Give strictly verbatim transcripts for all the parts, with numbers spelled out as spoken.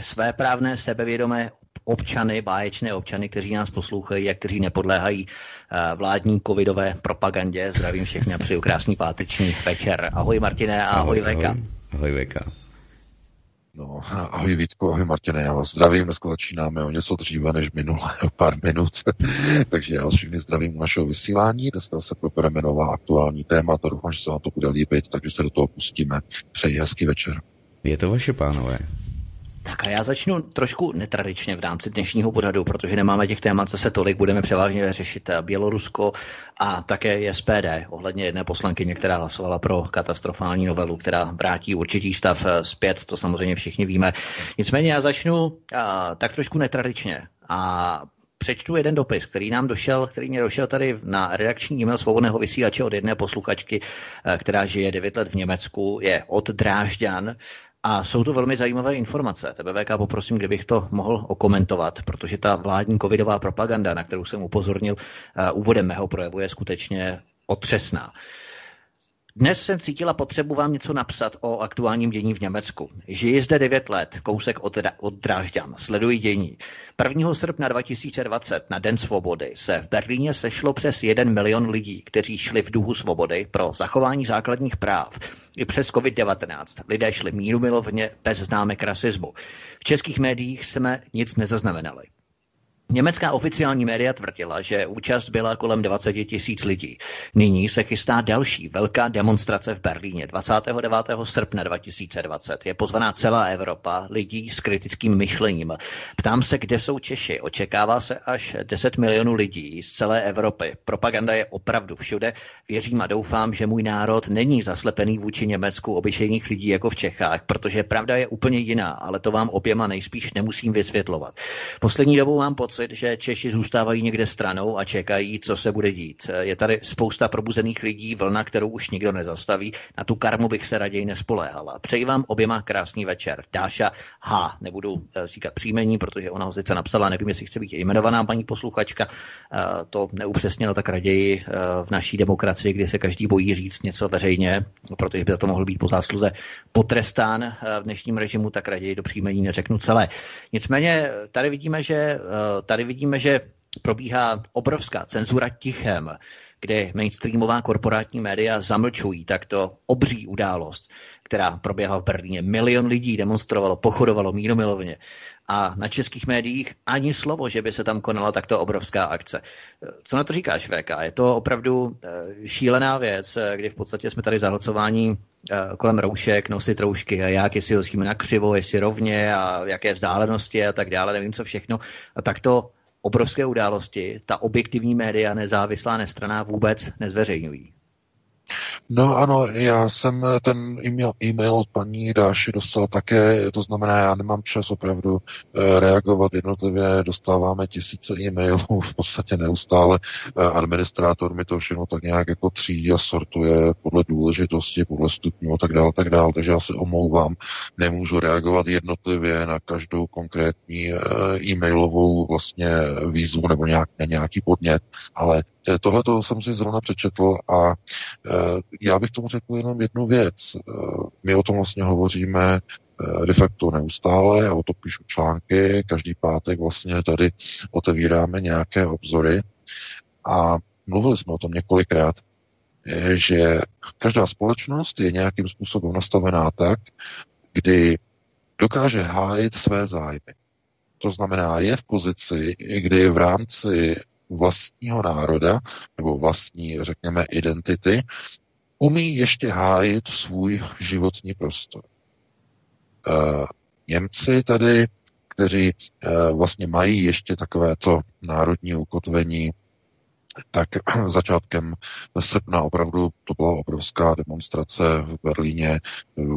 Své právné sebevědomé občany, báječné občany, kteří nás poslouchají a kteří nepodléhají vládní covidové propagandě. Zdravím všechny a přeju krásný páteční večer. Ahoj Martine a ahoj, ahoj Veka. Ahoj, ahoj Veka. No, ahoj Vítko, ahoj Martine, já vás zdravím, dneska začínáme o něco dříve než minulé pár minut, takže já vás všichni zdravím u našeho vysílání, dneska se probereme nová aktuální témata, doufám, že se vám to bude líbit, takže se do toho pustíme. Přeji hezký večer. Je to vaše, pánové. Tak a já začnu trošku netradičně v rámci dnešního pořadu, protože nemáme těch témat zase tolik, budeme převážně řešit Bělorusko a také S P D ohledně jedné poslankyně, která hlasovala pro katastrofální novelu, která vrátí určitý stav zpět, to samozřejmě všichni víme. Nicméně já začnu a, tak trošku netradičně a přečtu jeden dopis, který nám došel, který mě došel tady na redakční e-mail svobodného vysílače od jedné posluchačky, která žije devět let v Německu, je od Drážďan. A jsou to velmi zajímavé informace. Tebe, V K, poprosím, kdybych to mohl okomentovat, protože ta vládní covidová propaganda, na kterou jsem upozornil uh, úvodem mého projevu, je skutečně otřesná. Dnes jsem cítila potřebu vám něco napsat o aktuálním dění v Německu. Žiji zde devět let, kousek od, od Drážďan. Sleduji dění. prvního srpna dva tisíce dvacet na Den svobody se v Berlíně sešlo přes jeden milion lidí, kteří šli v duchu svobody pro zachování základních práv. I přes covid devatenáct lidé šli mírumilovně bez známek rasismu. V českých médiích jsme nic nezaznamenali. Německá oficiální média tvrdila, že účast byla kolem dvacet tisíc lidí. Nyní se chystá další velká demonstrace v Berlíně. dvacátého devátého srpna dva tisíce dvacet je pozvaná celá Evropa lidí s kritickým myšlením. Ptám se, kde jsou Češi. Očekává se až deset milionů lidí z celé Evropy. Propaganda je opravdu všude. Věřím a doufám, že můj národ není zaslepený vůči Německu obyčejných lidí jako v Čechách, protože pravda je úplně jiná, ale to vám oběma nejspíš nemusím vysvětlovat. Poslední dobou mám pocit, že Češi zůstávají někde stranou a čekají, co se bude dít. Je tady spousta probuzených lidí, vlna, kterou už nikdo nezastaví. Na tu karmu bych se raději nespoléhala. Přeji vám oběma krásný večer. Dáša H. Nebudu říkat příjmení, protože ona ho sice napsala, nevím, jestli chce být jmenovaná paní posluchačka. To neupřesněno, tak raději v naší demokracii, kdy se každý bojí říct něco veřejně, protože by za to mohl být po zásluze potrestán v dnešním režimu, tak raději do příjmení neřeknu celé. Nicméně tady vidíme, že Tady vidíme, že probíhá obrovská cenzura tichem, kde mainstreamová korporátní média zamlčují takto obří událost, která proběhla v Berlíně. Milion lidí demonstrovalo, pochodovalo mírumilovně. A na českých médiích ani slovo, že by se tam konala takto obrovská akce. Co na to říkáš, V K? Je to opravdu šílená věc, kdy v podstatě jsme tady zahlcováni kolem roušek, nosit roušky a jak, jestli nosíme nakřivo, jestli rovně a jaké vzdálenosti a tak dále, nevím co všechno. A takto obrovské události ta objektivní média, nezávislá, nestranná, vůbec nezveřejňují. No ano, já jsem ten e-mail, e-mail od paní Dáši dostal také, to znamená, já nemám čas opravdu reagovat jednotlivě, dostáváme tisíce e-mailů v podstatě neustále, administrátor mi to všechno tak nějak jako třídí a sortuje podle důležitosti, podle stupňů a tak dále, tak dále, takže já se omlouvám, nemůžu reagovat jednotlivě na každou konkrétní e-mailovou vlastně výzvu nebo nějak, nějaký podnět, ale tohle to jsem si zrovna přečetl a e, já bych tomu řekl jenom jednu věc. E, my o tom vlastně hovoříme e, de facto neustále, já o to píšu články, každý pátek vlastně tady otevíráme nějaké obzory a mluvili jsme o tom několikrát, e, že každá společnost je nějakým způsobem nastavená tak, kdy dokáže hájit své zájmy. To znamená, je v pozici, kdy v rámci vlastního národa, nebo vlastní, řekněme, identity, umí ještě hájit svůj životní prostor. E, Němci tady, kteří e, vlastně mají ještě takovéto národní ukotvení, tak začátkem srpna opravdu to byla obrovská demonstrace v Berlíně.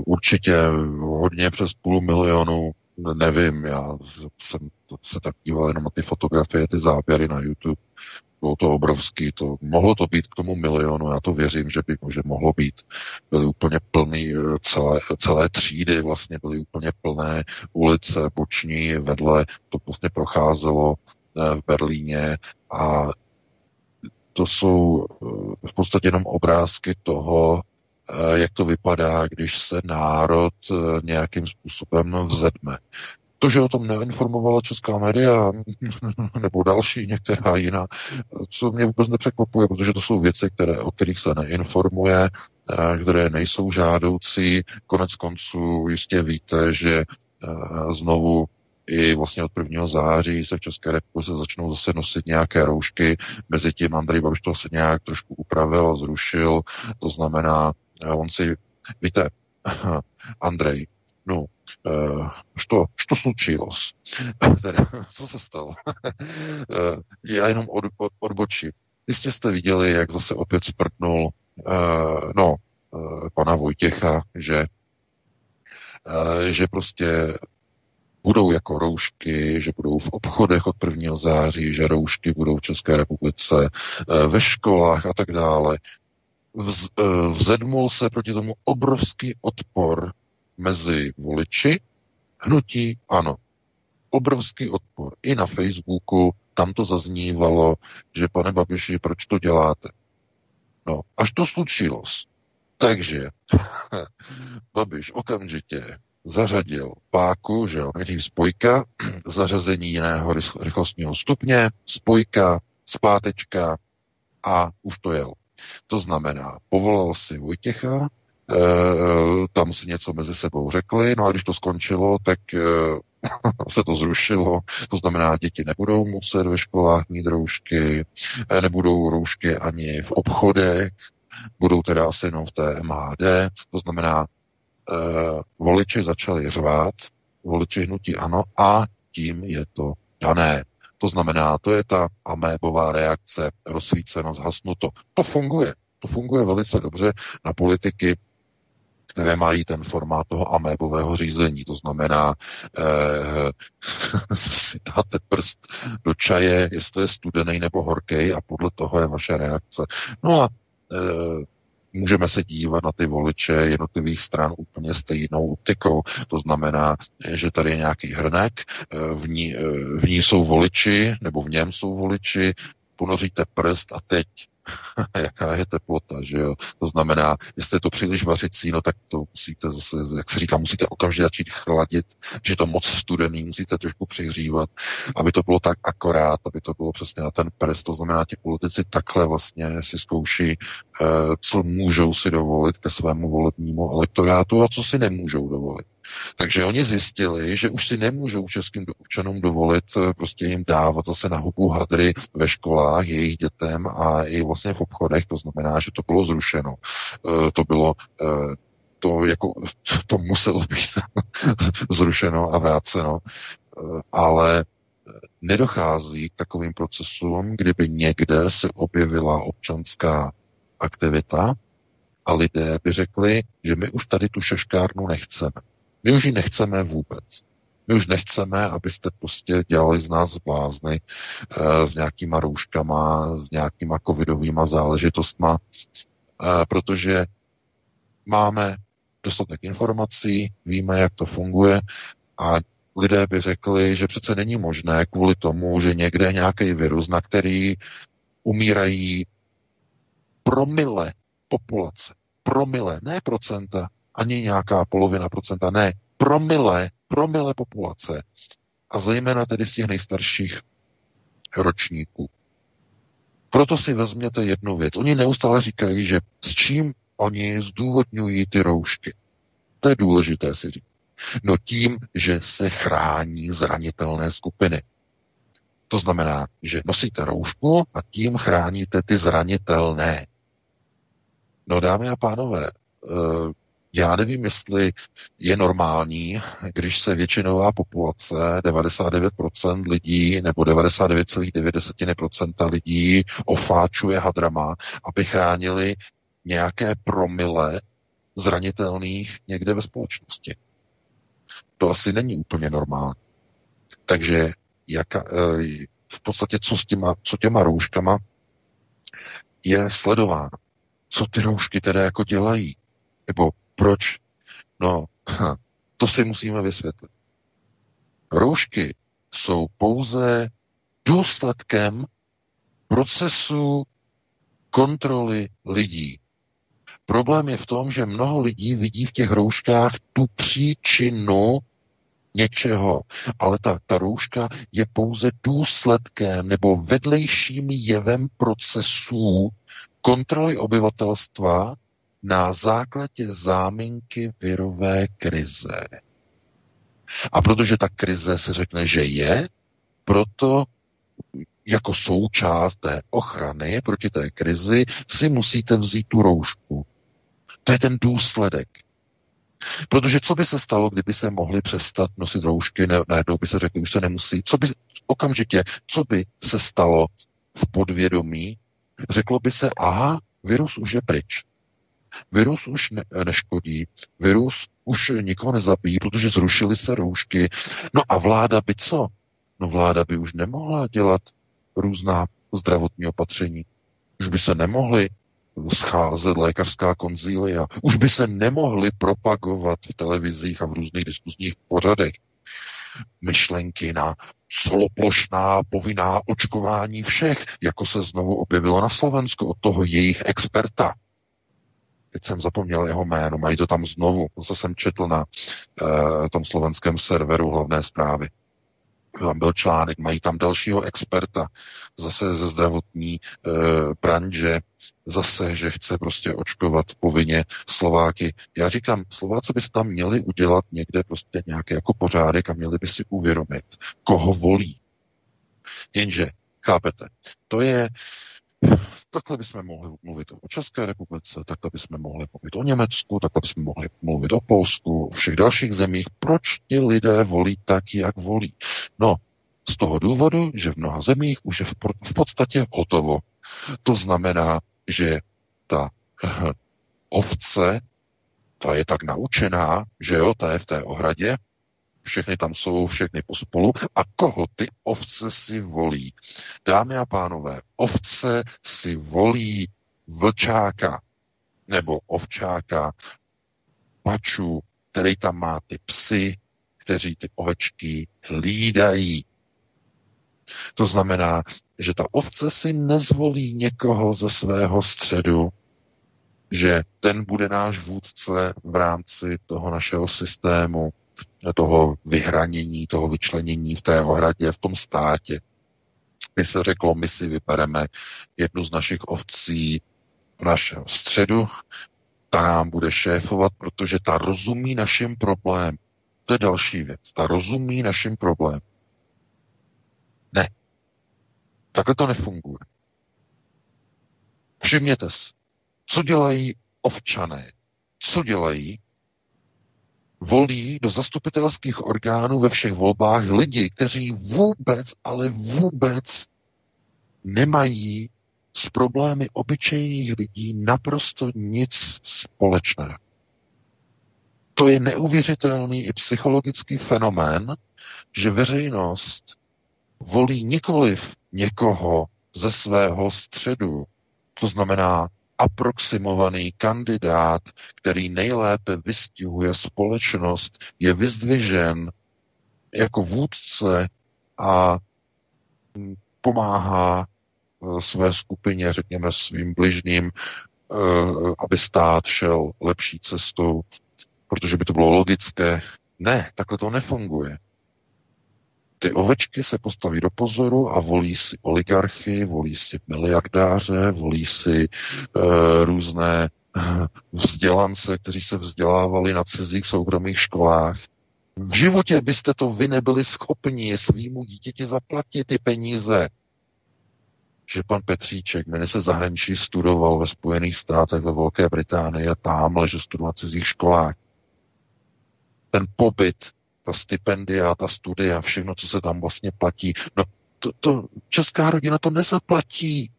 Určitě hodně přes půl milionu, nevím, já jsem se tak díval jenom na ty fotografie, ty záběry na YouTube. Bylo to obrovský, to, mohlo to být k tomu milionu, já to věřím, že by že mohlo být. Byly úplně plný, celé, celé třídy vlastně byly úplně plné ulice, boční, vedle, to vlastně procházelo v Berlíně a to jsou v podstatě jenom obrázky toho, jak to vypadá, když se národ nějakým způsobem vzedme. To, že o tom neinformovala česká média nebo další některá jiná, co mě vůbec nepřekvapuje, protože to jsou věci, které, o kterých se neinformuje, které nejsou žádoucí. Konec konců jistě víte, že znovu i vlastně od prvního září se v České republice začnou zase nosit nějaké roušky. Mezitím Andrej Babiš to se nějak trošku upravil a zrušil. To znamená, on si, víte, Andrej, no, što, što slučilo? Teda, co se stalo? Já jenom od, od, odbočím. Jistě jste viděli, jak zase opět sprtnul no, pana Vojtěcha, že, že prostě budou jako roušky, že budou v obchodech od prvního září, že roušky budou v České republice, ve školách a tak dále. Vz, vzedmul se proti tomu obrovský odpor mezi voliči hnutí ANO. Obrovský odpor. I na Facebooku tam to zaznívalo, že pane Babiši, proč to děláte? No, až to slučilo. Takže Babiš okamžitě zařadil páku, že jo, nejdřív spojka, zařazení jiného rychlostního stupně, spojka, zpátečka a už to jel. To znamená, povolal si Vojtěcha, e, tam si něco mezi sebou řekli, no a když to skončilo, tak e, se to zrušilo, to znamená, děti nebudou muset ve školách mít roušky, e, nebudou roušky ani v obchodech, budou teda asi jenom v té M H D, to znamená, Uh, voliči začali řvát, voliči hnutí ANO a tím je to dané. To znamená, to je ta amébová reakce, rozsvíceno, zhasnuto. To funguje. To funguje velice dobře na politiky, které mají ten formát toho amébového řízení. To znamená, eh, si dáte prst do čaje, jestli je studený nebo horkej a podle toho je vaše reakce. No a eh, můžeme se dívat na ty voliče jednotlivých stran úplně stejnou optikou. To znamená, že tady je nějaký hrnek, v ní, v ní jsou voliči, nebo v něm jsou voliči, ponoříte prst a teď, jaká je teplota, že jo? To znamená, jestli je to příliš vařicí, no tak to musíte zase, jak se říká, musíte okamžitě začít chladit, že to moc studený, musíte trošku přihřívat, aby to bylo tak akorát, aby to bylo přesně na ten prst. To znamená, ti politici takhle vlastně si zkouší, co můžou si dovolit ke svému volebnímu elektorátu a co si nemůžou dovolit. Takže oni zjistili, že už si nemůžou českým občanům dovolit prostě jim dávat zase na hubu hadry ve školách, jejich dětem a i vlastně v obchodech, to znamená, že to bylo zrušeno. To bylo, to jako, to muselo být zrušeno a vráceno, ale nedochází k takovým procesům, kdyby někde se objevila občanská aktivita a lidé by řekli, že my už tady tu šaškárnu nechceme. My už ji nechceme vůbec. My už nechceme, abyste prostě dělali z nás blázny e, s nějakýma rouškama, s nějakýma covidovýma záležitostma, e, protože máme dostatek informací, víme, jak to funguje a lidé by řekli, že přece není možné kvůli tomu, že někde je nějaký virus, na který umírají promile populace. Promile, ne procenta. Ani nějaká polovina procenta, ne, promile, promile populace. A zejména tedy z těch nejstarších ročníků. Proto si vezměte jednu věc. Oni neustále říkají, že s čím oni zdůvodňují ty roušky. To je důležité si říct. No tím, že se chrání zranitelné skupiny. To znamená, že nosíte roušku a tím chráníte ty zranitelné. No dámy a pánové, Já nevím, jestli je normální, když se většinová populace, devadesát devět procent lidí nebo devadesát devět celá devět procenta lidí ofáčuje hadrama, aby chránili nějaké promile zranitelných někde ve společnosti. To asi není úplně normální. Takže jaka, v podstatě co, s těma, co těma rouškama je sledováno. Co ty roušky teda jako dělají? Nebo proč? No, to si musíme vysvětlit. Roušky jsou pouze důsledkem procesu kontroly lidí. Problém je v tom, že mnoho lidí vidí v těch rouškách tu příčinu něčeho, ale ta, ta rouška je pouze důsledkem nebo vedlejším jevem procesů kontroly obyvatelstva na základě záminky virové krize. A protože ta krize se řekne, že je, proto jako součást té ochrany proti té krizi si musíte vzít tu roušku. To je ten důsledek. Protože co by se stalo, kdyby se mohli přestat nosit roušky, ne, najednou by se řekli, už se nemusí. Co by, okamžitě, co by se stalo v podvědomí? Řeklo by se, aha, virus už je pryč. Virus už ne, neškodí, virus už nikoho nezabíjí, protože zrušily se roušky. No a vláda by co? No vláda by už nemohla dělat různá zdravotní opatření. Už by se nemohly scházet lékařská konzília. Už by se nemohly propagovat v televizích a v různých diskuzních pořadech myšlenky na celoplošná povinná očkování všech, jako se znovu objevilo na Slovensku od toho jejich experta. Teď jsem zapomněl jeho jméno, mají to tam znovu. Zase jsem četl na uh, tom slovenském serveru hlavné zprávy. Tam byl článek, mají tam dalšího experta, zase ze zdravotní e, branže, zase, že chce prostě očkovat povinně Slováky. Já říkám, Slováci by se tam měli udělat někde prostě nějaký jako pořádek a měli by si uvědomit, koho volí. Jenže, chápete, to je, takhle bychom mohli mluvit o České republice, takhle bychom mohli mluvit o Německu, takhle bychom mohli mluvit o Polsku, o všech dalších zemích. Proč ti lidé volí tak, jak volí? No, z toho důvodu, že v mnoha zemích už je v podstatě hotovo. To znamená, že ta ovce, ta je tak naučená, že jo, ta je v té ohradě, všechny tam jsou, všechny pospolu. A koho ty ovce si volí? Dámy a pánové, ovce si volí vlčáka nebo ovčáka, paču, který tam má ty psy, kteří ty ovečky hlídají. To znamená, že ta ovce si nezvolí někoho ze svého středu, že ten bude náš vůdce v rámci toho našeho systému, toho vyhranění, toho vyčlenění v té ohradě, v tom státě. My se řeklo, my si vybereme jednu z našich ovcí v našem středu, ta nám bude šéfovat, protože ta rozumí našim problémům. To je další věc. Ta rozumí našim problémům. Ne. Takhle to nefunguje. Všimněte si, co dělají ovčané? Co dělají? Volí do zastupitelských orgánů ve všech volbách lidi, kteří vůbec, ale vůbec nemají s problémy obyčejných lidí naprosto nic společného. To je neuvěřitelný i psychologický fenomén, že veřejnost volí nikoliv někoho ze svého středu, to znamená aproximovaný kandidát, který nejlépe vystihuje společnost, je vyzdvižen jako vůdce a pomáhá své skupině, řekněme svým bližním, aby stát šel lepší cestou, protože by to bylo logické. Ne, takhle to nefunguje. Ty ovečky se postaví do pozoru a volí si oligarchy, volí si miliardáře, volí si e, různé vzdělance, kteří se vzdělávali na cizích soukromých školách. V životě byste to vy nebyli schopni svýmu dítěti zaplatit ty peníze. že pan Petříček, ministr zahraničí, studoval ve Spojených státech, ve Velké Británii a támhle, že studoval v cizích školách. Ten pobyt, ta stipendia, ta studia, všechno, co se tam vlastně platí, no to, to česká rodina to nezaplatí.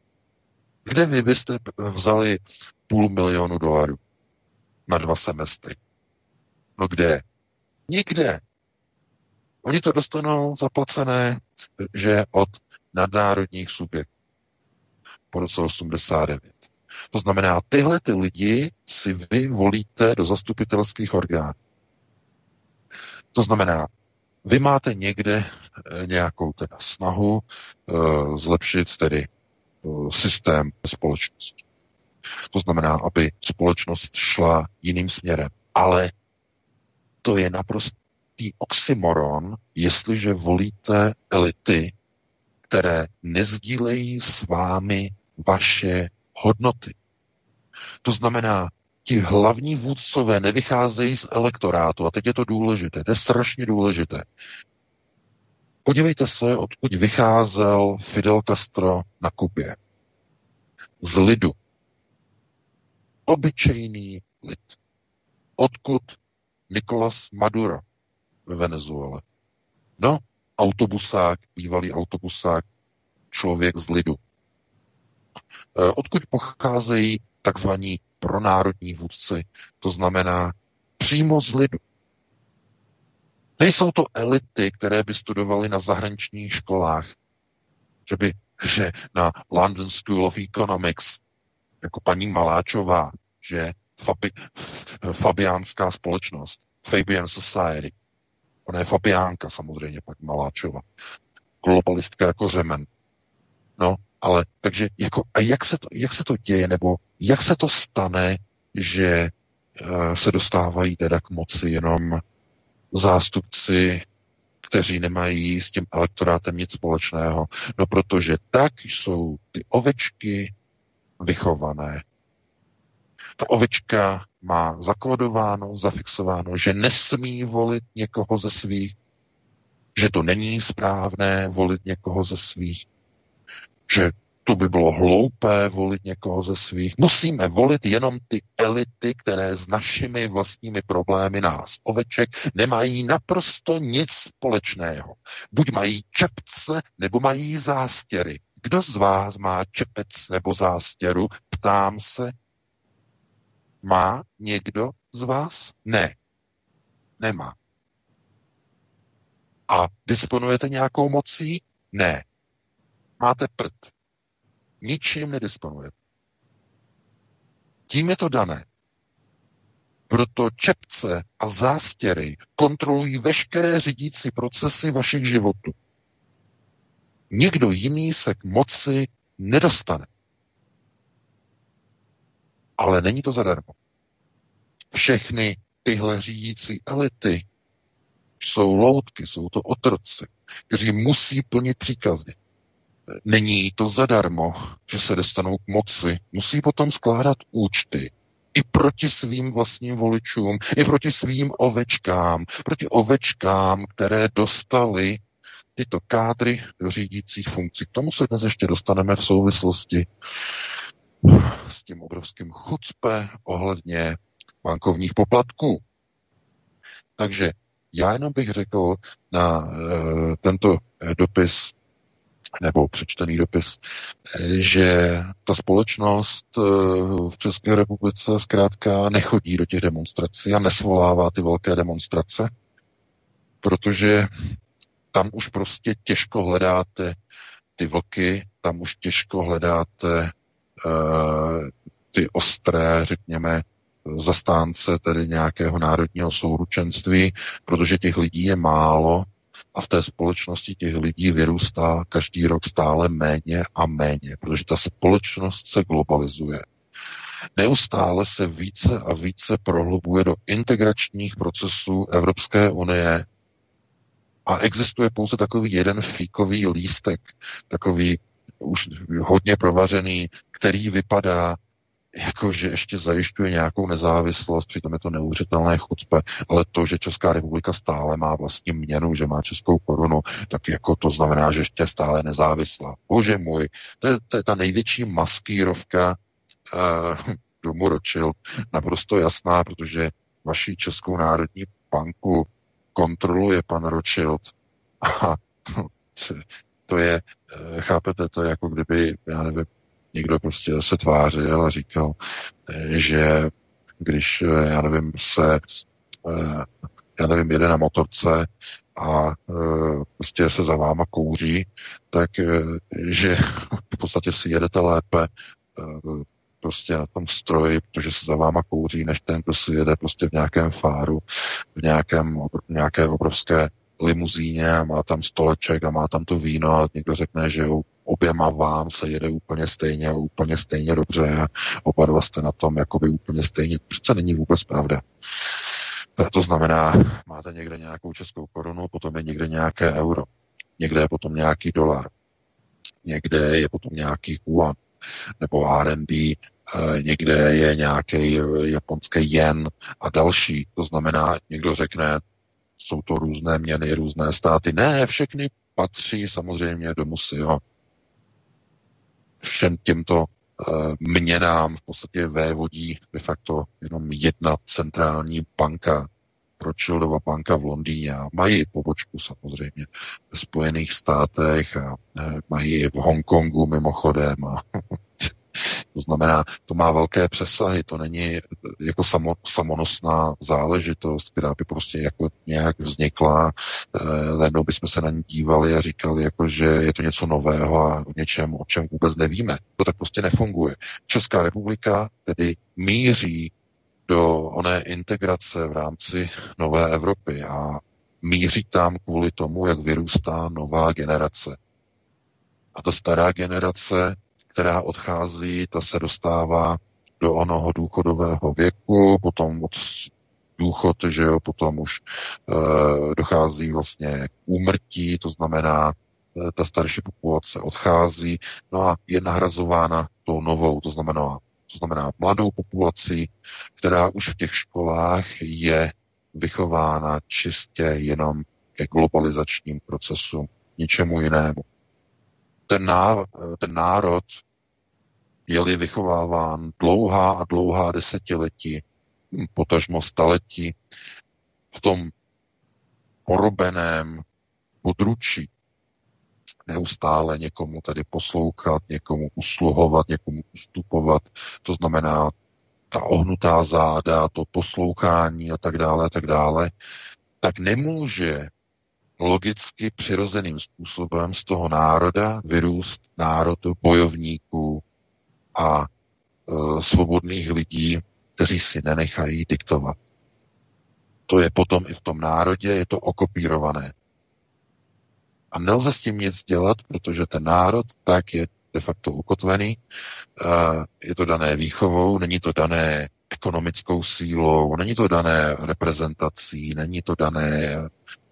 Kde vy byste vzali půl milionu dolarů na dva semestry? No kde? Nikde. Oni to dostanou zaplacené, že od nadnárodních subjektů po roce osmdesát devět. To znamená, tyhle ty lidi si vy volíte do zastupitelských orgánů. To znamená, vy máte někde nějakou teda snahu uh, zlepšit tedy uh, systém společnosti. To znamená, aby společnost šla jiným směrem. Ale to je naprostý oxymoron, jestliže volíte elity, které nezdílejí s vámi vaše hodnoty. To znamená, ti hlavní vůdcové nevycházejí z elektorátu. A teď je to důležité, to je strašně důležité. Podívejte se, odkud vycházel Fidel Castro na Kubě. Z lidu. Obyčejný lid. Odkud Nicolás Maduro ve Venezuele. No, autobusák, bývalý autobusák, člověk z lidu. Odkud pocházejí takzvaní pronárodní vůdci, to znamená přímo z lidu. Nejsou to elity, které by studovaly na zahraničních školách, že by že na London School of Economics, jako paní Maláčová, že Fabi, fabiánská společnost, Fabian Society. Ona je fabiánka samozřejmě, pak Maláčova. Globalistka jako řemen. No, ale takže jako, a jak se to, jak se to děje, nebo jak se to stane, že uh, se dostávají teda k moci jenom zástupci, kteří nemají s tím elektorátem nic společného. No, protože tak jsou ty ovečky vychované. Ta ovečka má zakodováno, zafixováno, že nesmí volit někoho ze svých, že to není správné volit někoho ze svých, že to by bylo hloupé volit někoho ze svých. Musíme volit jenom ty elity, které s našimi vlastními problémy nás, oveček, nemají naprosto nic společného. Buď mají čepce, nebo mají zástěry. Kdo z vás má čepec nebo zástěru? Ptám se. Má někdo z vás? Ne. Nemá. A disponujete nějakou mocí? Ne. Máte prd. Ničím nedisponujete. Tím je to dané. Proto čepce a zástěry kontrolují veškeré řídící procesy vašich životů. Nikdo jiný se k moci nedostane. Ale není to zadarmo. Všechny tyhle řídící elity jsou loutky, jsou to otroci, kteří musí plnit příkazy. Není to zadarmo, že se dostanou k moci. Musí potom skládat účty i proti svým vlastním voličům, i proti svým ovečkám, proti ovečkám, které dostali tyto kádry řídících funkcí. K tomu se dnes ještě dostaneme v souvislosti s tím obrovským chucpe ohledně bankovních poplatků. Takže já jenom bych řekl na e, tento dopis, nebo přečtený dopis, že ta společnost e, v České republice zkrátka nechodí do těch demonstrací a nesvolává ty velké demonstrace, protože tam už prostě těžko hledáte ty vlky, tam už těžko hledáte ty ostré, řekněme, zastánce tedy nějakého národního souručenství, protože těch lidí je málo a v té společnosti těch lidí vyrůstá každý rok stále méně a méně, protože ta společnost se globalizuje. Neustále se více a více prohlubuje do integračních procesů Evropské unie a existuje pouze takový jeden fíkový lístek, takový už hodně provařený, který vypadá jakože ještě zajišťuje nějakou nezávislost, přitom je to neuvěřitelné chucpe, ale to, že Česká republika stále má vlastní měnu, že má českou korunu, tak jako to znamená, že ještě stále nezávislá. Bože můj, to je, to je ta největší maskýrovka eh, domu Rothschild, naprosto jasná, protože vaši Českou národní banku kontroluje pan Rothschild. Aha, to je, chápete, to je jako kdyby, já nevím, někdo prostě se tvářil a říkal, že když, já nevím, se, já nevím, jede na motorce a prostě se za váma kouří, tak, že v podstatě si jedete lépe prostě na tom stroji, protože se za váma kouří, než ten, kdo si jede prostě v nějakém fáru, v nějakém, nějaké obrovské limuzíně a má tam stoleček a má tam to víno a někdo řekne, že jo, oběma vám se jede úplně stejně, úplně stejně dobře a oba dva jste na tom jakoby úplně stejně. Přece není vůbec pravda. To znamená, máte někde nějakou českou korunu, potom je někde nějaké euro, někde je potom nějaký dolar, někde je potom nějaký yuan nebo R M B, někde je nějaký japonský yen a další. To znamená, někdo řekne, jsou to různé měny, různé státy. Ne, všechny patří samozřejmě do Museho. Všem těmto uh, měnám v podstatě vévodí de facto jenom jedna centrální banka, Rothschildova banka v Londýně. A mají pobočku samozřejmě ve Spojených státech a uh, mají v Hongkongu mimochodem. A to znamená, to má velké přesahy, to není jako samo, samonosná záležitost, která by prostě jako nějak vznikla. Najednou e, bychom se na ní dívali a říkali, jako, že je to něco nového a o něčem, o čem vůbec nevíme. To tak prostě nefunguje. Česká republika tedy míří do oné integrace v rámci nové Evropy a míří tam kvůli tomu, jak vyrůstá nová generace. A ta stará generace, která odchází, ta se dostává do onoho důchodového věku, potom od důchod, že jo, potom už e, dochází vlastně k úmrtí, to znamená, e, ta starší populace odchází, no a je nahrazována tou novou, to znamená, to znamená mladou populací, která už v těch školách je vychována čistě jenom ke globalizačním procesům, ničemu jinému. Ten, ná, ten národ je-li vychováván dlouhá a dlouhá desetiletí, potažmo staletí, v tom porobeném područí neustále někomu tady poslouchat, někomu usluhovat, někomu ustupovat, to znamená ta ohnutá záda, to poslouchání a tak dále, a tak dále, tak nemůže logicky přirozeným způsobem z toho národa vyrůst národ bojovníků a e, svobodných lidí, kteří si nenechají diktovat. To je potom i v tom národě, je to okopírované. A nelze s tím nic dělat, protože ten národ tak je de facto ukotvený, e, je to dané výchovou, není to dané ekonomickou sílou, není to dané reprezentací, není to dané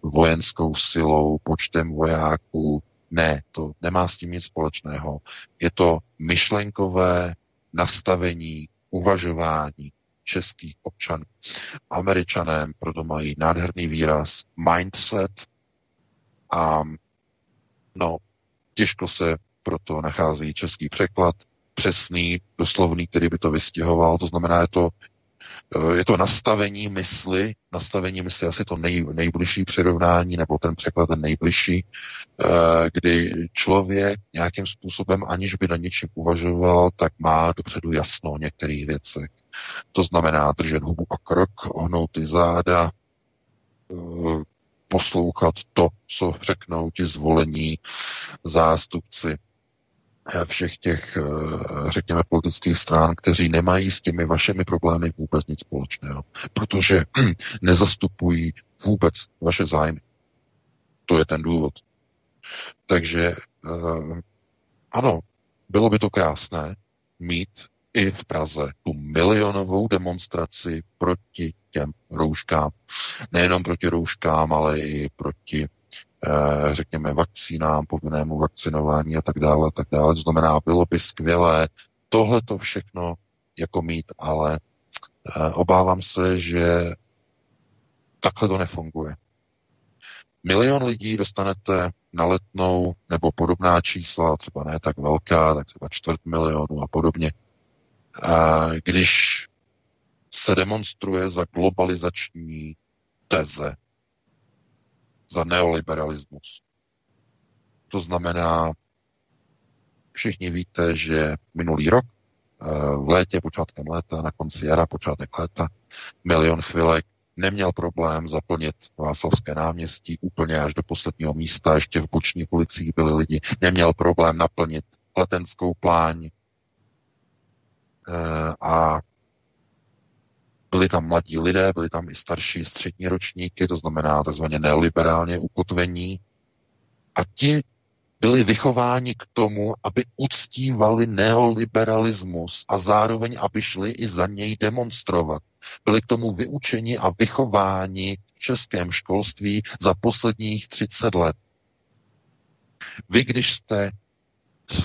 vojenskou silou, počtem vojáků. Ne, to nemá s tím nic společného. Je to myšlenkové nastavení, uvažování českých občanů. Američané proto mají nádherný výraz mindset a no, těžko se proto nachází český překlad, přesný, doslovný, který by to vystihoval, to znamená, je to Je to nastavení mysli, nastavení mysli asi to nej, nejbližší přirovnání, nebo ten překlad ten nejbližší, kdy člověk nějakým způsobem, aniž by na něčem uvažoval, tak má dopředu jasno o některých věcech. To znamená držet hubu a krok, ohnout ty záda, poslouchat to, co řeknou ti zvolení zástupci všech těch, řekněme, politických stran, kteří nemají s těmi vašimi problémy vůbec nic společného, protože nezastupují vůbec vaše zájmy. To je ten důvod. Takže ano, bylo by to krásné mít i v Praze tu milionovou demonstraci proti těm rouškám. Nejenom proti rouškám, ale i proti řekněme vakcínám, povinnému vakcinování a tak dále, a tak dále. Znamená, bylo by skvělé tohleto všechno jako mít, ale obávám se, že takhle to nefunguje. Milion lidí dostanete na Letnou nebo podobná čísla, třeba ne tak velká, tak třeba čtvrt milionu a podobně. A když se demonstruje za globalizační teze, za neoliberalismus. To znamená, všichni víte, že minulý rok, v létě, počátkem léta, na konci jara, počátek léta, Milion chvilek neměl problém zaplnit Václavské náměstí úplně až do posledního místa, ještě v bočních ulicích byli lidi, neměl problém naplnit Letenskou pláň a byli tam mladí lidé, byli tam i starší střední ročníky, to znamená takzvaně neoliberálně ukotvení. A ti byli vychováni k tomu, aby uctívali neoliberalismus a zároveň, aby šli i za něj demonstrovat. Byli k tomu vyučeni a vychováni v českém školství za posledních třicet let. Vy, když jste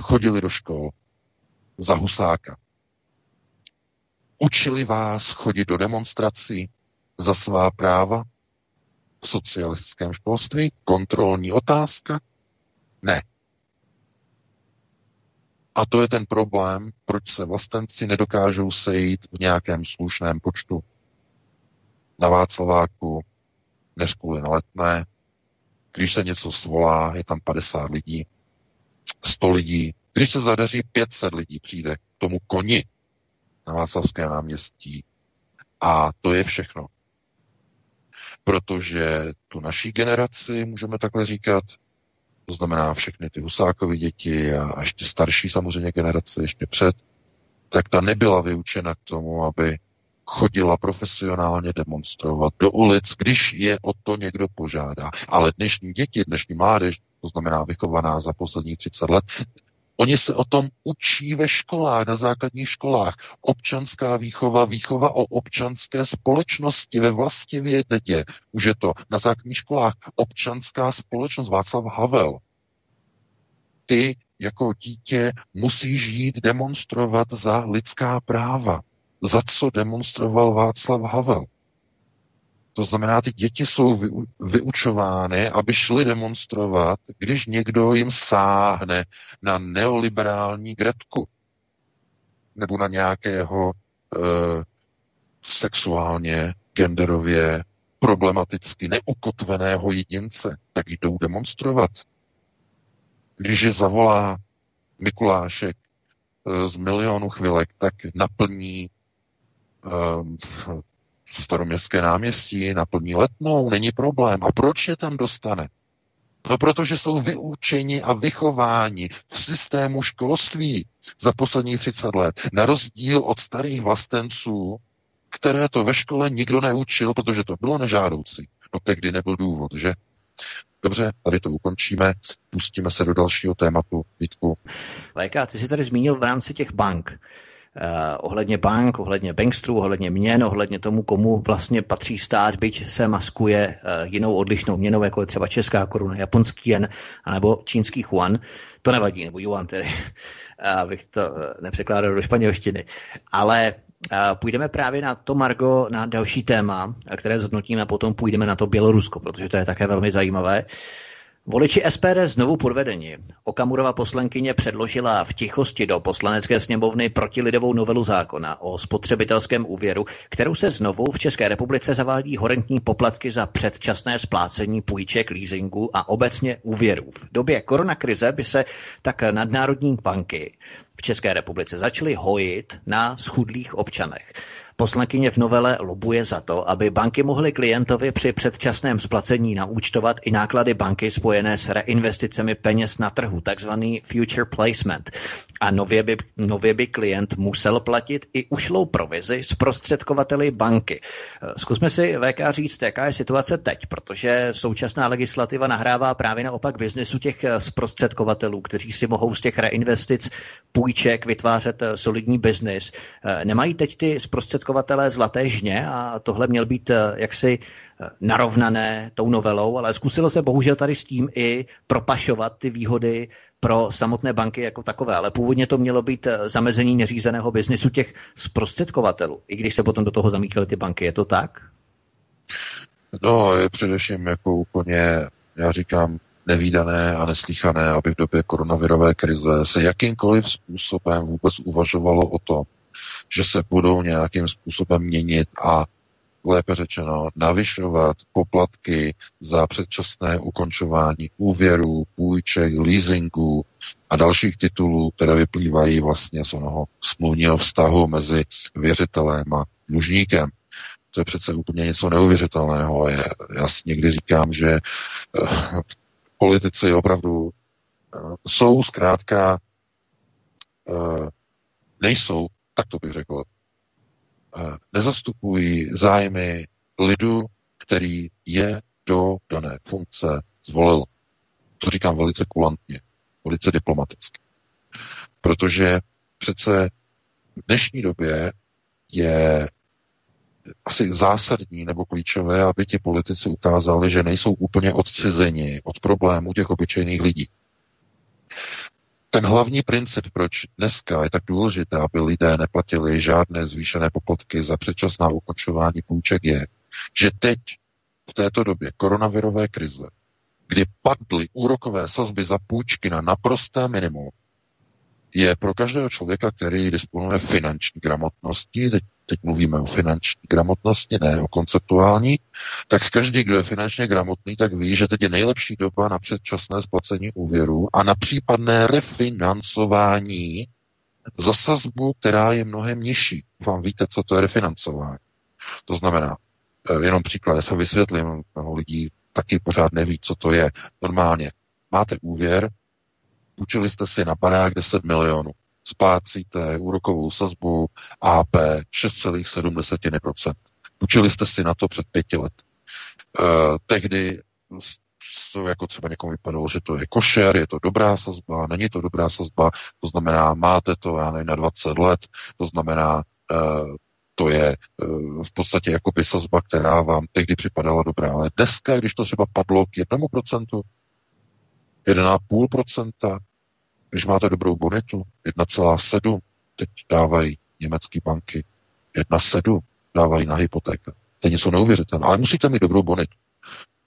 chodili do škol za Husáka, učili vás chodit do demonstrací za svá práva v socialistickém školství? Kontrolní otázka? Ne. A to je ten problém, proč se vlastenci nedokážou sejít v nějakém slušném počtu. Na Václaváku, než kvůli na Letné, když se něco svolá, je tam padesát lidí, sto lidí. Když se zadaří, pět set lidí přijde k tomu koni na Václavské náměstí. A to je všechno. Protože tu naší generaci, můžeme takhle říkat, to znamená všechny ty Husákovy děti a, a ještě starší samozřejmě generace, ještě před, tak ta nebyla vyučena k tomu, aby chodila profesionálně demonstrovat do ulic, když je o to někdo požádá. Ale dnešní děti, dnešní mládež, to znamená vychovaná za posledních třicet let, oni se o tom učí ve školách, na základních školách. Občanská výchova, výchova o občanské společnosti ve vlastivědě. Už je to na základních školách. Občanská společnost, Václav Havel. Ty jako dítě musíš jít demonstrovat za lidská práva. Za co demonstroval Václav Havel. To znamená, ty děti jsou vyučovány, aby šly demonstrovat, když někdo jim sáhne na neoliberální gretku nebo na nějakého eh, sexuálně, genderově problematicky neukotveného jedince, tak jdou demonstrovat. Když je zavolá Mikulášek eh, z Milionu chvilek, tak naplní eh, Staroměstské náměstí, naplní Letnou, není problém. A proč je tam dostane? No protože jsou vyučeni a vychováni v systému školství za posledních třicet let. Na rozdíl od starých vlastenců, které to ve škole nikdo neučil, protože to bylo nežádoucí. No tehdy nebyl důvod, že? Dobře, tady to ukončíme, pustíme se do dalšího tématu, Vítku. Léka, ty jsi tady zmínil v rámci těch bank. Eh, ohledně bank, ohledně bankstrů, ohledně měn, ohledně tomu, komu vlastně patří stát, byť se maskuje eh, jinou odlišnou měnou, jako je třeba česká koruna, japonský jen, anebo čínský juan. To nevadí, nebo juan tedy, abych to nepřekládal do španělštiny. Ale eh, půjdeme právě na to, Margo, na další téma, které zhodnotíme, a potom půjdeme na to Bělorusko, protože to je také velmi zajímavé. Voliči S P D znovu podvedeni. Okamurova poslankyně předložila v tichosti do poslanecké sněmovny protilidovou novelu zákona o spotřebitelském úvěru, kterou se znovu v České republice zavádí horentní poplatky za předčasné splácení půjček, leasingu a obecně úvěrů. V době koronakrize by se tak nadnárodní banky v České republice začaly hojit na schudlých občanech. Poslankyně v novele lobuje za to, aby banky mohly klientovi při předčasném splacení naúčtovat i náklady banky spojené s reinvesticemi peněz na trhu, takzvaný future placement. A nově by, nově by klient musel platit i ušlou provizi zprostředkovateli banky. Zkusme si, V K, říct, jaká je situace teď, protože současná legislativa nahrává právě naopak biznesu těch zprostředkovatelů, kteří si mohou z těch reinvestic půjček vytvářet solidní biznis. Nemají teď ty zprostředkovatelů zprostředkovatelé zlaté žně a tohle měl být jaksi narovnané tou novelou, ale zkusilo se bohužel tady s tím i propašovat ty výhody pro samotné banky jako takové, ale původně to mělo být zamezení neřízeného biznesu těch zprostředkovatelů, i když se potom do toho zamíchaly ty banky, je to tak? No, je především jako úplně, já říkám, nevídané a neslychané, aby v době koronavirové krize se jakýmkoliv způsobem vůbec uvažovalo o tom, že se budou nějakým způsobem měnit a lépe řečeno navyšovat poplatky za předčasné ukončování úvěrů, půjček, leasingů a dalších titulů, které vyplývají vlastně z onoho smluvního vztahu mezi věřitelem a dlužníkem. To je přece úplně něco neuvěřitelného. Já si někdy říkám, že politici opravdu jsou zkrátka, nejsou, tak to bych řekl, nezastupují zájmy lidu, který je do dané funkce zvolil. To říkám velice kulantně, velice diplomaticky. Protože přece v dnešní době je asi zásadní nebo klíčové, aby ti politici ukázali, že nejsou úplně odcizeni od problémů těch obyčejných lidí. Ten hlavní princip, proč dneska je tak důležité, aby lidé neplatili žádné zvýšené poplatky za předčasná ukončování půjček, je, že teď, v této době koronavirové krize, kdy padly úrokové sazby za půjčky na naprosté minimum, je pro každého člověka, který disponuje finanční gramotností, teď, teď mluvíme o finanční gramotnosti, ne o konceptuální, tak každý, kdo je finančně gramotný, tak ví, že teď je nejlepší doba na předčasné splacení úvěru a na případné refinancování za sazbu, která je mnohem nižší. Vám víte, co to je refinancování. To znamená, jenom příklad, já to vysvětlím, mnoho lidí taky pořád neví, co to je. Normálně máte úvěr, půjčili jste si na barák deset milionů. Splácíte úrokovou sazbu á pé šest celá sedm procenta. Půjčili jste si na to před pěti let. Eh, tehdy jako třeba někomu vypadalo, že to je košer, je to dobrá sazba, není to dobrá sazba, to znamená, máte to, já nevím, na dvacet let, to znamená, eh, to je eh, v podstatě jakoby sazba, která vám tehdy připadala dobrá. Ale dneska, když to třeba padlo k jednomu procentu, jedna celá pět procenta, když máte dobrou bonitu, jedna celá sedm, teď dávají německé banky, jedna celá sedm dávají na hypotéka. To je něco neuvěřitelné, ale musíte mít dobrou bonitu.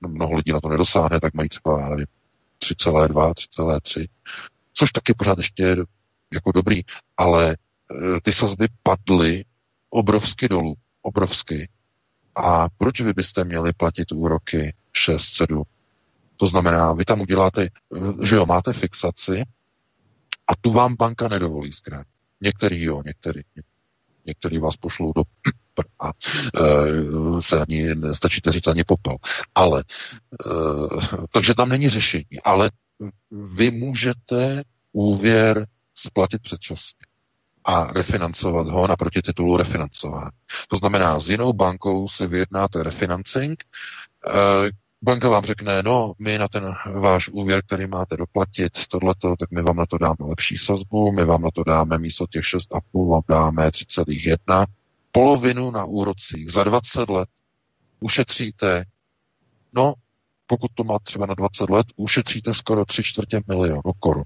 Mnoho lidí na to nedosáhne, tak mají třeba, nevím, tři celá dva, tři celá tři, což taky pořád ještě jako dobrý, ale ty sazby padly obrovsky dolů, obrovsky. A proč vy byste měli platit úroky šest sedm? To znamená, vy tam uděláte, že jo, máte fixaci a tu vám banka nedovolí zkrátit. Některý jo, některý. Některý vás pošlou do pr a e, se ani, nestačíte říct ani popel. Ale, e, takže tam není řešení. Ale vy můžete úvěr splatit předčasně a refinancovat ho naproti titulu refinancování. To znamená, s jinou bankou se vyjednáte refinancing, e, banka vám řekne, no, my na ten váš úvěr, který máte doplatit, tohleto, tak my vám na to dáme lepší sazbu, my vám na to dáme místo těch šest celá pět, vám dáme tři celá jedna, polovinu na úrocích za dvacet let ušetříte, no, pokud to máte třeba na dvacet let, ušetříte skoro tři čtvrtě milionu korun.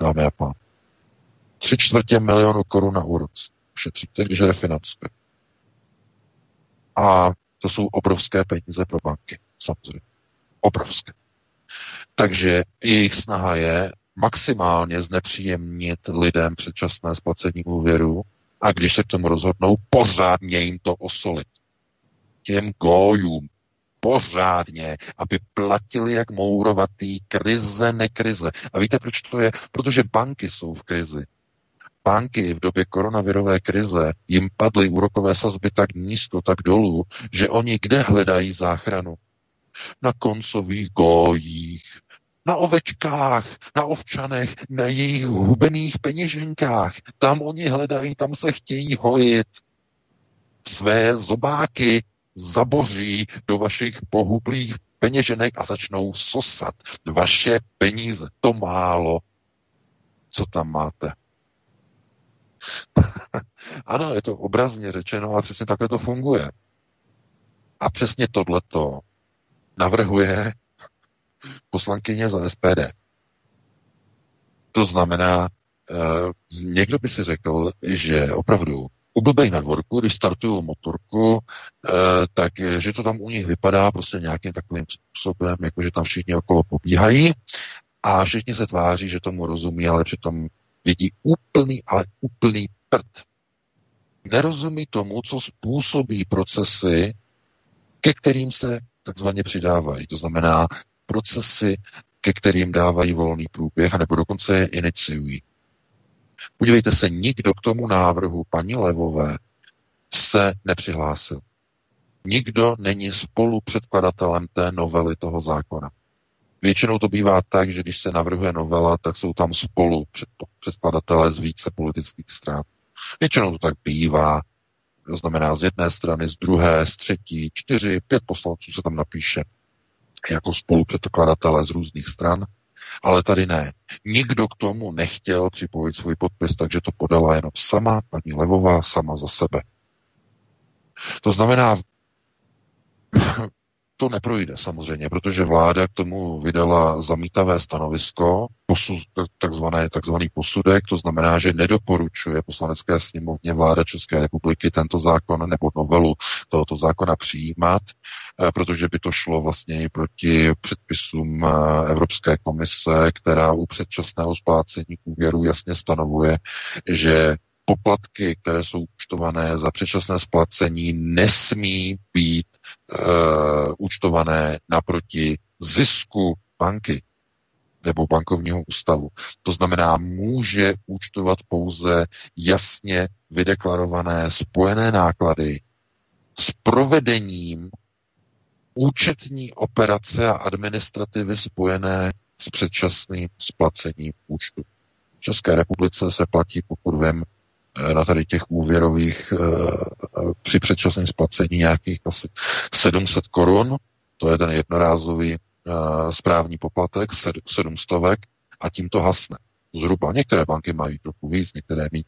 Dámy a pán. Tři čtvrtě milionu korun na úroc ušetříte, když refinancujete. A to jsou obrovské peníze pro banky, samozřejmě. Obrovské. Takže jejich snaha je maximálně znepříjemnit lidem předčasné splacení úvěru a když se k tomu rozhodnou, pořádně jim to osolit. Těm gojům. Pořádně, aby platili jak mourovatý, krize, nekrize. A víte, proč to je? Protože banky jsou v krizi. Banky v době koronavirové krize jim padly úrokové sazby tak nízko, tak dolů, že oni kde hledají záchranu? Na koncových gojích, na ovečkách, na ovčanech, na jejich hubených peněženkách. Tam oni hledají, tam se chtějí hojit. Své zobáky zaboří do vašich pohublých peněženek a začnou sosat vaše peníze. To málo, co tam máte. Ano, je to obrazně řečeno, ale přesně takhle to funguje. A přesně tohleto navrhuje poslankyně za S P D. To znamená, eh, někdo by si řekl, že opravdu ublbej na dvorku, když startuju motorku, eh, tak že to tam u nich vypadá prostě nějakým takovým způsobem, jako že tam všichni okolo pobíhají a všichni se tváří, že tomu rozumí, ale přitom vidí úplný, ale úplný prd. Nerozumí tomu, co způsobí procesy, ke kterým se takzvaně přidávají. To znamená procesy, ke kterým dávají volný průběh, anebo dokonce je iniciují. Podívejte se, nikdo k tomu návrhu paní Levové se nepřihlásil. Nikdo není spolupředkladatelem té novely toho zákona. Většinou to bývá tak, že když se navrhuje novela, tak jsou tam spolu předkladatelé z více politických stran. Většinou to tak bývá, to znamená z jedné strany, z druhé, z třetí, čtyři, pět poslanců se tam napíše jako spolupředkladatelé z různých stran, ale tady ne. Nikdo k tomu nechtěl připojit svůj podpis, takže to podala jenom sama paní Levová, sama za sebe. To znamená, to neprojde samozřejmě, protože vláda k tomu vydala zamítavé stanovisko, posuz, takzvané, takzvaný posudek, to znamená, že nedoporučuje Poslanecké sněmovně vláda České republiky tento zákon nebo novelu tohoto zákona přijímat, protože by to šlo vlastně i proti předpisům Evropské komise, která u předčasného splácení úvěru jasně stanovuje, že poplatky, které jsou účtované za předčasné splacení, nesmí být e, účtované naproti zisku banky nebo bankovního ústavu. To znamená, může účtovat pouze jasně vydeklarované spojené náklady s provedením účetní operace a administrativy spojené s předčasným splacením účtu. V České republice se platí, pokud vím, na tady těch úvěrových při předčasném splacení nějakých asi sedm set korun, to je ten jednorázový správní poplatek, sedm stovek, a tím to hasne. Zhruba, některé banky mají trochu víc, některé mít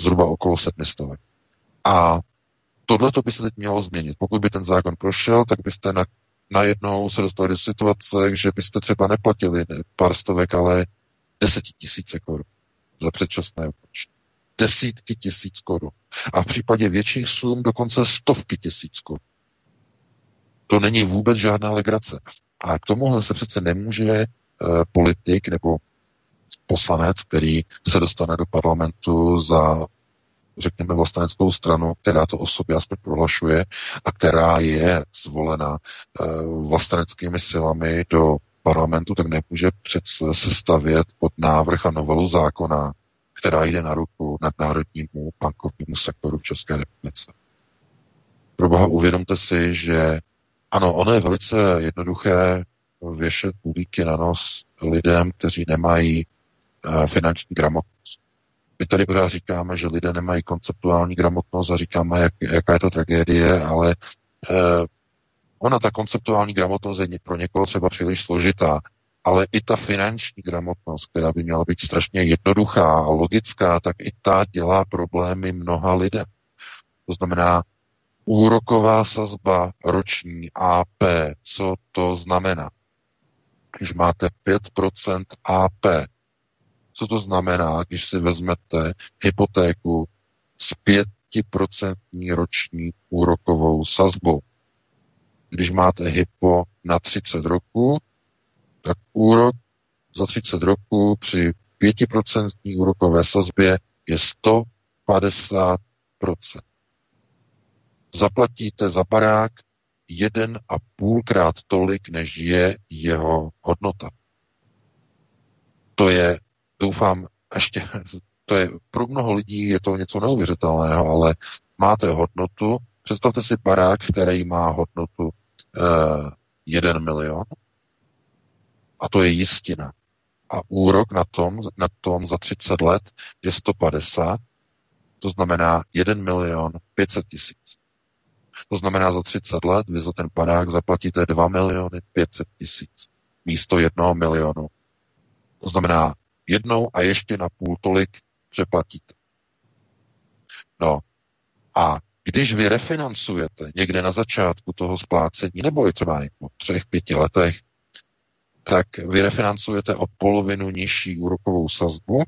zhruba okolo sedm stovek. A tohle to by se teď mělo změnit. Pokud by ten zákon prošel, tak byste na, najednou se dostali do situace, že byste třeba neplatili pár stovek, ale deset tisíc korun za předčasné ukončení. Desítky tisíc korun. A v případě větších sum dokonce stovky tisíc korun. To není vůbec žádná legrace. A k tomuhle se přece nemůže e, politik nebo poslanec, který se dostane do parlamentu za, řekněme, vlasteneckou stranu, která to o sobě aspoň prohlašuje a která je zvolena e, vlasteneckými silami do parlamentu, tak nemůže přece sestavět pod návrh a novelu zákona, která jde na ruku nadnárodnímu bankovnímu sektoru v České republice. Proboha, uvědomte si, že ano, ono je velice jednoduché věšet bulíky na nos lidem, kteří nemají uh, finanční gramotnost. My tady pořád říkáme, že lidé nemají konceptuální gramotnost a říkáme, jak, jaká je to tragédie, ale uh, ona, ta konceptuální gramotnost je pro někoho třeba příliš složitá. Ale i ta finanční gramotnost, která by měla být strašně jednoduchá a logická, tak i ta dělá problémy mnoha lidem. To znamená úroková sazba roční A P. Co to znamená? Když máte pět procent A P, co to znamená, když si vezmete hypotéku s pět procent roční úrokovou sazbou? Když máte hypo na třicet roků, tak úrok za třicet roků při pěti procentní úrokové sazbě je sto padesát procent. Zaplatíte za barák jeden a půlkrát tolik, než je jeho hodnota. To je, doufám, ještě, to je, pro mnoho lidí je to něco neuvěřitelného, ale máte hodnotu, představte si barák, který má hodnotu eh, jeden milion, a to je jistina. A úrok na tom, na tom za třicet let je sto padesát, to znamená jeden milion pět set tisíc. To znamená za třicet let vy za ten barák zaplatíte dva miliony pět set tisíc místo jednoho milionu. To znamená jednou a ještě na půl tolik přeplatíte. No a když vy refinancujete někde na začátku toho splácení, nebo třeba po třech, pěti letech, tak vy refinancujete o polovinu nižší úrokovou sazbu,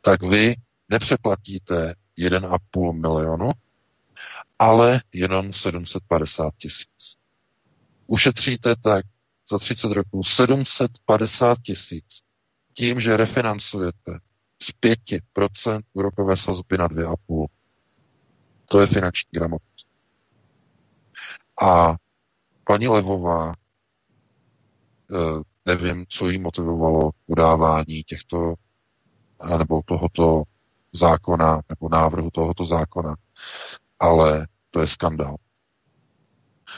tak vy nepřeplatíte jeden a půl milionu, ale jenom sedm set padesát tisíc. Ušetříte tak za třicet roků sedm set padesát tisíc tím, že refinancujete z pět procent úrokové sazby na dvě a půl. To je finanční gramotnost. A paní Levová, nevím, co jí motivovalo udávání těchto, nebo tohoto zákona, nebo návrhu tohoto zákona, ale to je skandál.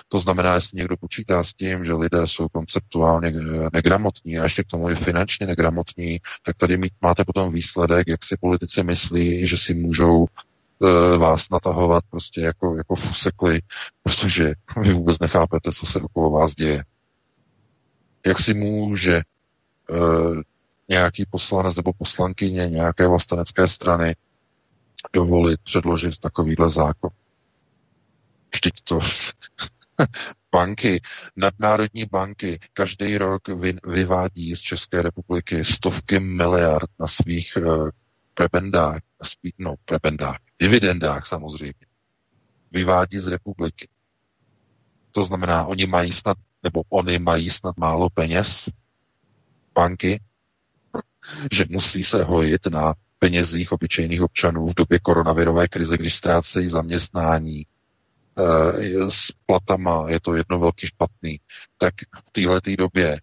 To znamená, jestli někdo počítá s tím, že lidé jsou konceptuálně negramotní a ještě k tomu je finančně negramotní, tak tady mít, máte potom výsledek, jak si politici myslí, že si můžou e, vás natahovat prostě jako, jako fusekli, protože vy vůbec nechápete, co se okolo vás děje. Jak si může e, nějaký poslanec nebo poslankyně nějaké vlastenecké strany dovolit předložit takovýhle zákon. Vždyť to banky, nadnárodní banky, každý rok vy, vyvádí z České republiky stovky miliard na svých uh, prebendách, na svých, no, prebendách, dividendách samozřejmě. Vyvádí z republiky. To znamená, oni mají snad, nebo oni mají snad málo peněz, banky, že musí se hojit na penězích obyčejných občanů v době koronavirové krize, když ztrácejí zaměstnání, s platama, je to jedno velký špatný, tak v téhletý době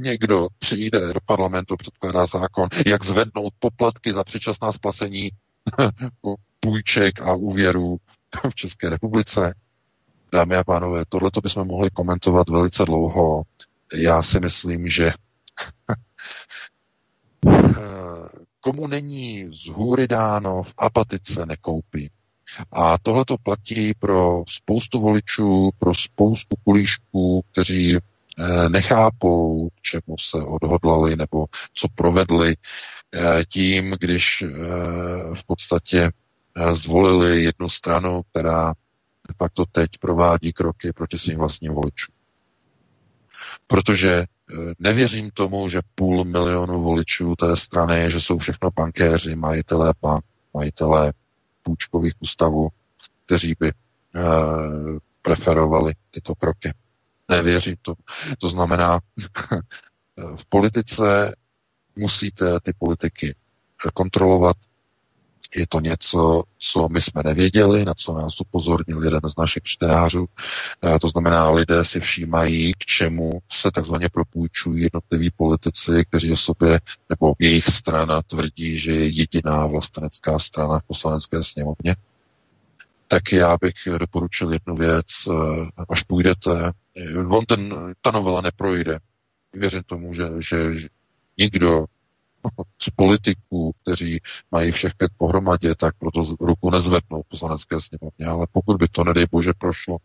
někdo přijde do parlamentu, předkládá zákon, jak zvednout poplatky za předčasná splacení půjček a úvěrů v České republice. Dámy a pánové, tohleto bychom mohli komentovat velice dlouho. Já si myslím, že komu není z hůry dáno, v apatice nekoupí. A tohle to platí pro spoustu voličů, pro spoustu kulíšků, kteří nechápou, čemu se odhodlali nebo co provedli tím, když v podstatě zvolili jednu stranu, která de facto teď provádí kroky proti svým vlastním voličům. Protože nevěřím tomu, že půl milionu voličů té strany, že jsou všechno bankéři, majitelé bank, majitelé půjčkových ústavů, kteří by e, preferovali tyto kroky. Nevěřím to. To znamená, v politice musíte ty politiky kontrolovat. Je to něco, co my jsme nevěděli, na co nás upozornil jeden z našich čtenářů. E, to znamená, lidé si všímají, k čemu se takzvaně propůjčují jednotliví politici, kteří o sobě nebo jejich strana tvrdí, že je jediná vlastenecká strana v poslanecké sněmovně. Tak já bych doporučil jednu věc, až půjdete, on ten, ta novela neprojde. Věřím tomu, že, že, že nikdo z politiků, kteří mají všech pět pohromadě, tak proto ruku nezvednou poslanecké sněmovně, ale pokud by to, nedej bože, prošlo,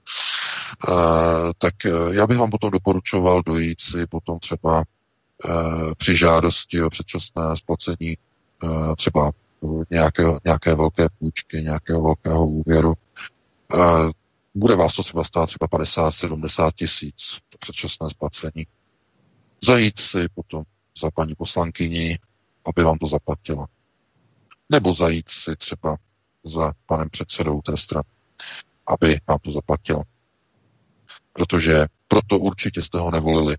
uh, tak já bych vám potom doporučoval dojít si potom třeba uh, při žádosti o předčasné splacení uh, třeba nějaké, nějaké velké půjčky, nějakého velkého úvěru. Uh, bude vás to třeba stát třeba padesát sedmdesát tisíc předčasné splacení. Zajít si potom za paní poslankyni, aby vám to zaplatila. Nebo zajít si třeba za panem předsedou té strany, aby vám to zaplatil. Protože proto určitě jste ho nevolili,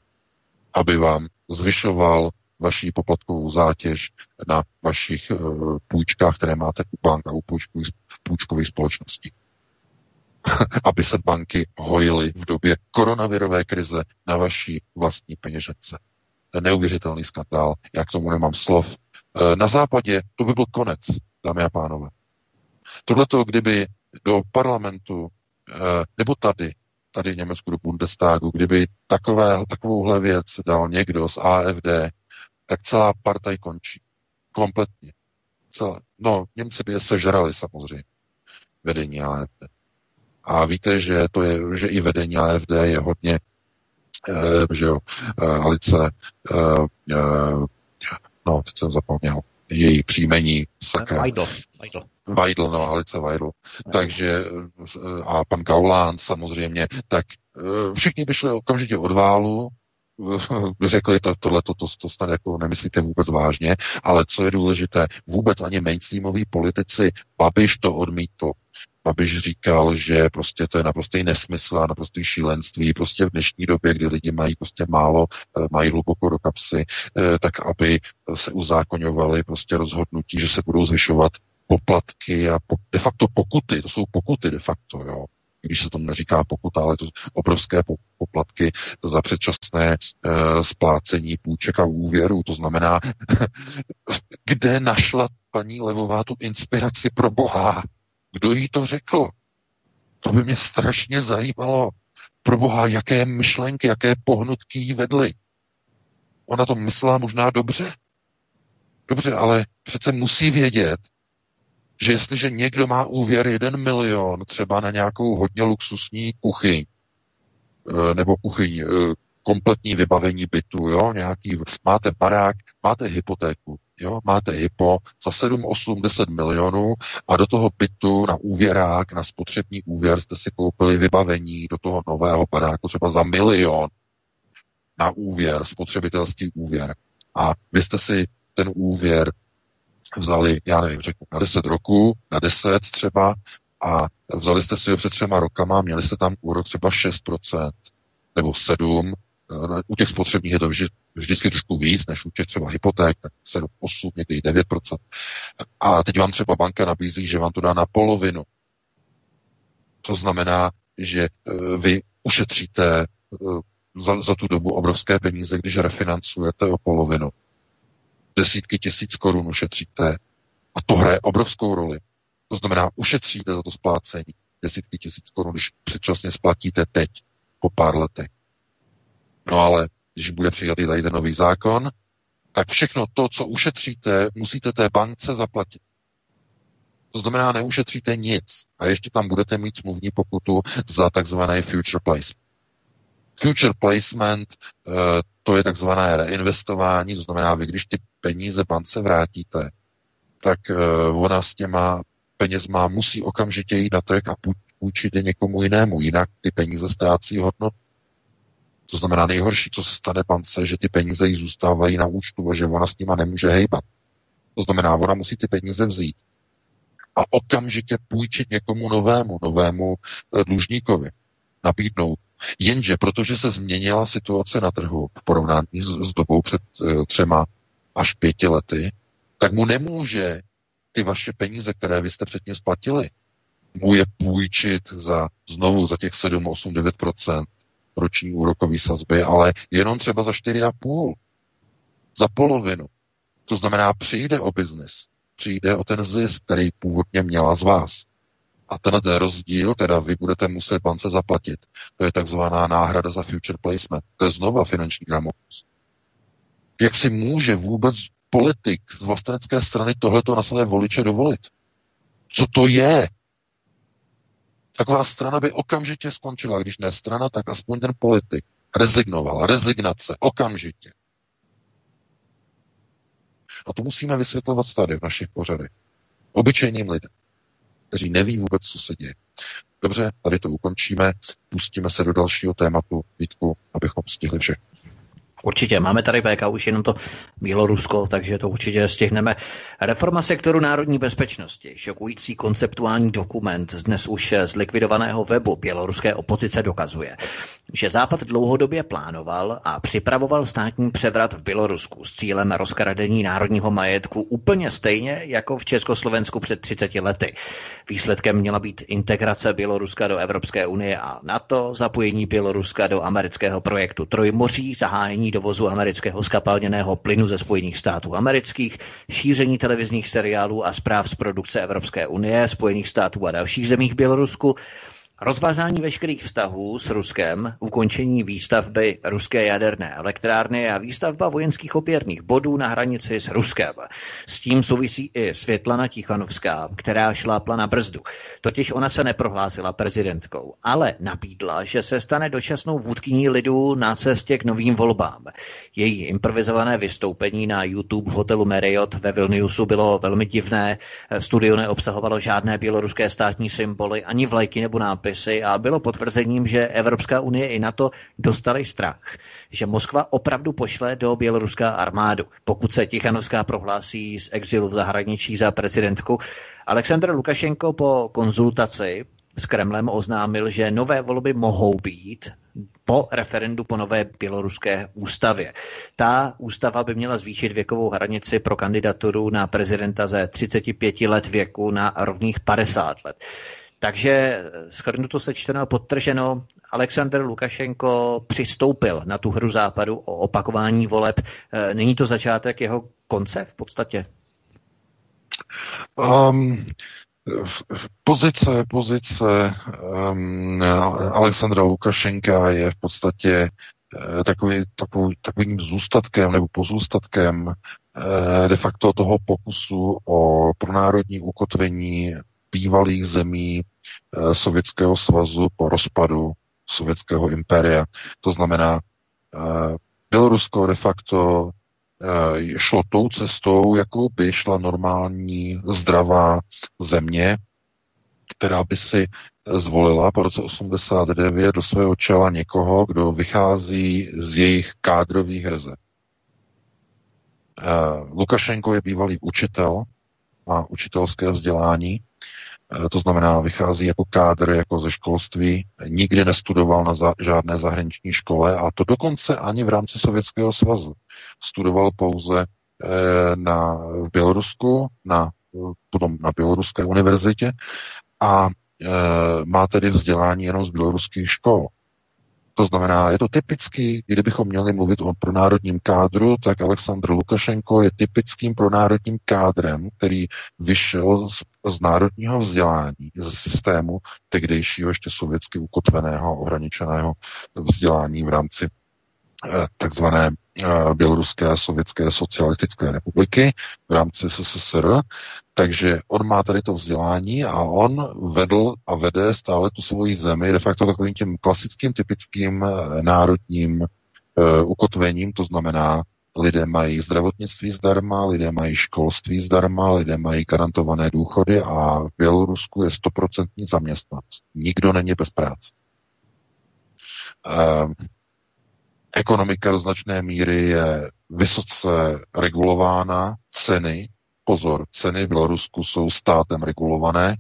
aby vám zvyšoval vaši poplatkovou zátěž na vašich uh, půjčkách, které máte u bank a u půjčkových, půjčkových společností. Aby se banky hojily v době koronavirové krize na vaší vlastní peněžence. Neuvěřitelný skandál, já k tomu nemám slov. Na západě to by byl konec, dámy a pánové. Tohleto, kdyby do parlamentu, nebo tady, tady v Německu do Bundestagu, kdyby takové, takovouhle věc dal někdo z A F D, tak celá partaj končí. Kompletně. Celé. No, Němci by je sežrali samozřejmě. Vedení A F D. A víte, že, to je, že i vedení A F D je hodně že jo, Alice, no, teď jsem zapomněl, její příjmení, sakra. Weidl. Weidl. Weidl, no, Alice Weidl. Takže a pan Kaulán samozřejmě, tak všichni by šli okamžitě od válu, řekli, to, tohle to, to, to snad jako nemyslíte vůbec vážně, ale co je důležité, vůbec ani mainstreamoví politici, Babiš to odmítl. Babiš říkal, že prostě to je naprostý nesmysl a naprostý šílenství prostě v dnešní době, kdy lidi mají prostě málo, mají hluboko do kapsy, tak aby se uzákoňovali prostě rozhodnutí, že se budou zvyšovat poplatky a po, de facto pokuty, to jsou pokuty de facto, jo. Když se tomu neříká pokuta, ale to obrovské poplatky za předčasné e, splácení půjček a úvěrů. To znamená, kde našla paní Levová tu inspiraci pro Boha? Kdo jí to řekl? To by mě strašně zajímalo. Pro Boha, jaké myšlenky, jaké pohnutky jí vedly. Ona to myslela možná dobře. Dobře, ale přece musí vědět, že jestliže někdo má úvěr jeden milion třeba na nějakou hodně luxusní kuchyň, nebo kuchyň, kompletní vybavení bytu, jo, nějaký, máte barák, máte hypotéku, jo, máte hypo za sedm, osm, deset milionů a do toho bytu na úvěrák, na spotřební úvěr jste si koupili vybavení do toho nového baráku třeba za milion na úvěr, spotřebitelský úvěr. A vy jste si ten úvěr vzali, já nevím, řeknu, na deset roků, na deset třeba, a vzali jste si ho před třema rokama, měli jste tam úrok třeba šest procent nebo sedm, u těch spotřebních je to vždy, vždycky trošku víc, než u těch třeba hypoték, tak sedm, osm, někdy devět procent. A teď vám třeba banka nabízí, že vám to dá na polovinu. To znamená, že vy ušetříte za, za tu dobu obrovské peníze, když refinancujete o polovinu. Desítky tisíc korun ušetříte a to hraje obrovskou roli. To znamená, ušetříte za to splácení desítky tisíc korun, když předčasně splatíte teď, po pár letech. No ale když bude přijatý tady ten nový zákon, tak všechno to, co ušetříte, musíte té bance zaplatit. To znamená, neušetříte nic a ještě tam budete mít smluvní pokutu za takzvaný future placement. Future placement, to je takzvané reinvestování, to znamená, vy když ty peníze bance vrátíte, tak ona s těma penězma musí okamžitě jít na trh a půjčit je někomu jinému, jinak ty peníze ztrácí hodnotu. To znamená, nejhorší, co se stane bance, že ty peníze jí zůstávají na účtu a že ona s nima nemůže hejbat. To znamená, ona musí ty peníze vzít a okamžitě půjčit někomu novému, novému dlužníkovi, nabídnout. Jenže, protože se změnila situace na trhu v porovnání s, s dobou před uh, třema až pěti lety, tak mu nemůže ty vaše peníze, které vy jste předtím splatili, mu je půjčit za, znovu za těch sedm, osm, devět procent roční úrokové sazby, ale jenom třeba za čtyři a půl, za polovinu. To znamená, přijde o biznis, přijde o ten zisk, který původně měla z vás. A tenhle rozdíl, teda vy budete muset bance zaplatit. To je takzvaná náhrada za future placement. To je znova finanční gramotnost. Jak si může vůbec politik z vlastenecké strany tohleto na své voliče dovolit? Co to je? Taková strana by okamžitě skončila. Když ne strana, tak aspoň ten politik rezignoval. Rezignace okamžitě. A to musíme vysvětlovat tady v našich pořadech. Obyčejným lidem, kteří neví vůbec, co se děje. Dobře, tady to ukončíme, pustíme se do dalšího tématu, Vítku, abychom stihli vše. Určitě, máme tady P K, už jenom to Bělorusko, takže to určitě stihneme. Reforma sektoru národní bezpečnosti, šokující konceptuální dokument z dnes už zlikvidovaného webu běloruské opozice dokazuje, že Západ dlouhodobě plánoval a připravoval státní převrat v Bělorusku s cílem rozkradení národního majetku úplně stejně jako v Československu před třiceti lety. Výsledkem měla být integrace Běloruska do Evropské unie a NATO, zapojení Běloruska do amerického projektu Trojmoří, zahájení dovozu amerického skapalněného plynu ze Spojených států amerických, šíření televizních seriálů a zpráv z produkce Evropské unie, Spojených států a dalších zemích Bělorusku, Rozvázání veškerých vztahů s Ruskem, ukončení výstavby ruské jaderné elektrárny a výstavba vojenských opěrných bodů na hranici s Ruskem. S tím souvisí i Svetlana Tichanovská, která šlápla na brzdu. Totiž ona se neprohlásila prezidentkou, ale nabídla, že se stane dočasnou vůdkyní lidu na cestě k novým volbám. Její improvizované vystoupení na YouTube v hotelu Marriott ve Vilniusu bylo velmi divné. Studio neobsahovalo žádné běloruské státní symboly, ani vlajky nebo nápisy. A bylo potvrzením, že Evropská unie i NATO dostali strach, že Moskva opravdu pošle do Běloruska armádu, pokud se Tichanovská prohlásí z exilu v zahraničí za prezidentku. Alexander Lukašenko po konzultaci s Kremlem oznámil, že nové volby mohou být po referendu po nové běloruské ústavě. Ta ústava by měla zvýšit věkovou hranici pro kandidaturu na prezidenta ze třicet pět let věku na rovných padesát let. Takže shrnuto sečteno a podtrženo, Alexander Lukašenko přistoupil na tu hru západu o opakování voleb. Není to začátek jeho konce v podstatě? Um, pozice pozice um, Alexandra Lukašenka je v podstatě takový, takový, takovým zůstatkem nebo pozůstatkem de facto toho pokusu o pronárodní ukotvení bývalých zemí e, Sovětského svazu po rozpadu Sovětského impéria. To znamená, e, Bělorusko de facto e, šlo tou cestou, jakou by šla normální, zdravá země, která by si zvolila po roce osmdesát devět do svého čela někoho, kdo vychází z jejich kádrových rezerv. E, Lukašenko je bývalý učitel, má učitelské vzdělání, to znamená, vychází jako kádr, jako ze školství, nikdy nestudoval na za, žádné zahraniční škole a to dokonce ani v rámci Sovětského svazu. Studoval pouze eh, na, v Bělorusku, na, potom na Běloruské univerzitě a eh, má tedy vzdělání jenom z běloruských škol. To znamená, je to typický, kdybychom měli mluvit o pronárodním kádru, tak Alexandr Lukašenko je typickým pronárodním kádrem, který vyšel z, z národního vzdělání, ze systému tehdejšího ještě sovětsky ukotveného, ohraničeného vzdělání v rámci eh, takzvané eh, Běloruské sovětské socialistické republiky v rámci S S S R. Takže on má tady to vzdělání a on vedl a vede stále tu svoji zemi de facto takovým tím klasickým, typickým národním e, ukotvením, to znamená, lidé mají zdravotnictví zdarma, lidé mají školství zdarma, lidé mají garantované důchody a v Bělorusku je stoprocentní zaměstnanost. Nikdo není bez práce. E, ekonomika do značné míry je vysoce regulována, ceny Pozor, ceny v Bělorusku jsou státem regulované.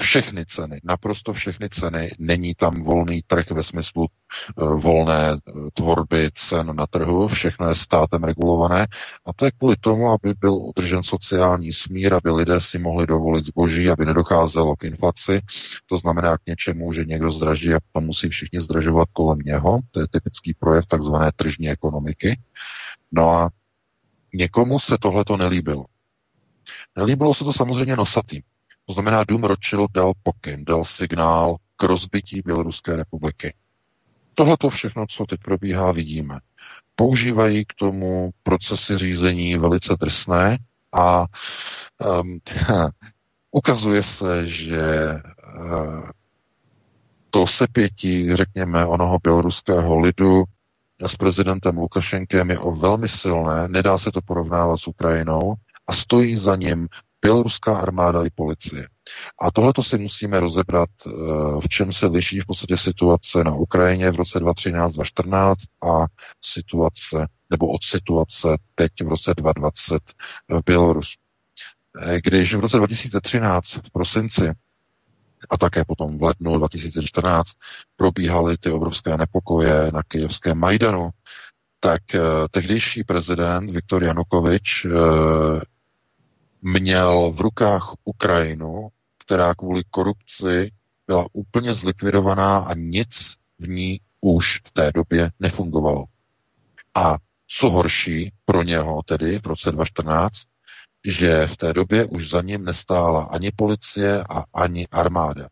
Všechny ceny, naprosto všechny ceny, není tam volný trh ve smyslu uh, volné tvorby cen na trhu, všechno je státem regulované a to je kvůli tomu, aby byl udržen sociální smír, aby lidé si mohli dovolit zboží, aby nedocházelo k inflaci, to znamená k něčemu, že někdo zdraží a potom musí všichni zdražovat kolem něho, to je typický projev takzvané tržní ekonomiky. No a někomu se tohleto nelíbilo. Nelíbilo se to samozřejmě nosatým. To znamená, dům Rothschild dal pokyn, dal signál k rozbití Běloruské republiky. Tohle to všechno, co teď probíhá, vidíme. Používají k tomu procesy řízení velice drsné a um, ukazuje se, že uh, to sepětí, řekněme, onoho běloruského lidu s prezidentem Lukašenkem je o velmi silné, nedá se to porovnávat s Ukrajinou, a stojí za ním běloruská armáda i policie. A tohleto si musíme rozebrat, v čem se liší v podstatě situace na Ukrajině v roce dvacet třináct dvacet čtrnáct a situace, nebo od situace teď v roce dvacet dvacet v Bělorusku. Když v roce dva tisíce třináct v prosinci a také potom v lednu dva tisíce čtrnáct probíhaly ty obrovské nepokoje na kyjevském Majdanu, tak tehdejší prezident Viktor Yanukovych měl v rukách Ukrajinu, která kvůli korupci byla úplně zlikvidovaná a nic v ní už v té době nefungovalo. A co horší pro něho tedy v roce dvacet čtrnáct, že v té době už za ním nestála ani policie a ani armáda.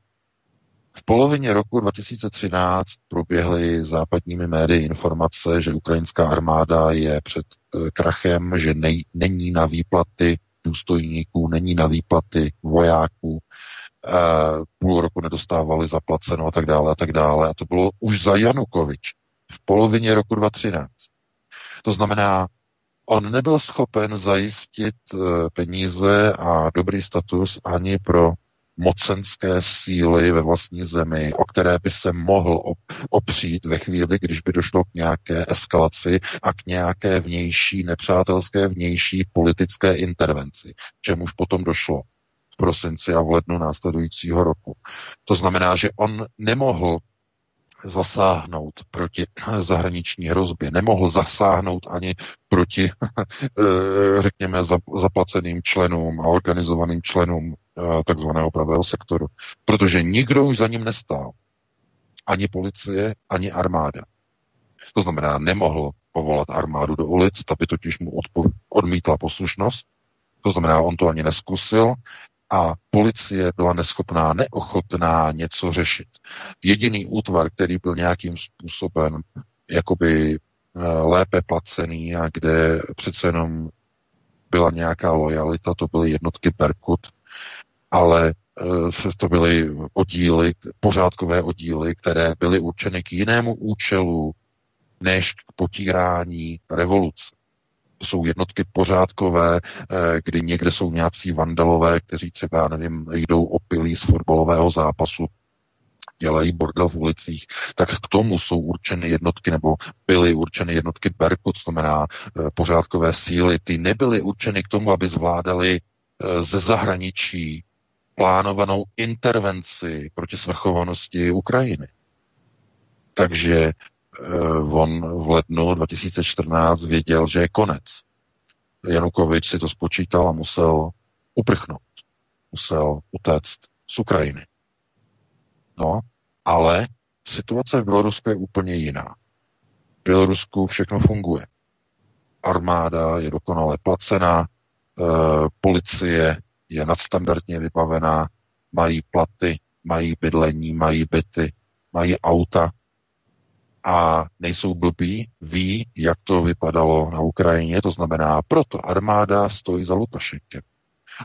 V polovině roku dva tisíce třináct proběhly západními médii informace, že ukrajinská armáda je před krachem, že nej, není na výplaty důstojníků, není na výplaty vojáků, e, půl roku nedostávali zaplaceno a tak dále a tak dále. A to bylo už za Janukovič v polovině roku dva tisíce třináct. To znamená, on nebyl schopen zajistit peníze a dobrý status ani pro mocenské síly ve vlastní zemi, o které by se mohl opřít ve chvíli, když by došlo k nějaké eskalaci a k nějaké vnější, nepřátelské vnější politické intervenci, čemuž potom došlo v prosinci a v lednu následujícího roku. To znamená, že on nemohl zasáhnout proti zahraniční hrozbě, nemohl zasáhnout ani proti, řekněme, zaplaceným členům a organizovaným členům takzvaného pravého sektoru, protože nikdo už za ním nestál. Ani policie, ani armáda. To znamená, nemohl povolat armádu do ulic, ta by totiž mu odpo- odmítla poslušnost, to znamená, on to ani neskusil, a policie byla neschopná, neochotná něco řešit. Jediný útvar, který byl nějakým způsobem jakoby lépe placený a kde přece jenom byla nějaká lojalita, to byly jednotky Berkut, ale to byly oddíly, pořádkové oddíly, které byly určeny k jinému účelu než k potírání revoluce. Jsou jednotky pořádkové, kdy někde jsou nějací vandalové, kteří třeba, nevím, jdou opilí z fotbalového zápasu, dělají bordel v ulicích, tak k tomu jsou určeny jednotky, nebo byly určeny jednotky Berkut, to znamená pořádkové síly. Ty nebyly určeny k tomu, aby zvládali ze zahraničí plánovanou intervenci proti svrchovanosti Ukrajiny. Takže on v lednu dva tisíce čtrnáct věděl, že je konec. Janukovič si to spočítal a musel uprchnout. Musel utéct z Ukrajiny. No, ale situace v Bělorusku je úplně jiná. V Bělorusku všechno funguje. Armáda je dokonale placená, policie je nadstandardně vybavená, mají platy, mají bydlení, mají byty, mají auta a nejsou blbí, ví, jak to vypadalo na Ukrajině, to znamená, proto armáda stojí za Lukašenkem.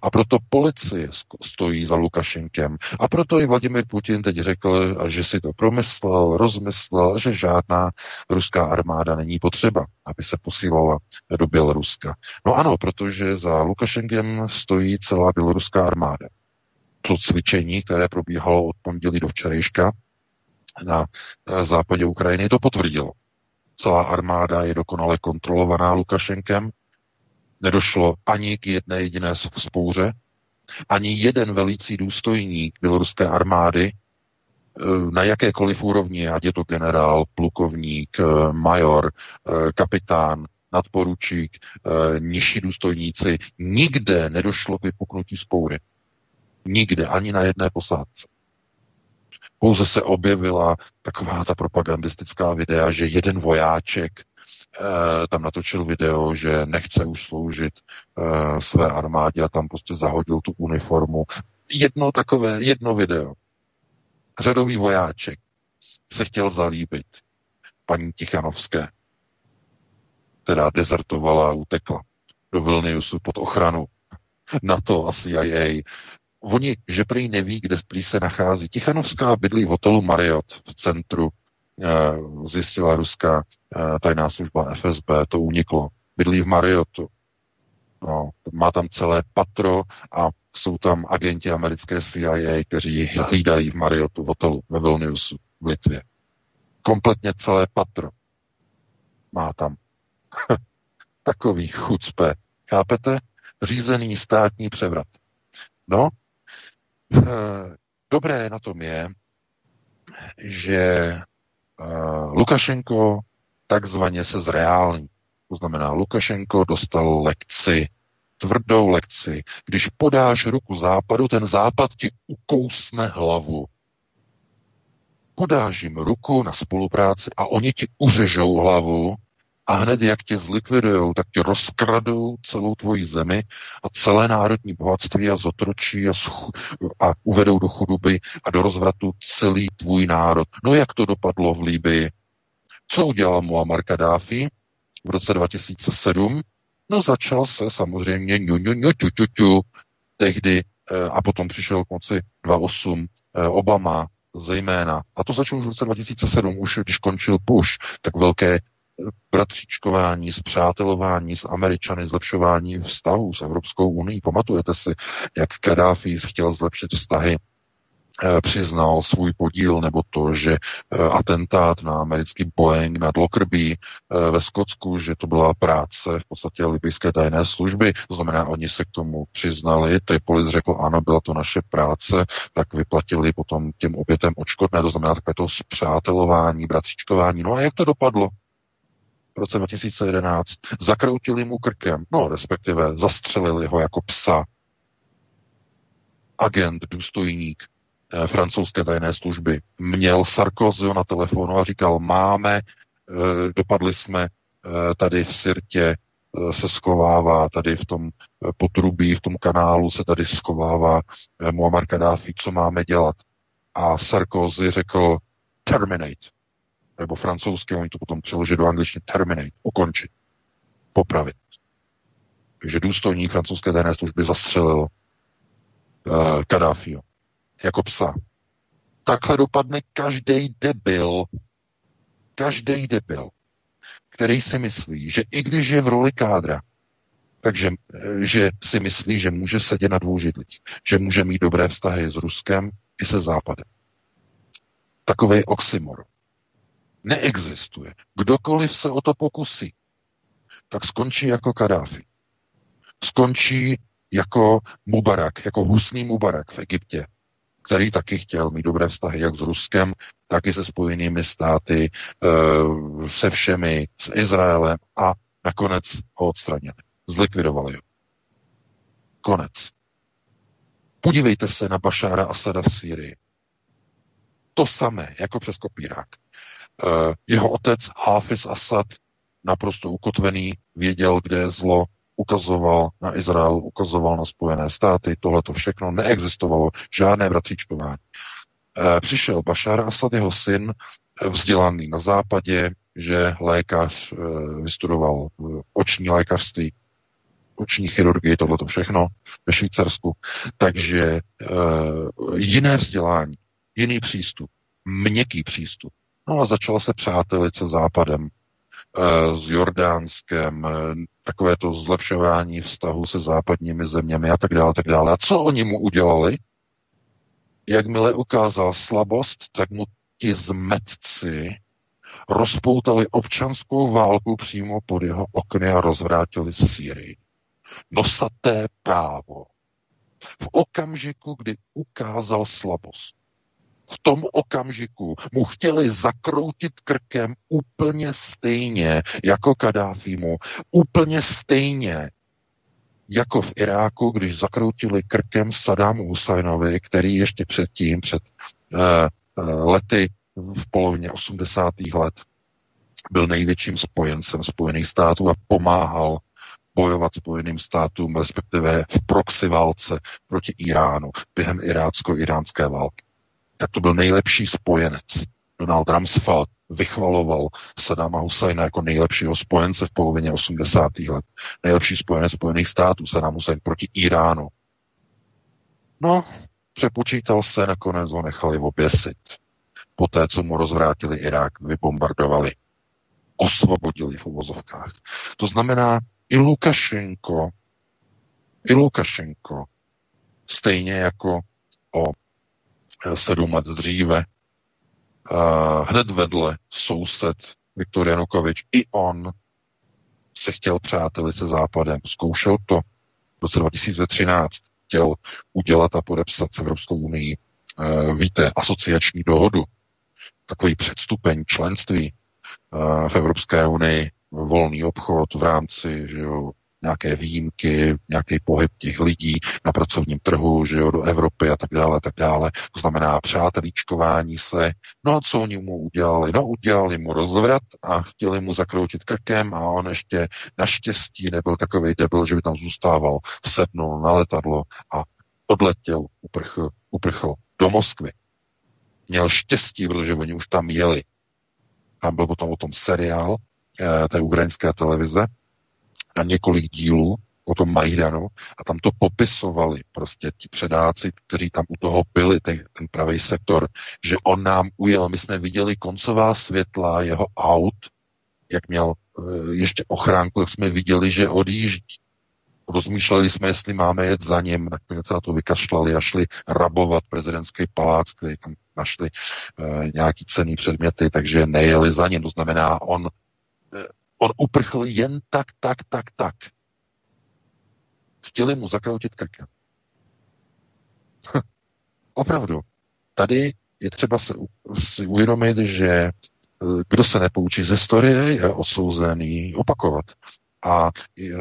A proto policie stojí za Lukašenkem. A proto i Vladimir Putin teď řekl, že si to promyslel, rozmyslel, že žádná ruská armáda není potřeba, aby se posílala do Běloruska. No ano, protože za Lukašenkem stojí celá běloruská armáda. To cvičení, které probíhalo od pondělí do včerejška na západě Ukrajiny, to potvrdilo. Celá armáda je dokonale kontrolovaná Lukašenkem. Nedošlo ani k jedné jediné vzpouře, ani jeden velící důstojník běloruské armády na jakékoliv úrovni, ať je to generál, plukovník, major, kapitán, nadporučík, nižší důstojníci, nikde nedošlo k vypuknutí vzpoury. Nikde, ani na jedné posádce. Pouze se objevila taková ta propagandistická videa, že jeden vojáček tam natočil video, že nechce už sloužit uh, své armádě a tam prostě zahodil tu uniformu. Jedno takové, jedno video. Řadový vojáček se chtěl zalíbit paní Tichanovské, která dezertovala a utekla do Vilniusu pod ochranu NATO a C I A. Oni, že prý neví, kde v prý se nachází. Tichanovská bydlí v hotelu Marriott v centru, zjistila ruská tajná služba F S B, to uniklo. Bydlí v Marriottu. No, má tam celé patro a jsou tam agenti americké C I A, kteří hlídají v Marriottu v hotelu ve Vilniusu v Litvě. Kompletně celé patro má tam. Takový chucpe. Chápete? Řízený státní převrat. No, dobré na tom je, že Uh, Lukašenko takzvaně se zreální. To znamená, Lukašenko dostal lekci, tvrdou lekci. Když podáš ruku západu, ten západ ti ukousne hlavu. Podáš jim ruku na spolupráci a oni ti uřežou hlavu a hned jak tě zlikvidujou, tak tě rozkradou celou tvoji zemi a celé národní bohatství a zotročí a, schu- a uvedou do chudoby a do rozvratu celý tvůj národ. No jak to dopadlo v Libii? Co udělal Muammar Gaddafi v roce dva tisíce sedm? No začal se samozřejmě ňu, ňu, ňu, ťu, ťu, ťu, tehdy a potom přišel k moci dva tisíce osm Obama zejména. A to začalo už v roce dva tisíce sedm, už když končil Bush, tak velké bratříčkování, zpřátelování s Američany, zlepšování vztahů s Evropskou unií. Pamatujete si, jak Kaddáfi chtěl zlepšit vztahy, přiznal svůj podíl, nebo to, že atentát na americký Boeing nad Lockerbie ve Skotsku, že to byla práce v podstatě libijské tajné služby, to znamená, oni se k tomu přiznali, Tripolis řekl, ano, byla to naše práce, tak vyplatili potom těm obětem odškodné, to znamená takové to zpřátelování, bratříčkování. No a jak to dopadlo? V roce dva tisíce jedenáct zakroutili mu krkem, no respektive zastřelili ho jako psa. Agent, důstojník eh, francouzské tajné služby měl Sarkozyho na telefonu a říkal, máme, eh, dopadli jsme eh, tady v Sirtě, eh, se skovává tady v tom eh, potrubí, v tom kanálu se tady skovává eh, Muammar Kaddáfi, co máme dělat? A Sarkozy řekl, terminate. Nebo francouzsky, oni to potom přeložili do angličtiny, terminate, ukončit, popravit. Takže důstojník francouzské tajné služby zastřelil uh, Kaddáfího jako psa. Takhle dopadne každý debil, každý debil, který si myslí, že i když je v roli kádra, takže že si myslí, že může sedět na dvou židlích, že může mít dobré vztahy s Ruskem i se Západem. Takovej oxymoron. Neexistuje. Kdokoliv se o to pokusí, tak skončí jako Kaddáfi. Skončí jako Mubarak, jako Hosni Mubarak v Egyptě, který taky chtěl mít dobré vztahy jak s Ruskem, tak i se Spojenými státy, se všemi, s Izraelem a nakonec ho odstranili. Zlikvidovali ho. Konec. Podívejte se na Bašára Asada v Sýrii. To samé, jako přes kopírák. Jeho otec Hafiz Asad, naprosto ukotvený, věděl, kde je zlo, ukazoval na Izrael, ukazoval na Spojené státy, tohle to všechno neexistovalo, žádné bratříčkování. Přišel Bašar Asad, jeho syn, vzdělaný na západě, že lékař vystudoval oční lékařství, oční chirurgii, tohle to všechno ve Švýcarsku, takže jiné vzdělání, jiný přístup, měkký přístup. No a začala se přátelit se Západem, e, s Jordánskem, e, takové to zlepšování vztahu se západními zeměmi a tak dále, tak dále. A co oni mu udělali? Jakmile ukázal slabost, tak mu ti zmetci rozpoutali občanskou válku přímo pod jeho okny a rozvrátili Sýrii. Nosaté právo. V okamžiku, kdy ukázal slabost, v tom okamžiku mu chtěli zakroutit krkem úplně stejně jako Kaddáfimu, úplně stejně jako v Iráku, když zakroutili krkem Saddamu Husajnovi, který ještě předtím, před uh, lety v polovině osmdesátých let, byl největším spojencem Spojených států a pomáhal bojovat Spojeným státům, respektive v proxy válce proti Iránu během irácko-iránské války. Tak to byl nejlepší spojenec. Donald Rumsfeld vychvaloval Saddama Husajna jako nejlepšího spojence v polovině osmdesátých let. Nejlepší spojenec Spojených států, Saddam Husajn proti Iránu. No, přepočítal se, nakonec ho nechali oběsit. Poté, co mu rozvrátili Irák, vybombardovali. Osvobodili v uvozovkách. To znamená, i Lukašenko, i Lukašenko, stejně jako o sedm let dříve, uh, hned vedle soused Viktor Yanukovych, i on se chtěl přátelit se Západem. Zkoušel to v roce dva tisíce třináct, chtěl udělat a podepsat s Evropskou unii, uh, víte, asociační dohodu, takový předstupeň členství uh, v Evropské unii, volný obchod v rámci, že jo, nějaké výjimky, nějaký pohyb těch lidí na pracovním trhu, že jo, do Evropy a tak dále, a tak dále. To znamená přátelíčkování se. No a co oni mu udělali? No udělali mu rozvrat a chtěli mu zakroutit krkem a on ještě naštěstí nebyl takovej debil, že by tam zůstával, sednul na letadlo a odletěl, uprchl, uprchl do Moskvy. Měl štěstí, protože oni už tam jeli. Tam byl potom o tom seriál eh, té ukrajinské televize na několik dílů o tom Majdanu a tam to popisovali prostě ti předáci, kteří tam u toho byli, ten, ten pravý sektor, že on nám ujel. My jsme viděli koncová světla jeho aut, jak měl eh, ještě ochránku, tak jsme viděli, že odjíždí. Rozmýšleli jsme, jestli máme jet za ním, nakonec se na to vykašlali a šli rabovat prezidentský palác, který tam našli e, nějaký cenný předměty, takže nejeli za ním. To znamená, on, e, on uprchl jen tak, tak, tak, tak. Chtěli mu zakroutit krkem. Opravdu. Tady je třeba se, si uvědomit, že e, kdo se nepoučí z historie, je osouzený opakovat. A e,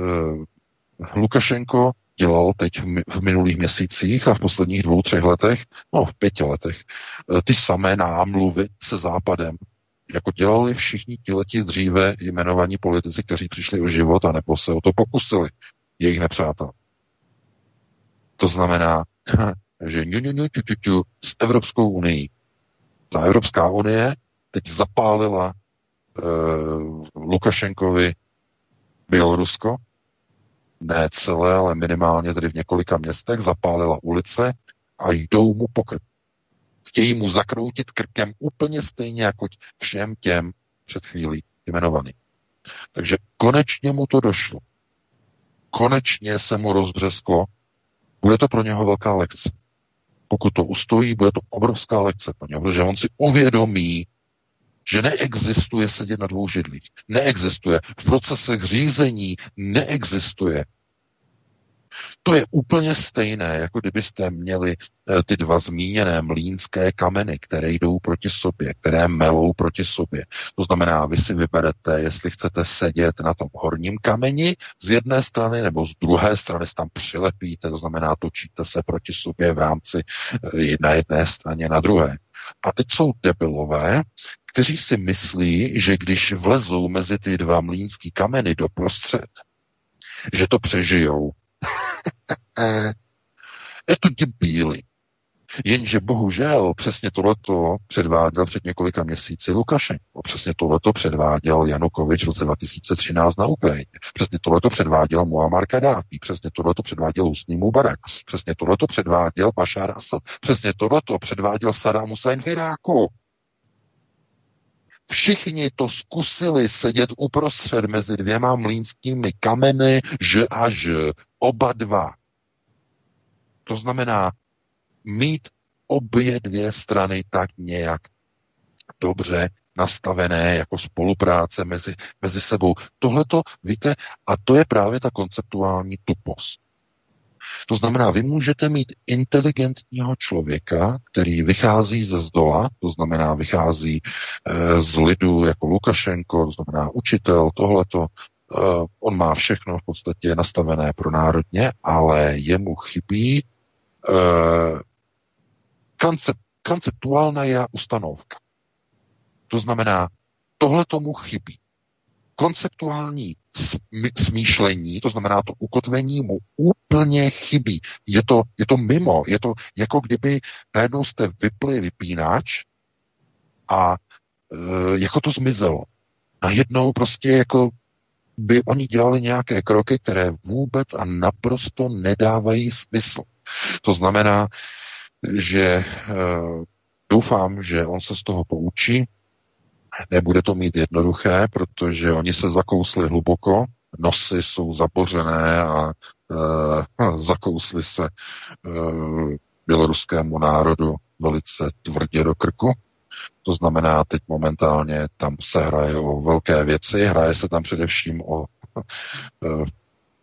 Lukašenko dělal teď v minulých měsících a v posledních dvou, třech letech, no v pěti letech, ty samé námluvy se Západem, jako dělali všichni ti dříve jmenovaní politici, kteří přišli o život a nebo se o to pokusili, jejich nepřátel. To znamená, že s Evropskou unii. Ta Evropská unie teď zapálila uh, Lukašenkovi Bělorusko, ne celé, ale minimálně tedy v několika městech, zapálila ulice a jdou mu po krku. Chtějí mu zakroutit krkem úplně stejně jako všem těm před chvílí jmenovaným. Takže konečně mu to došlo. Konečně se mu rozbřesklo. Bude to pro něho velká lekce. Pokud to ustojí, bude to obrovská lekce pro něho, protože on si uvědomí, že neexistuje sedět na dvou židlích. Neexistuje. V procesech řízení neexistuje. To je úplně stejné, jako kdybyste měli ty dva zmíněné mlýnské kameny, které jdou proti sobě, které melou proti sobě. To znamená, vy si vyberete, jestli chcete sedět na tom horním kameni z jedné strany nebo z druhé strany se tam přilepíte, to znamená, točíte se proti sobě v rámci na jedné straně, na druhé. A teď jsou debilové, kteří si myslí, že když vlezou mezi ty dva mlýnský kameny do prostřed, že to přežijou. Je to debíly. Jenže bohužel přesně tohleto předváděl před několika měsíci Lukašenko. Přesně tohleto předváděl Janukovič v roce dva tisíce třináct na Ukrajině. Přesně tohleto předváděl Muammar Gaddafi. Přesně tohleto předváděl Hosni Mubarak. Přesně tohleto předváděl Bashar al-Assad. Přesně tohleto předváděl Saddam Hussein v Iráku. Všichni to zkusili sedět uprostřed mezi dvěma mlýnskými kameny, že a že. Oba dva. To znamená mít obě dvě strany tak nějak dobře nastavené jako spolupráce mezi, mezi sebou. Tohle to, víte, a to je právě ta konceptuální tupost. To znamená, vy můžete mít inteligentního člověka, který vychází ze zdola, to znamená, vychází e, z lidu jako Lukašenko, to znamená učitel, tohleto. E, on má všechno v podstatě nastavené pro národně, ale jemu chybí e, koncept, konceptuální ustanovka. To znamená, tohle tomu chybí. Konceptuální smýšlení, to znamená to ukotvení mu úplně chybí. Je to, je to mimo, je to jako kdyby najednou jste vypli vypínač a e, jako to zmizelo. Najednou prostě jako by oni dělali nějaké kroky, které vůbec a naprosto nedávají smysl. To znamená, že e, doufám, že on se z toho poučí. Nebude to mít jednoduché, protože oni se zakousli hluboko, nosy jsou zabořené a e, zakousli se e, běloruskému národu velice tvrdě do krku. To znamená, teď momentálně tam se hraje o velké věci, hraje se tam především o e,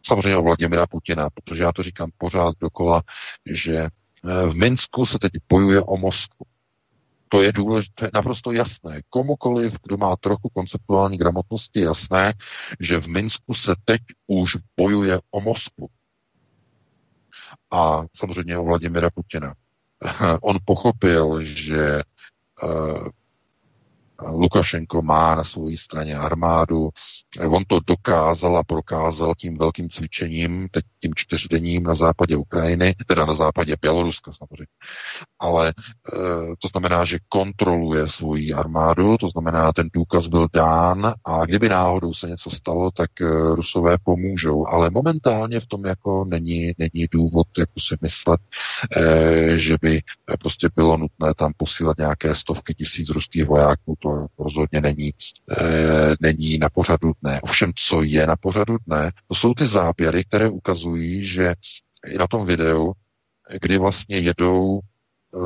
samozřejmě o Vladimira Putina, protože já to říkám pořád dokola, že v Minsku se teď bojuje o Moskvu. To je důležité, naprosto jasné. Komukoliv, kdo má trochu konceptuální gramotnosti, je jasné, že v Minsku se teď už bojuje o Moskvu. A samozřejmě o Vladimira Putina. On pochopil, že uh, Lukašenko má na své straně armádu. On to dokázal a prokázal tím velkým cvičením, teď tím čtyřdenním na západě Ukrajiny, teda na západě Běloruska samozřejmě. Ale e, to znamená, že kontroluje svou armádu, to znamená, ten důkaz byl dán a kdyby náhodou se něco stalo, tak e, Rusové pomůžou. Ale momentálně v tom jako není, není důvod jako si myslet, e, že by prostě bylo nutné tam posílat nějaké stovky tisíc ruských vojáků. To rozhodně není, e, není na pořadu dne. Ovšem, co je na pořadu dne, to jsou ty záběry, které ukazují, že i na tom videu, kdy vlastně jedou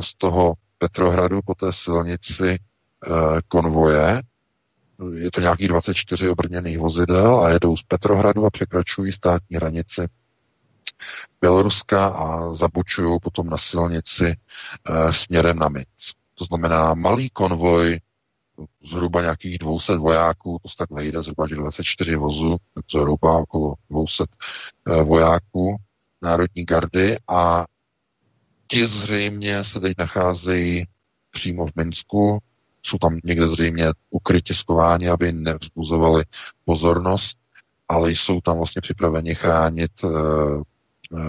z toho Petrohradu po té silnici e, konvoje, je to nějakých dvacet čtyři obrněných vozidel a jedou z Petrohradu a překračují státní hranice Běloruska a zabočují potom na silnici e, směrem na Minsk. To znamená malý konvoj zhruba nějakých dvě stě vojáků, to se tak vejde, zhruba dvacet čtyři vozů, zhruba okolo dvě stě vojáků Národní gardy a ti zřejmě se teď nacházejí přímo v Minsku, jsou tam někde zřejmě ukrytě skováni, aby nevzbuzovali pozornost, ale jsou tam vlastně připraveni chránit eh,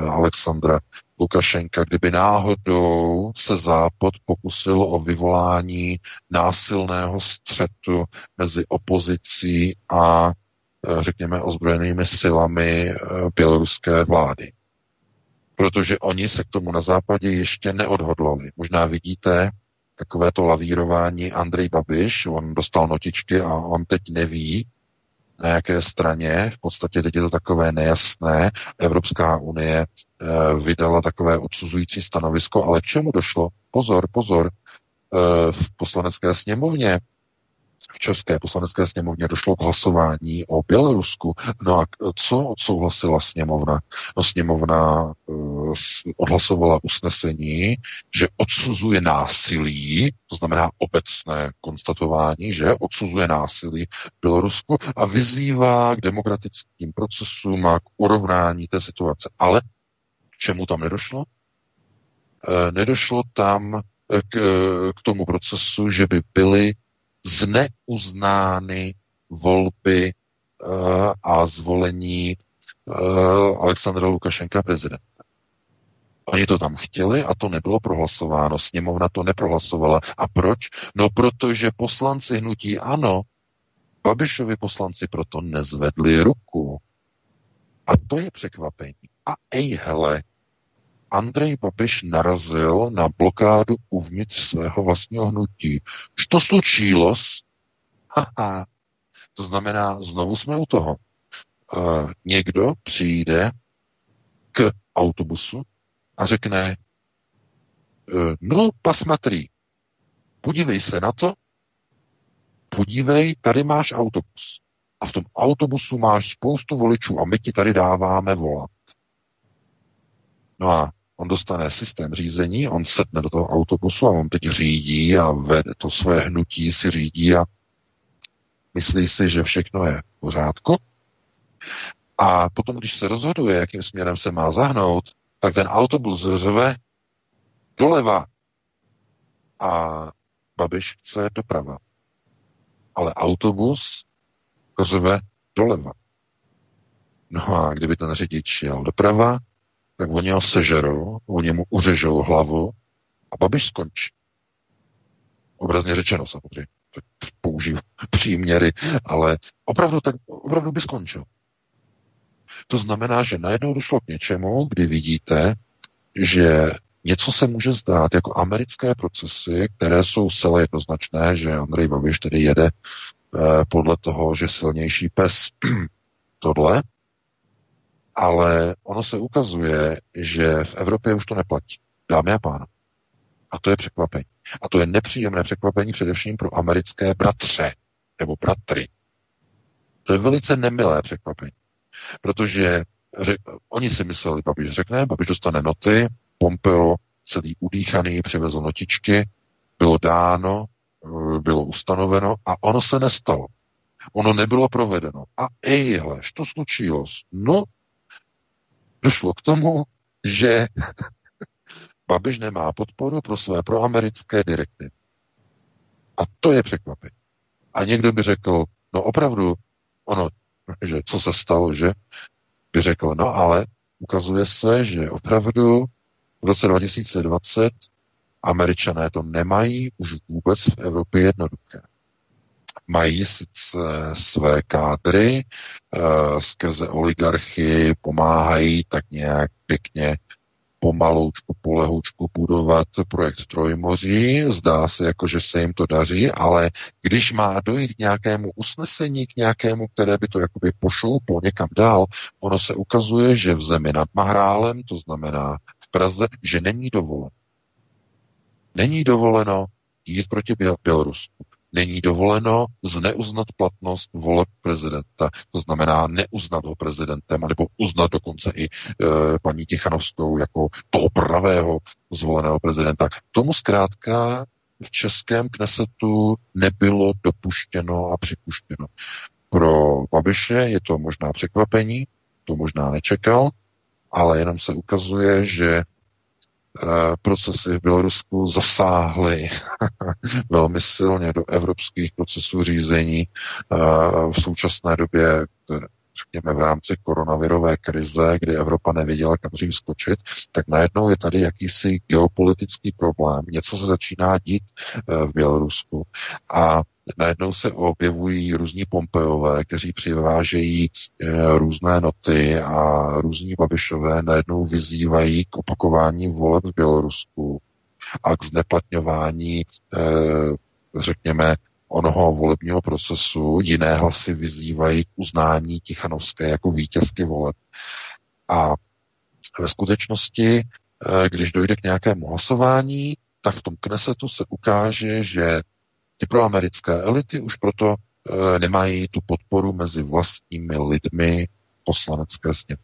Alexandra Lukašenka, kdyby náhodou se Západ pokusil o vyvolání násilného střetu mezi opozicí a, řekněme, ozbrojenými silami běloruské vlády. Protože oni se k tomu na Západě ještě neodhodlali. Možná vidíte takovéto lavírování Andrej Babiš, on dostal notičky a on teď neví, na jaké straně, v podstatě teď je to takové nejasné, Evropská unie vydala takové odsuzující stanovisko, ale k čemu došlo? Pozor, pozor, v poslanecké sněmovně, v české poslanecké sněmovně došlo k hlasování o Bělorusku. No a co odsouhlasila sněmovna? No sněmovna odhlasovala usnesení, že odsuzuje násilí, to znamená obecné konstatování, že odsuzuje násilí v Bělorusku a vyzývá k demokratickým procesům a k urovnání té situace. Ale čemu tam nedošlo? E, nedošlo tam k, k tomu procesu, že by byly zneuznány volby e, a zvolení e, Alexandra Lukašenka prezidenta. Oni to tam chtěli a to nebylo prohlasováno. Sněmovna to neprohlasovala. A proč? No protože poslanci hnutí ANO, Babišovi poslanci proto nezvedli ruku. A to je překvapení. A ej hele, Andrej Babiš narazil na blokádu uvnitř svého vlastního hnutí. Što slučilo? Haha. To znamená, znovu jsme u toho. E, někdo přijde k autobusu a řekne e, no, pasmatrí, podívej se na to, podívej, tady máš autobus. A v tom autobusu máš spoustu voličů a my ti tady dáváme volat. No a on dostane systém řízení, on sedne do toho autobusu a on teď řídí a vede to své hnutí, si řídí a myslí si, že všechno je v pořádku. A potom, když se rozhoduje, jakým směrem se má zahnout, tak ten autobus řve doleva a Babiš chce doprava. Ale autobus řve doleva. No a kdyby ten řidič jel doprava, tak oni ho sežerou, oni mu uřežou hlavu a Babiš skončí. Obrazně řečeno samozřejmě, použiju příměry, ale opravdu, tak, opravdu by skončil. To znamená, že najednou došlo k něčemu, kdy vidíte, že něco se může zdát jako americké procesy, které jsou zcela jednoznačné, že Andrej Babiš tedy jede eh, podle toho, že silnější pes tohle, ale ono se ukazuje, že v Evropě už to neplatí. Dámy a pánové. A to je překvapení. A to je nepříjemné překvapení především pro americké bratře nebo bratry. To je velice nemilé překvapení. Protože řek, oni si mysleli, Babiš řekne, Babiš dostane noty, Pompeo celý udýchaný přivezl notičky bylo dáno, bylo ustanoveno a ono se nestalo. Ono nebylo provedeno. A ejhle, co slučilo? No, došlo k tomu, že Babiš nemá podporu pro své proamerické direktivy. A to je překvapivé. A někdo by řekl, no opravdu, ono, že co se stalo, že by řekl, no ale ukazuje se, že opravdu v roce dva tisíce dvacet Američané to nemají už vůbec v Evropě jednoduché. Mají sice své kádry, eh, skrze oligarchy pomáhají tak nějak pěkně pomaloučku, polehoučku budovat projekt Trojmoří. Zdá se jako, že se jim to daří, ale když má dojít k nějakému usnesení, k nějakému, které by to jakoby pošouplo někam dál, ono se ukazuje, že v zemi nad Mahrálem, to znamená v Praze, že není dovoleno. Není dovoleno jít proti Bělorusku. Není dovoleno zneuznat platnost voleb prezidenta, to znamená neuznat ho prezidentem, nebo uznat dokonce i e, paní Tichanovskou jako toho pravého zvoleného prezidenta. Tomu zkrátka v českém knesetu nebylo dopuštěno a připuštěno. Pro Babiše je to možná překvapení, to možná nečekal, ale jenom se ukazuje, že procesy v Bělorusku zasáhly velmi silně do evropských procesů řízení. V současné době, řekněme v rámci koronavirové krize, kdy Evropa nevěděla, kam dřív skočit, tak najednou je tady jakýsi geopolitický problém. Něco se začíná dít v Bělorusku a najednou se objevují různí Pompeové, kteří přivážejí e, různé noty a různí Babišové najednou vyzývají k opakování voleb v Bělorusku a k zneplatňování, e, řekněme, onoho volebního procesu. Jiné hlasy vyzývají k uznání Tichanovské jako vítězky voleb. A ve skutečnosti, e, když dojde k nějakému hlasování, tak v tom knesetu se ukáže, že ty proamerické elity už proto e, nemají tu podporu mezi vlastními lidmi poslanecké sněmy.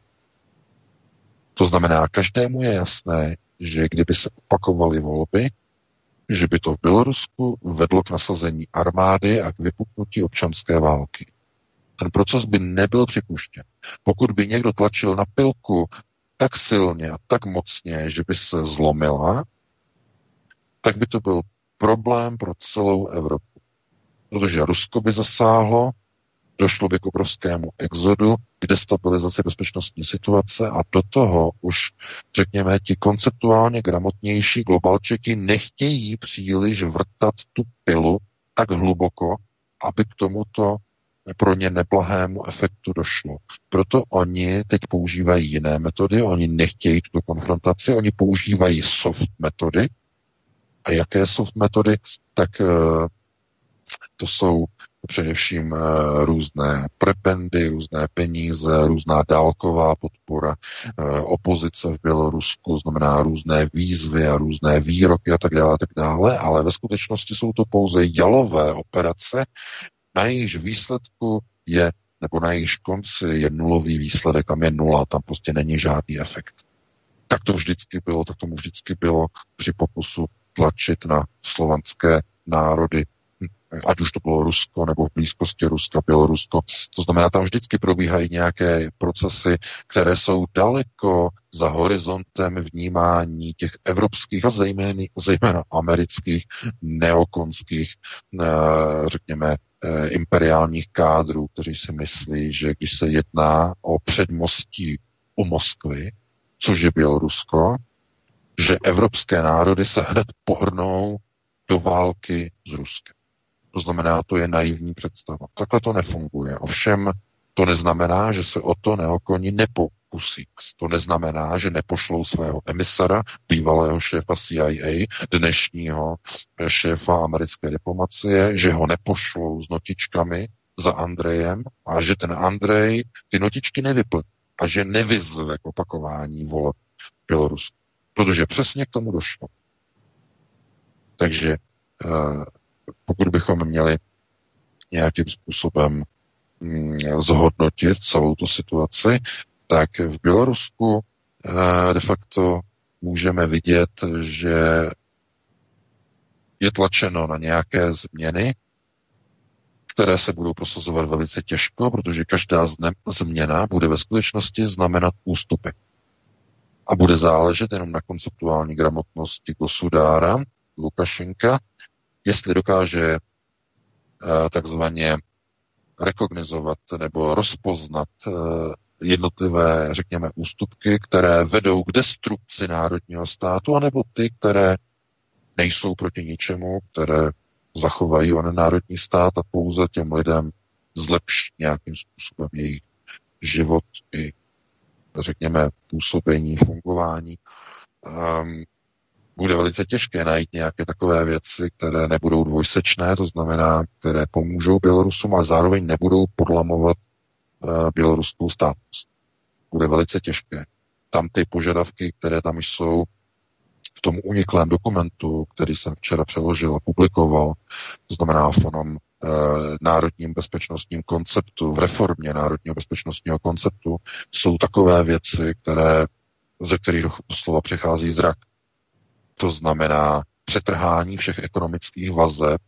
To znamená, každému je jasné, že kdyby se opakovaly volby, že by to v Bělorusku vedlo k nasazení armády a k vypuknutí občanské války. Ten proces by nebyl připuštěn. Pokud by někdo tlačil na pilku tak silně a tak mocně, že by se zlomila, tak by to byl problém pro celou Evropu. Protože Rusko by zasáhlo, došlo by k obrovskému exodu, k destabilizaci bezpečnostní situace a do toho už, řekněme, ti konceptuálně gramotnější globalčeky nechtějí příliš vrtat tu pilu tak hluboko, aby k tomuto pro ně neblahému efektu došlo. Proto oni teď používají jiné metody, oni nechtějí tuto konfrontaci, oni používají soft metody. A jaké jsou metody, tak to jsou především různé prebendy, různé peníze, různá dálková podpora, opozice v Bělorusku, znamená různé výzvy a různé výroky a tak dále, a tak dále, ale ve skutečnosti jsou to pouze jalové operace, na jejichž výsledku je, nebo na jejichž konci je nulový výsledek, tam je nula, tam prostě není žádný efekt. Tak to vždycky bylo, tak tomu vždycky bylo při pokusu tlačit na slovanské národy, ať už to bylo Rusko, nebo v blízkosti Ruska, Bělorusko. To znamená, tam vždycky probíhají nějaké procesy, které jsou daleko za horizontem vnímání těch evropských a zejména, zejména amerických neokonských, řekněme, imperiálních kádrů, kteří si myslí, že když se jedná o předmostí u Moskvy, což je Bělorusko, že evropské národy se hned pohrnou do války s Ruskem. To znamená, to je naivní představa. Takhle to nefunguje. Ovšem, to neznamená, že se o to neokoni nepokusí. To neznamená, že nepošlou svého emisara, bývalého šéfa C I A, dnešního šéfa americké diplomacie, že ho nepošlou s notičkami za Andrejem a že ten Andrej ty notičky nevyplní a že nevyzve k opakování voleb v Bělorusku. Protože přesně k tomu došlo. Takže pokud bychom měli nějakým způsobem zhodnotit celou tu situaci, tak v Bělorusku de facto můžeme vidět, že je tlačeno na nějaké změny, které se budou prosazovat velice těžko, protože každá změna bude ve skutečnosti znamenat ústupy. A bude záležet jenom na konceptuální gramotnosti gosudára Lukašenka, jestli dokáže uh, takzvaně rekognizovat nebo rozpoznat uh, jednotlivé, řekněme, ústupky, které vedou k destrukci národního státu, anebo ty, které nejsou proti ničemu, které zachovají onen národní stát a pouze těm lidem zlepší nějakým způsobem jejich život i, řekněme, působení, fungování. Um, bude velice těžké najít nějaké takové věci, které nebudou dvojsečné, to znamená, které pomůžou Bělorusům, ale zároveň nebudou podlamovat uh, běloruskou státnost. Bude velice těžké. Tam ty požadavky, které tam jsou, v tom uniklém dokumentu, který jsem včera přeložil a publikoval, to znamená v onom e, národním bezpečnostním konceptu, v reformě národního bezpečnostního konceptu, jsou takové věci, které, ze kterých doslova přechází zrak. To znamená přetrhání všech ekonomických vazeb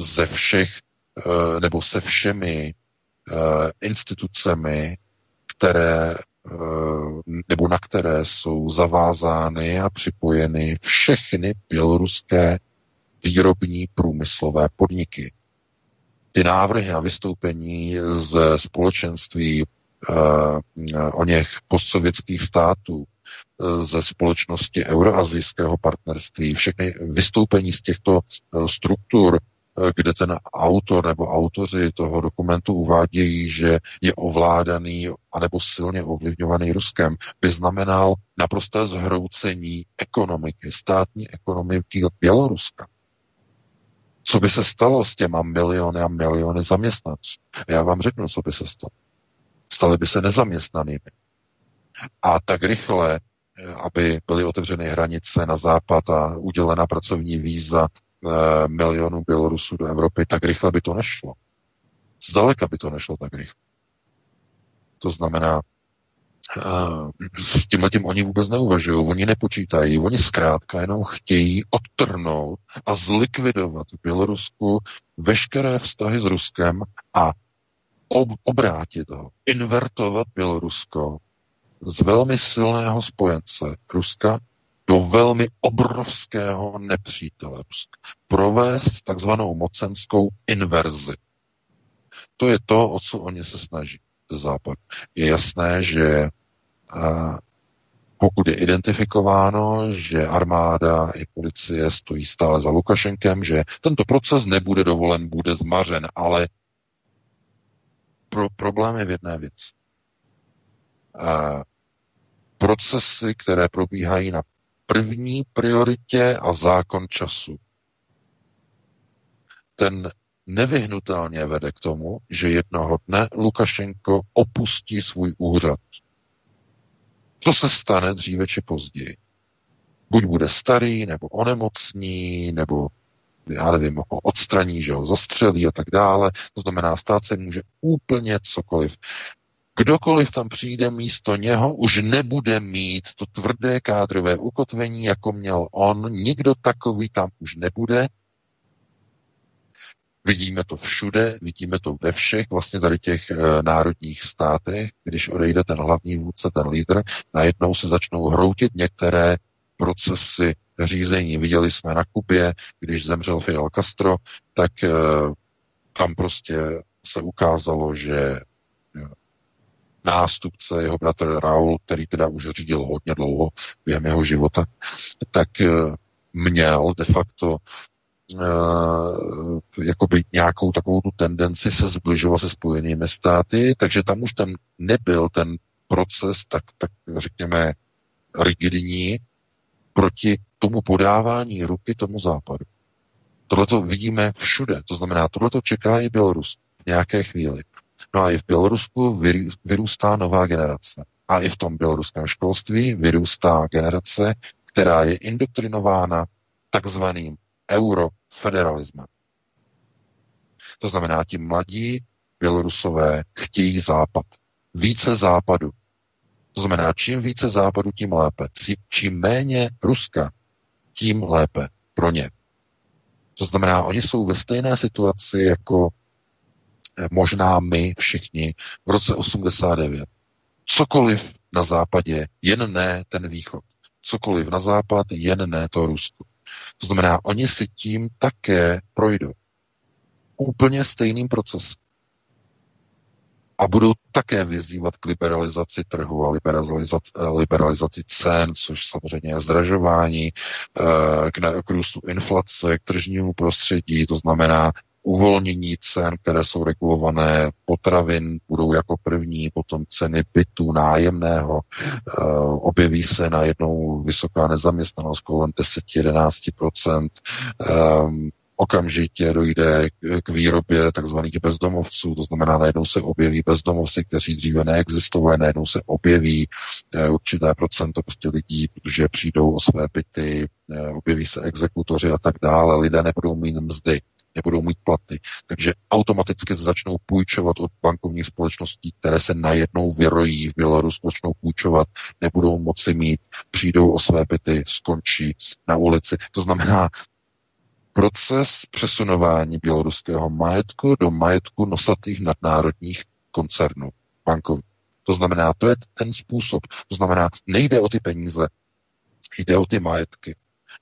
ze všech, e, nebo se všemi e, institucemi, které nebo na které jsou zavázány a připojeny všechny běloruské výrobní průmyslové podniky. Ty návrhy na vystoupení ze společenství uh, o něch postsovětských států, ze společnosti euroazijského partnerství, všechny vystoupení z těchto struktur, kde ten autor nebo autoři toho dokumentu uvádějí, že je ovládaný anebo silně ovlivňovaný Ruskem, by znamenal naprosté zhroucení ekonomiky, státní ekonomiky Běloruska. Co by se stalo s těma miliony a miliony zaměstnanců? Já vám řeknu, co by se stalo. Staly by se nezaměstnanými. A tak rychle, aby byly otevřeny hranice na západ a udělena pracovní víza milionů Bělorusů do Evropy, tak rychle by to nešlo. Zdaleka by to nešlo tak rychle. To znamená, s tímhletím oni vůbec neuvažují, oni nepočítají, oni zkrátka jenom chtějí odtrhnout a zlikvidovat v Bělorusku veškeré vztahy s Ruskem a ob- obrátit ho, invertovat Bělorusko z velmi silného spojence Ruska do velmi obrovského nepřítele. Provést takzvanou mocenskou inverzi. To je to, o co oni se snaží ze západu. Je jasné, že a, pokud je identifikováno, že armáda i policie stojí stále za Lukašenkem, že tento proces nebude dovolen, bude zmařen, ale pro, problém je v jedné věci. Procesy, které probíhají na první prioritě a zákon času. Ten nevyhnutelně vede k tomu, že jednoho dne Lukašenko opustí svůj úřad. To se stane dříve či později. Buď bude starý, nebo onemocní, nebo já nevím, ho odstraní, že ho zastřelí a tak dále. To znamená, stát se může úplně cokoliv. Kdokoliv tam přijde místo něho, už nebude mít to tvrdé kádrové ukotvení, jako měl on. Nikdo takový tam už nebude. Vidíme to všude, vidíme to ve všech vlastně tady těch e, národních státech. Když odejde ten hlavní vůdce, ten lídr, najednou se začnou hroutit některé procesy řízení. Viděli jsme na Kubě, když zemřel Fidel Castro, tak e, tam prostě se ukázalo, že nástupce, jeho bratr Raul, který teda už řídil hodně dlouho během jeho života, tak měl de facto uh, jakoby nějakou takovou tu tendenci se zbližovat se Spojenými státy, takže tam už tam nebyl ten proces tak, tak řekněme rigidní proti tomu podávání ruky tomu západu. Tohleto vidíme všude, to znamená, tohleto čeká i Bělorus v nějaké chvíli. No a i v Bělorusku vyrůstá nová generace. A i v tom běloruském školství vyrůstá generace, která je indoktrinována takzvaným eurofederalismem. To znamená, ti mladí Bělorusové chtějí západ. Více západu. To znamená, čím více západu, tím lépe. Čím méně Ruska, tím lépe. pro ně. To znamená, oni jsou ve stejné situaci jako možná my všichni v roce osmdesát devět. Cokoliv na západě, jen ne ten východ. Cokoliv na západ, jen ne to Rusko. To znamená, oni si tím také projdou. Úplně stejným procesem. A budou také vyzývat k liberalizaci trhu a liberalizaci, liberalizaci cen, což samozřejmě je zdražování, k růstu inflace, k tržnímu prostředí, to znamená uvolnění cen, které jsou regulované, potravin budou jako první, potom ceny bytu, nájemného, objeví se najednou vysoká nezaměstnanost kolem deset až jedenáct procent, okamžitě dojde k výrobě takzvaných bezdomovců, to znamená najednou se objeví bezdomovci, kteří dříve neexistovali, najednou se objeví určité procento prostě lidí, protože přijdou o své byty, objeví se exekutoři a tak dále, lidé nebudou mít mzdy, nebudou mít platy, takže automaticky začnou půjčovat od bankovních společností, které se najednou vyrojí v Bělorusku, začnou půjčovat, nebudou moci mít, přijdou o své byty, skončí na ulici. To znamená, proces přesunování běloruského majetku do majetku nosatých nadnárodních koncernů bankovních. To znamená, to je ten způsob. To znamená, nejde o ty peníze, jde o ty majetky,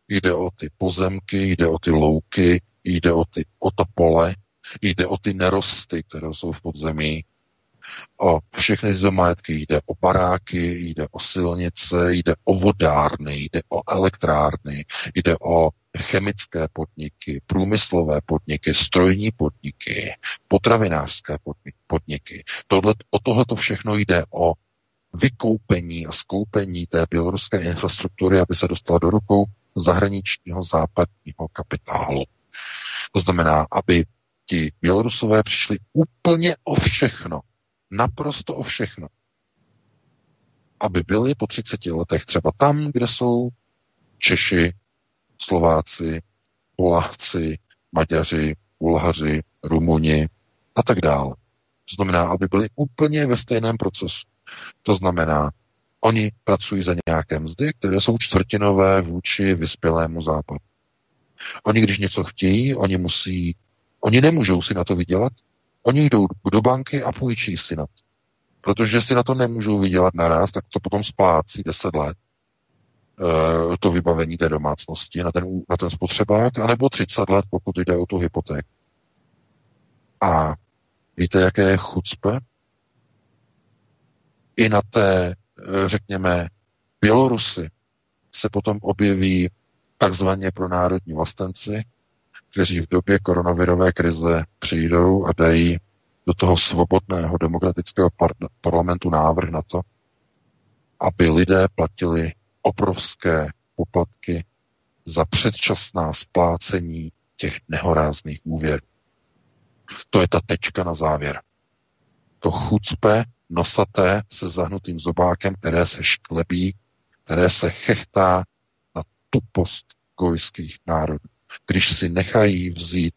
jde o ty pozemky, jde o ty louky, jde o, ty, o to pole, jde o ty nerosty, které jsou v podzemí, o všechny tyto majetky, jde o baráky, jde o silnice, jde o vodárny, jde o elektrárny, jde o chemické podniky, průmyslové podniky, strojní podniky, potravinářské podniky. Tohle, o tohleto všechno jde o vykoupení a skoupení té běloruské infrastruktury, aby se dostala do rukou zahraničního západního kapitálu. To znamená, aby ti Bělorusové přišli úplně o všechno, naprosto o všechno, aby byli po třiceti letech třeba tam, kde jsou Češi, Slováci, Poláci, Maďaři, Bulhaři, Rumuni a tak dále. To znamená, aby byli úplně ve stejném procesu. To znamená, oni pracují za nějaké mzdy, které jsou čtvrtinové vůči vyspělému západu. Oni, když něco chtějí, oni musí, oni nemůžou si na to vydělat, oni jdou do banky a půjčí si na to. Protože si na to nemůžou vydělat naraz, tak to potom splácí deset let. To vybavení té domácnosti na ten, na ten spotřebák, anebo třicet let, pokud jde o tu hypotéku. A víte, jaké je chucpe? I na té, řekněme, Bělorusy se potom objeví takzvaně pro národní vlastenci, kteří v době koronavirové krize přijdou a dají do toho svobodného demokratického par- parlamentu návrh na to, aby lidé platili obrovské poplatky za předčasná splácení těch nehorázných úvěrů. To je ta tečka na závěr. To chucpe nosaté se zahnutým zobákem, které se šklebí, které se chechtá na tupost gojských národů. Když si nechají vzít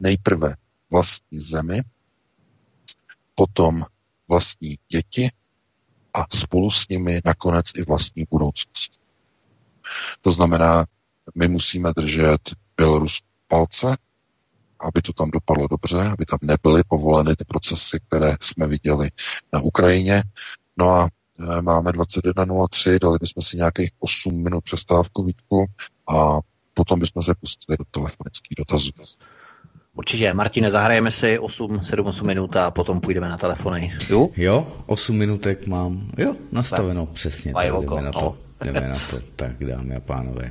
nejprve vlastní zemi, potom vlastní děti, a spolu s nimi nakonec i vlastní budoucnost. To znamená, my musíme držet Bělorus palce, aby to tam dopadlo dobře, aby tam nebyly povoleny ty procesy, které jsme viděli na Ukrajině. No a máme dvacet jedna nula tři, dali bychom si nějakých osm minut přestávku, Vítku, a potom bychom se pustili do telefonických dotazů. Určitě, Martine, zahrajeme si osm, sedm, osm minut a potom půjdeme na telefony. Jo, jo, osm minutek mám, jo, nastaveno, tak. Přesně, tak jdeme na to, jdeme na to, tak dámy a pánové.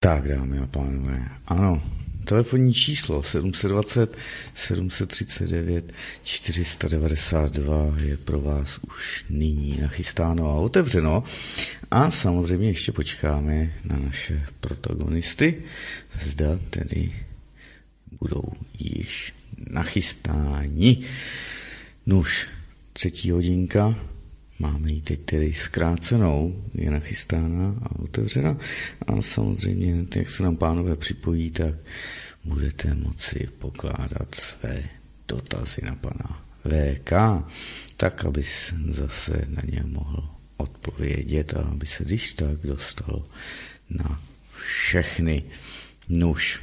Tak dámy a pánové, ano, Telefonní číslo sedm set dvacet, sedm set třicet devět, čtyři sta devadesát dva je pro vás už nyní nachystáno a otevřeno. A samozřejmě ještě počkáme na naše protagonisty, zda tedy budou již nachystáni. Nuž, třetí hodinka, máme ji teď tedy zkrácenou, je nachystána a otevřena a samozřejmě, jak se nám pánové připojí, tak budete moci pokládat své dotazy na pana V K, tak, aby zase na ně mohl odpovědět a aby se když tak dostalo na všechny. Nuž.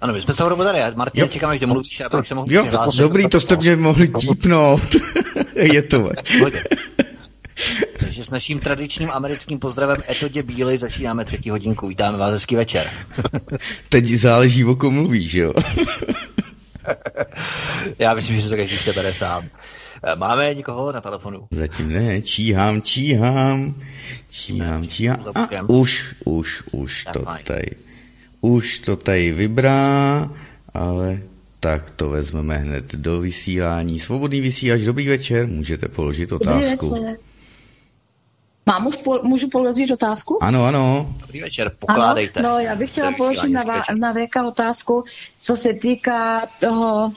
Ano, my jsme se hodně tady. Martin, čekám, až domluvíš, a pak se mohl přihlásit. Dobrý, to jste mě mohli dípnout. Je to vaše. Takže s naším tradičním americkým pozdravem Etodě Bílej začínáme třetí hodinku. Vítáme vás, hezký večer. Teď záleží, o kom mluvíš, jo? Já myslím, že to každý přebere sám. Máme někoho na telefonu? Zatím ne, číhám, číhám, číhám, číhám. A už, už, už to tady. Už to tady vybrá, ale tak to vezmeme hned do vysílání. Svobodný vysílač, dobrý večer, můžete položit otázku. Dobrý večer. Mám, můžu položit otázku? Ano, ano. Dobrý večer, pokládejte. Ano, no, já bych chtěla položit na, na věka otázku, co se týká toho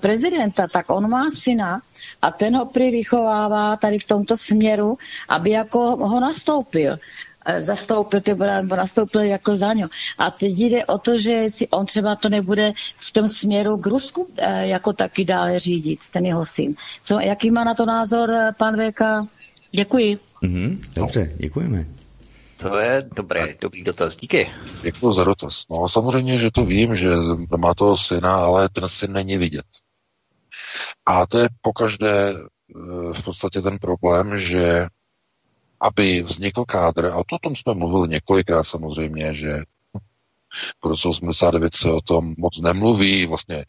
prezidenta, tak on má syna a ten ho prý vychovává tady v tomto směru, aby jako ho nastoupil. zastoupil, ty, nebo nastoupil jako za ňo. A teď jde o to, že si on třeba to nebude v tom směru k Rusku jako taky dále řídit, ten jeho syn. Co, jaký má na to názor pan Věka? Děkuji. Mm-hmm, dobře, děkujeme. To je dobré, dobrý dotaz, díky. Děkuji za dotaz. No samozřejmě, že to vím, že má toho syna, ale ten syn není vidět. A to je pokaždé v podstatě ten problém, že aby vznikl kádr, a o tom jsme mluvili několikrát samozřejmě, že v roce osmdesát devět se o tom moc nemluví, vlastně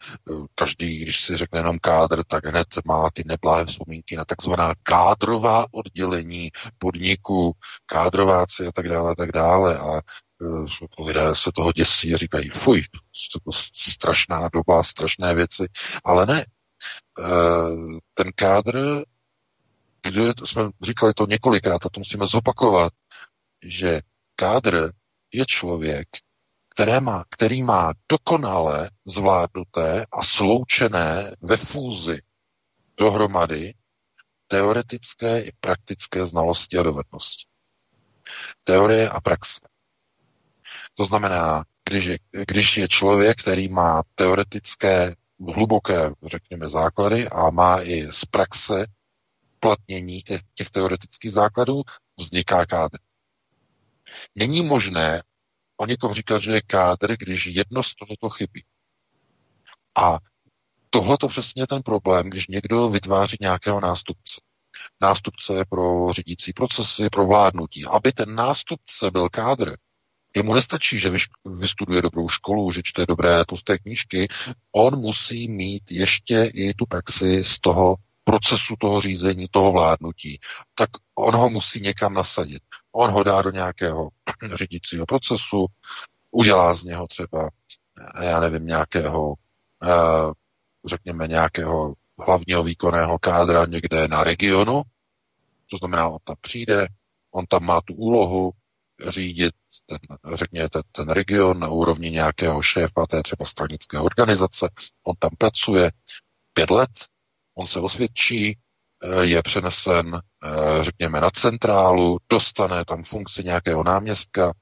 každý, když si řekne jenom kádr, tak hned má ty nebláhé vzpomínky na takzvaná kádrová oddělení podniků, kádrováci a tak dále a tak dále a lidé se toho děsí a říkají, fuj, to je strašná doba, strašné věci, ale ne, ten kádr, kdo jsme říkali to několikrát a to musíme zopakovat, že kádr je člověk, které má, který má dokonale zvládnuté a sloučené ve fúzi dohromady teoretické i praktické znalosti a dovednosti. Teorie a praxe. To znamená, když je, když je člověk, který má teoretické hluboké, řekněme, základy a má i z praxe uplatnění těch, těch teoretických základů, vzniká kádr. Není možné o někom říkat, že je kádr, když jedno z tohoto chybí. A tohle to přesně je ten problém, když někdo vytváří nějakého nástupce. Nástupce pro řídící procesy, pro vládnutí. Aby ten nástupce byl kádr, jemu nestačí, že vystuduje dobrou školu, že čte dobré tlusté knížky, on musí mít ještě i tu praxi z toho procesu toho řízení, toho vládnutí, tak on ho musí někam nasadit. On ho dá do nějakého řídícího procesu, udělá z něho třeba, já nevím, nějakého, řekněme, nějakého hlavního výkonného kádra někde na regionu, to znamená, on tam přijde, on tam má tu úlohu řídit, ten, řekněme, ten, ten region na úrovni nějakého šéfa, té třeba stranické organizace, on tam pracuje pět let, on se osvědčí, je přenesen, řekněme, na centrálu, dostane tam funkci nějakého náměstka,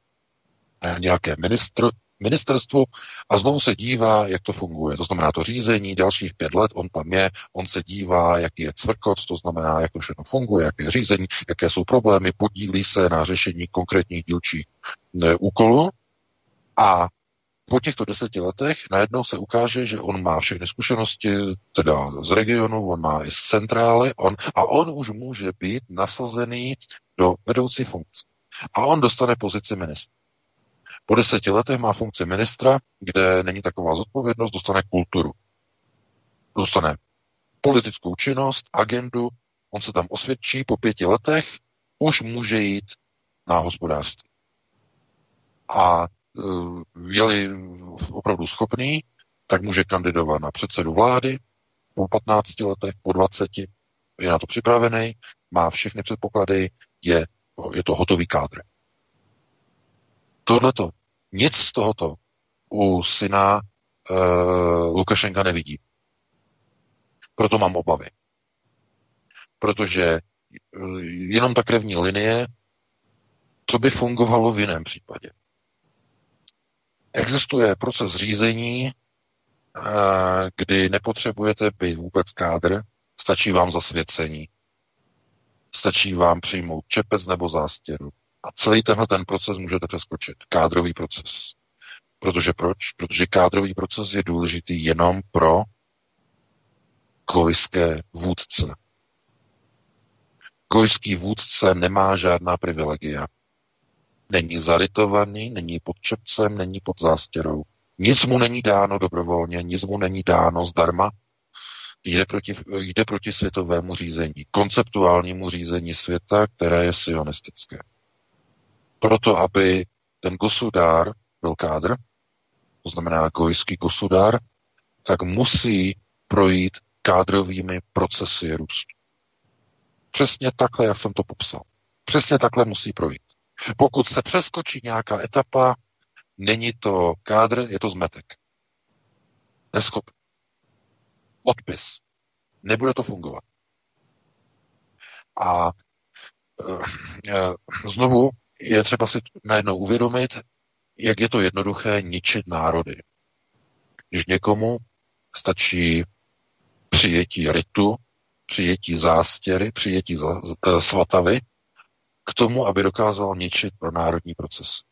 nějaké ministr, ministerstvo a znovu se dívá, jak to funguje. To znamená to řízení, dalších pět let on tam je, on se dívá, jaký je cvrkot, to znamená, jak to všechno funguje, jaké je řízení, jaké jsou problémy, podílí se na řešení konkrétních dílčích úkolů a po těchto deseti letech najednou se ukáže, že on má všechny zkušenosti, teda z regionu, on má i z centrály, on, a on už může být nasazený do vedoucí funkce. A on dostane pozici ministra. Po deseti letech má funkci ministra, kde není taková zodpovědnost, dostane kulturu. Dostane politickou činnost, agendu, on se tam osvědčí, po pěti letech už může jít na hospodářství. A je-li opravdu schopný, tak může kandidovat na předsedu vlády po patnácti letech, po dvaceti, je na to připravený, má všechny předpoklady, je, je to hotový kádr. Tohleto, nic z tohoto u syna e, Lukašenka nevidí. Proto mám obavy. Protože jenom ta krevní linie, to by fungovalo v jiném případě. Existuje proces řízení, kdy nepotřebujete být vůbec kádr, stačí vám zasvěcení, stačí vám přijmout čepec nebo zástěru. A celý tenhle ten proces můžete přeskočit. Kádrový proces. Protože proč? Protože kádrový proces je důležitý jenom pro kojské vůdce. Kojský vůdce nemá žádná privilegia. Není zarytovaný, není pod čepcem, není pod zástěrou. Nic mu není dáno dobrovolně, nic mu není dáno zdarma. Jde proti, jde proti světovému řízení, konceptuálnímu řízení světa, které je sionistické. Proto, aby ten gosudár byl kádr, to znamená gojský gosudár, tak musí projít kádrovými procesy růstu. Přesně takhle, jak jsem to popsal. Přesně takhle musí projít. Pokud se přeskočí nějaká etapa, není to kádr, je to zmetek. Neschopný. Odpis. Nebude to fungovat. A e, e, znovu je třeba si najednou uvědomit, jak je to jednoduché ničit národy. Když někomu stačí přijetí ritu, přijetí zástěry, přijetí svatavy k tomu, aby dokázal ničit pro národní proces.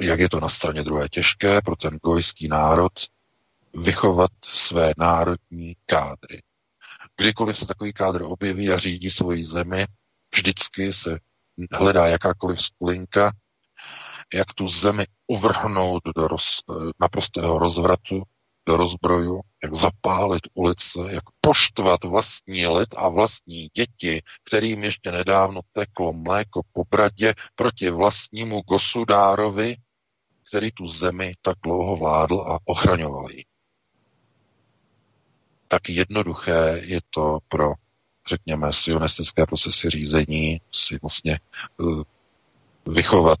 Jak je to na straně druhé těžké pro ten gojský národ vychovat své národní kádry. Kdykoliv se takový kádr objeví a řídí svoji zemi, vždycky se hledá jakákoliv skulinka, jak tu zemi uvrhnout do roz, naprostého rozvratu, do rozbroju, jak zapálit ulice, jak poštvat vlastní lid a vlastní děti, kterým ještě nedávno teklo mléko po bradě proti vlastnímu gosudárovi, který tu zemi tak dlouho vládl a ochraňoval ji. Tak jednoduché je to pro, řekněme, sionistické procesy řízení si vlastně vychovat,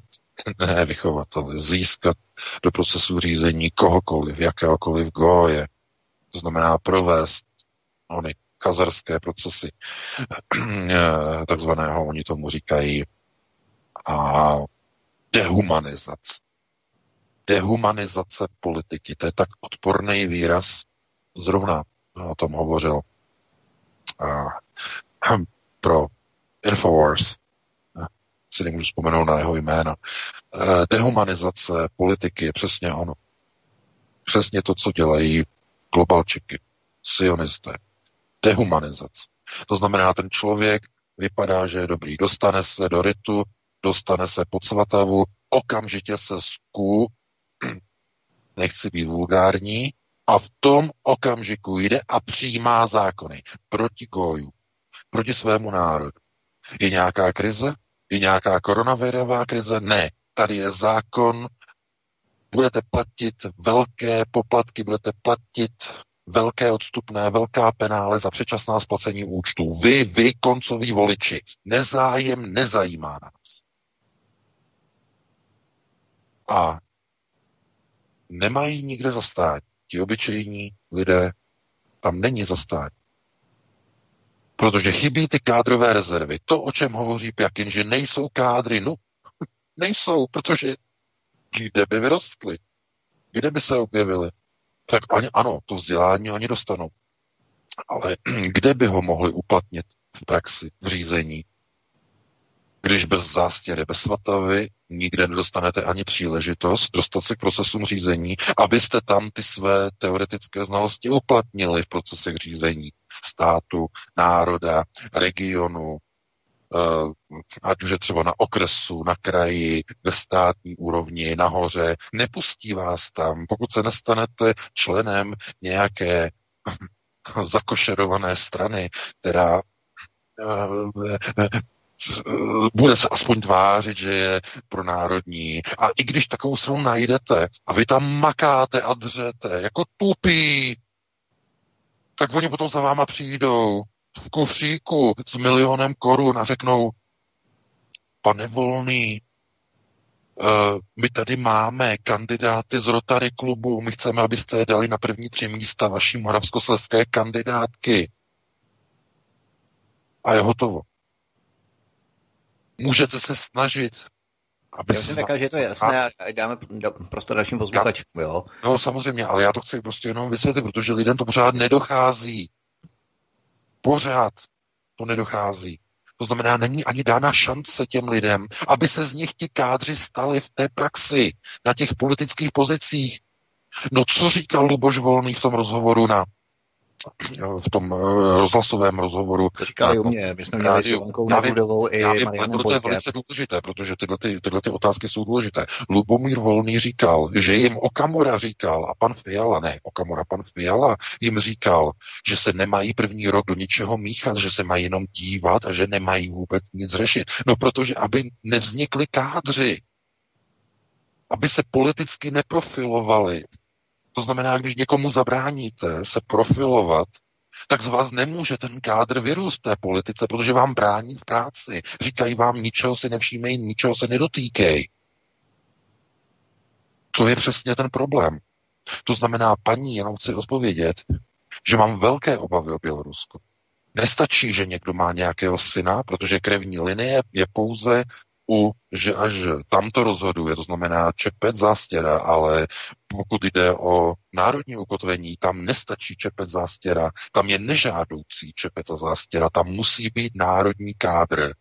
ne vychovat, ale získat do procesu řízení kohokoliv, jakéhokoliv goje. To znamená provést ony chazarské procesy, takzvaného, oni tomu říkají, a dehumanizace. Dehumanizace politiky. To je tak odporný výraz. Zrovna o tom hovořil a, pro Infowars. Si nemůžu vzpomenout na jeho jména. Dehumanizace politiky je přesně ono. Přesně to, co dělají globalčiky, sionisté. Dehumanizace. To znamená, ten člověk vypadá, že je dobrý. Dostane se do ritu, dostane se pod svatavu, okamžitě se sků, nechci být vulgární, a v tom okamžiku jde a přijímá zákony proti góju, proti svému národu. Je nějaká krize? Je nějaká koronavirová krize? Ne. Tady je zákon, budete platit velké poplatky, budete platit velké odstupné, velká penále za předčasná splacení účtů. Vy, vy, koncoví voliči. Nezájem nezajímá nás. A nemají nikde zastání. Ti obyčejní lidé, tam není zastání. Protože chybí ty kádrové rezervy. To, o čem hovoří Pjakin, že nejsou kádry, no, nejsou, protože kde by vyrostly, kde by se objevily, tak ani, ano, to vzdělání oni dostanou. Ale kde by ho mohli uplatnit v praxi, v řízení? Když bez zástěry, bez svatavy nikde nedostanete ani příležitost dostat se k procesům řízení, abyste tam ty své teoretické znalosti uplatnili v procesech řízení státu, národa, regionu, ať už je třeba na okresu, na kraji, ve státní úrovni, nahoře. Nepustí vás tam, pokud se nestanete členem nějaké zakošerované strany, která bude se aspoň tvářit, že je pronárodní. A i když takovou stranu najdete a vy tam makáte a dřete jako tupí, tak oni potom za váma přijdou v kufříku s milionem korun a řeknou: pane Volný, Uh, my tady máme kandidáty z Rotary klubu, my chceme, abyste je dali na první tři místa vaší moravskoslezské kandidátky. A je hotovo. Můžete se snažit, aby já se... Já vás... že to je jasné a dáme prostor dalším posluchačům, jo? No samozřejmě, ale já to chci prostě jenom vysvětlit, protože lidem to pořád nedochází. Pořád to nedochází. To znamená, není ani dána šance těm lidem, aby se z nich ti kádři stali v té praxi, na těch politických pozicích. No co říkal Luboš Volný v tom rozhovoru na, v tom rozhlasovém rozhovoru? To říkali u mě, my jsme měli Silvankou Nevludovou i Marianem Bojkem. To je velice důležité, protože tyhle, ty, tyhle ty otázky jsou důležité. Lubomír Volný říkal, že jim Okamura říkal, a pan Fiala, ne, Okamura, pan Fiala jim říkal, že se nemají první rok do ničeho míchat, že se mají jenom dívat a že nemají vůbec nic řešit. No protože, aby nevznikli kádři, aby se politicky neprofilovali. To znamená, když někomu zabráníte se profilovat, tak z vás nemůže ten kádr vyrůst v té politice, protože vám brání v práci. Říkají vám, ničeho si nevšímej, ničeho se nedotýkej. To je přesně ten problém. To znamená, paní, jenom chci odpovědět, že mám velké obavy o Bělorusko. Nestačí, že někdo má nějakého syna, protože krevní linie je pouze u, že až tam to rozhoduje, to znamená čepec zástěra, ale pokud jde o národní ukotvení, tam nestačí čepec zástěra, tam je nežádoucí čepec a zástěra, tam musí být národní kádr,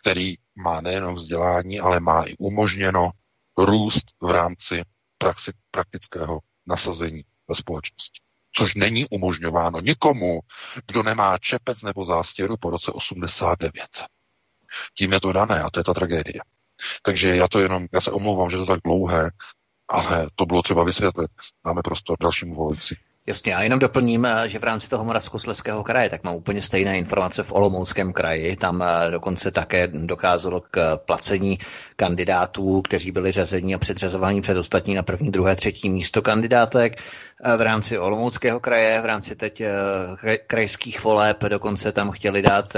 který má nejenom vzdělání, ale má i umožněno růst v rámci praxi, praktického nasazení ve společnosti. Což není umožňováno nikomu, kdo nemá čepec nebo zástěru po roce osmdesát devět. Tím je to dané a to je ta tragédie. Takže já to jenom, já se omlouvám, že to tak dlouhé, ale to bylo třeba vysvětlit. Dáme prostor dalšímu voliči. Jasně, a jenom doplním, že v rámci toho Moravskoslezského kraje, tak mám úplně stejné informace v Olomouckém kraji. Tam dokonce také dokázalo k placení kandidátů, kteří byli řazeni a předřazováni před ostatní na první, druhé, třetí místo kandidátek. V rámci Olomouckého kraje, v rámci teď krajských voleb, dokonce tam chtěli dát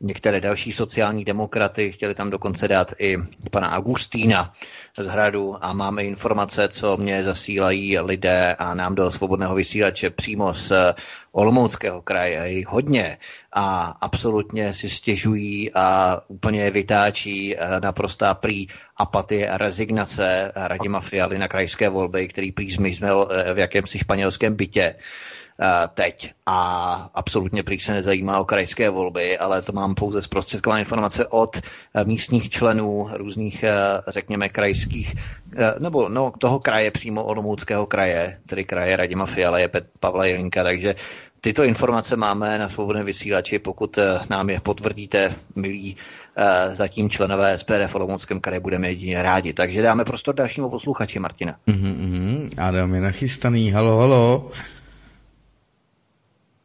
některé další sociální demokraty, chtěli tam dokonce dát i pana Augustína z Hradu a máme informace, co mě zasílají lidé a nám do svobodného vysílače přímo z Olomouckého kraje, jich hodně a absolutně si stěžují a úplně vytáčí naprostá prý apatie a rezignace Radima Fialy na krajské volby, který prý zmizel v jakémsi španělském bytě teď a absolutně prý se nezajímá o krajské volby, ale to mám pouze zprostředkované informace od místních členů různých, řekněme, krajských, nebo no, toho kraje přímo Olomouckého kraje, tedy kraje Radima Fiala je Pavla Jelinka, takže tyto informace máme na svobodném vysílači, pokud nám je potvrdíte, milí zatím členové S P D v Olomouckém kraji, budeme jedině rádi. Takže dáme prostor dalšímu posluchači, Martina. Mm-hmm, Adam je nachystaný, halo, halo.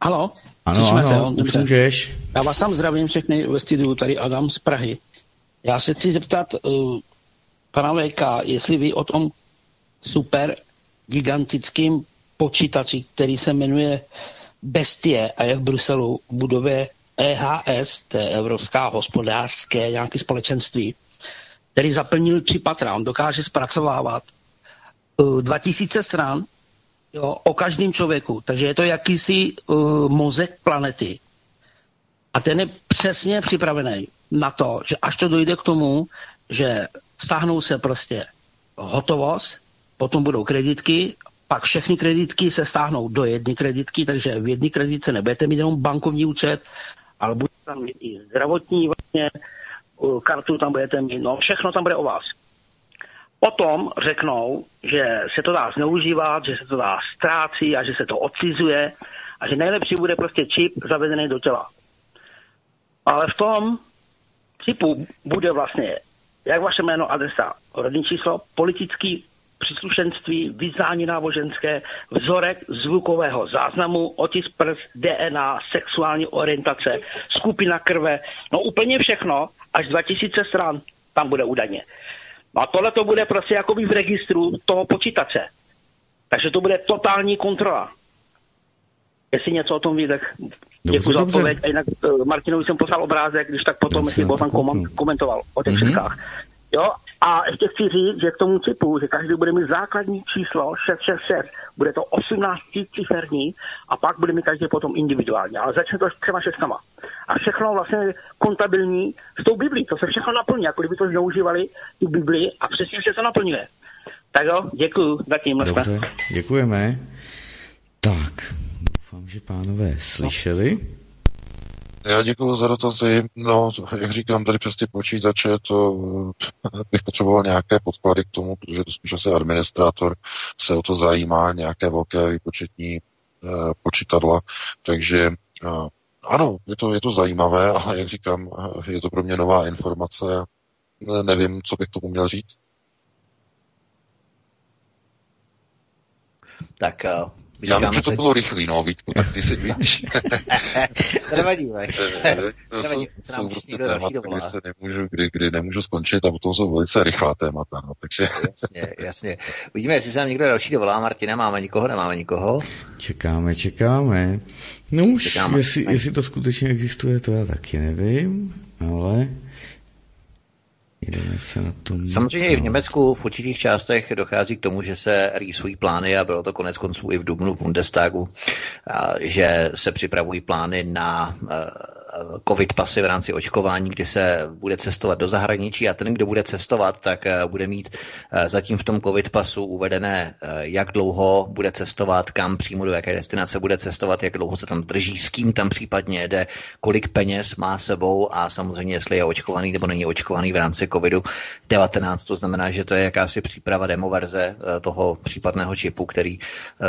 Halo, ano, ano, dobře. Můžeš. Já vás tam zdravím všechny ve studiu, tady Adam z Prahy. Já se chci zeptat uh, pana V K, jestli vy o tom super gigantickým počítači, který se jmenuje Bestie a je v Bruselu v budově E H S, to je Evropská hospodářské nějaké společenství, který zaplnil tři patra, on dokáže zpracovávat uh, dva tisíce stran, jo, o každém člověku. Takže je to jakýsi uh, mozek planety. A ten je přesně připravený na to, že až to dojde k tomu, že stáhnou se prostě hotovost, potom budou kreditky, pak všechny kreditky se stáhnou do jedné kreditky, takže v jedné kreditce nebudete mít jenom bankovní účet, ale budete tam mít i zdravotní vlastně, uh, kartu tam budete mít, no všechno tam bude o vás. Potom řeknou, že se to dá zneužívat, že se to dá ztrácí a že se to odcizuje a že nejlepší bude prostě čip zavedený do těla. Ale v tom čipu bude vlastně, jak vaše jméno, adresa, rodinné číslo, politický příslušenství, vyznání náboženské, vzorek zvukového záznamu, otisk prst, D N A, sexuální orientace, skupina krve, no úplně všechno, až dva tisíce stran tam bude údajně. No a tohle to bude prostě jakoby v registru toho počítače. Takže to bude totální kontrola. Jestli něco o tom ví, tak děkuji za odpověď. A jinak Martinovi jsem poslal obrázek, když tak potom, jestli byl tam komentoval o těch mm-hmm. Českách. Jo? A ještě chci říct, že k tomu typu, že každý bude mít základní číslo šest set šedesát šest, bude to osmnáct ciferní a pak bude mít každý potom individuálně, ale začne to s třema šestama. A všechno vlastně kontabilní s tou Biblií, to se všechno naplní, jako kdyby to zneužívali tu Biblii a přesně vše se naplňuje. Tak jo, děkuji za tím. Dobře, děkujeme. Tak, doufám, že pánové slyšeli. Já děkuji za dotazy. No, jak říkám, tady přes ty počítače, to bych potřeboval nějaké podklady k tomu, protože to spíš asi administrátor se o to zajímá, nějaké velké výpočetní eh, počítadla, takže eh, ano, je to, je to zajímavé, ale jak říkám, je to pro mě nová informace, ne, nevím, co bych tomu měl říct. Tak uh... Já vím, že to bylo rychlý, no, Vítku, tak ty si víš. To nevadí, ne? To nevadí, co nám přijde do další dovola. Kdy, se nemůžu, kdy, kdy nemůžu skončit a potom jsou velice rychlá témata, no, takže... Jasně, jasně. Uvidíme, jestli se nám někdo další dovolá. Martina, máme nikoho, nemáme nikoho? Čekáme, čekáme. No už, čekáme. Jestli, jestli to skutečně existuje, to já taky nevím, ale... Samozřejmě i v Německu v určitých částech dochází k tomu, že se rýsují plány a bylo to konec konců i v dubnu v Bundestagu, že se připravují plány na covid pasy v rámci očkování, kdy se bude cestovat do zahraničí a ten, kdo bude cestovat, tak bude mít zatím v tom covid pasu uvedené, jak dlouho bude cestovat, kam přímo do jaké destinace bude cestovat, jak dlouho se tam drží, s kým tam případně jede, kolik peněz má sebou a samozřejmě, jestli je očkovaný nebo není očkovaný v rámci covidu devatenáct. To znamená, že to je jakási příprava demoverze toho případného čipu, který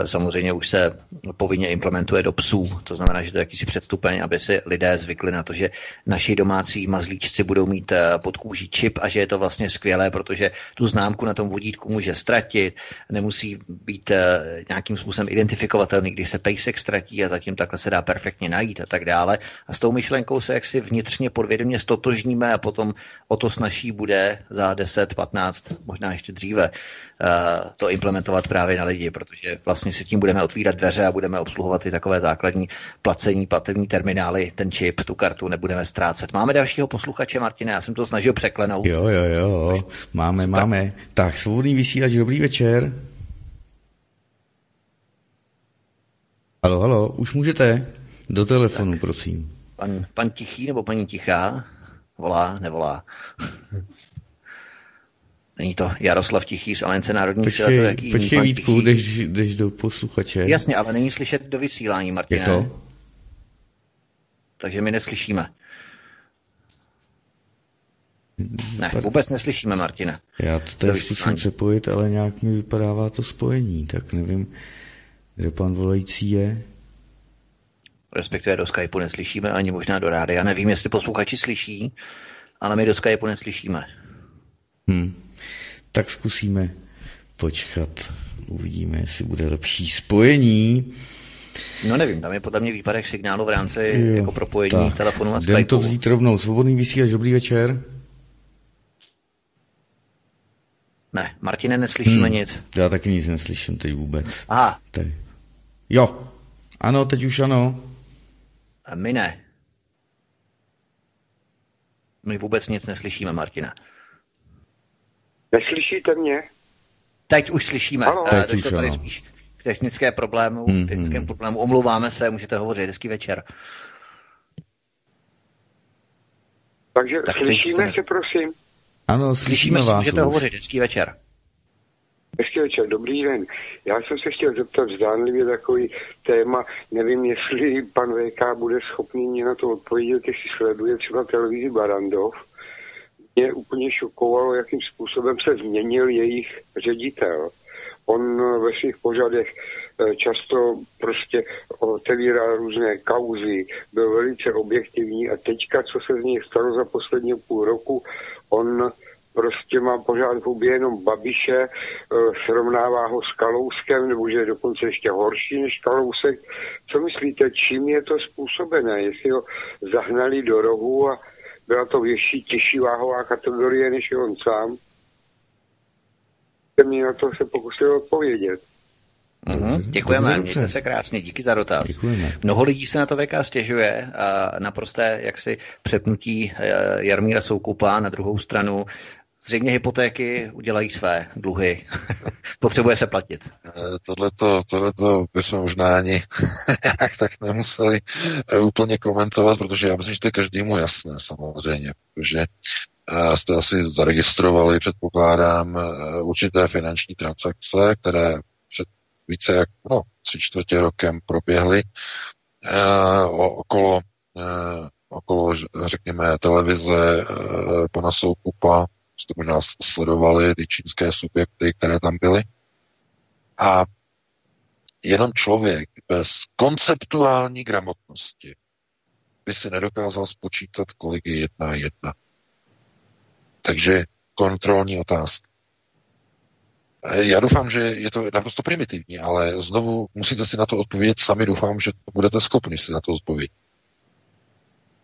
samozřejmě už se povinně implementuje do psů. To znamená, že to je jakýsi předstupeň, aby si lidé zvykli na to, že naši domácí mazlíčci budou mít pod kůží čip a že je to vlastně skvělé, protože tu známku na tom vodítku může ztratit, nemusí být nějakým způsobem identifikovatelný, když se pejsek ztratí a zatím takhle se dá perfektně najít a tak dále. A s tou myšlenkou se jaksi vnitřně podvědomě stotožníme a potom o to snaží bude za deset, patnáct, možná ještě dříve to implementovat právě na lidi, protože vlastně si tím budeme otvírat dveře a budeme obsluhovat i takové základní placení, platební terminály, ten čip, tu kartu nebudeme ztrácet. Máme dalšího posluchače, Martine, já jsem to snažil překlenout. Jo, jo, jo, máme, Super. máme. Tak, Svobodný vysílač, dobrý večer. Halo, halo, už můžete? Do telefonu, tak. Prosím. Pan, pan Tichý nebo paní Tichá? Volá, nevolá. Není to Jaroslav Tichý z Aliance národní síla, to jaký jiný pan Vítku, jdeš, jdeš do posluchače. Jasně, ale není slyšet do vysílání, Martine. Je to? Takže my neslyšíme. Ne, vůbec neslyšíme, Martine. Já to tady zkusím přepojit, ale nějak mi vypadává to spojení, tak nevím, kde pan volající je. Respektive do Skypeu neslyšíme, ani možná do rádia. Já nevím, jestli posluchači slyší, ale my do Skypeu neslyšíme. Hmm. Tak zkusíme počkat. Uvidíme, jestli bude lepší spojení. No nevím, tam je podle mě výpadek signálu v rámci jo, jako propojení tak. Telefonu a Skypeu. Jdem to vzít rovnou. Svobodný vysílač, dobrý večer. Ne, Martine, neslyšíme hmm. nic. Já taky nic neslyším teď vůbec. Aha. Tady. Jo. Ano, teď už ano. A my ne. My vůbec nic neslyšíme, Martina. Neslyšíte mě? Teď už slyšíme. Ano. Teď došlo už tady ano. Spíš k technické problému, mm-hmm. technickém problému. Omlouváme se, můžete hovořit. Hezký večer. Takže tak slyšíme se, prosím? Ano, slyšíme, slyšíme vás. Můžete už. Hovořit. Hezký večer. Hezký večer, dobrý den. Já jsem se chtěl zeptat zdánlivě takový téma, nevím, jestli pan V K bude schopný mě na to odpovědět, jestli sleduje třeba televizi Barrandov. Mě úplně šokovalo, jakým způsobem se změnil jejich ředitel. On ve svých pořadech často prostě otevírá různé kauzy, byl velice objektivní a teďka, co se z něj stalo za poslední půl roku, on prostě má pořád v hubě jenom Babiše, srovnává ho s Kalouskem, nebo že je dokonce ještě horší než Kalousek. Co myslíte, čím je to způsobené? Jestli ho zahnali do rohu a byla to větší, těžší váhová kategorie, než je on sám? Mě na to se pokusil odpovědět. Mm-hmm. Děkujeme, mějte se krásně, díky za dotaz. Děkujeme. Mnoho lidí se na to vé ká stěžuje a naprosté jaksi přepnutí Jarmíra Soukupa na druhou stranu. Zřejmě hypotéky udělají své dluhy. Potřebuje se platit. Tohleto, tohleto bychom možná ani jak tak nemuseli úplně komentovat, protože já myslím, že to je každému jasné samozřejmě, protože jste asi zaregistrovali, předpokládám, určité finanční transakce, které před více jak no, tři čtvrtě rokem proběhly eh, okolo, eh, okolo, řekněme, televize eh, pana Soukupa, jste možná sledovali ty čínské subjekty, které tam byly. A jenom člověk bez konceptuální gramotnosti by si nedokázal spočítat, kolik je jedna a jedna. Takže kontrolní otázka. Já doufám, že je to naprosto primitivní, ale znovu musíte si na to odpovědět sami. Doufám, že budete schopni si na to odpovědět.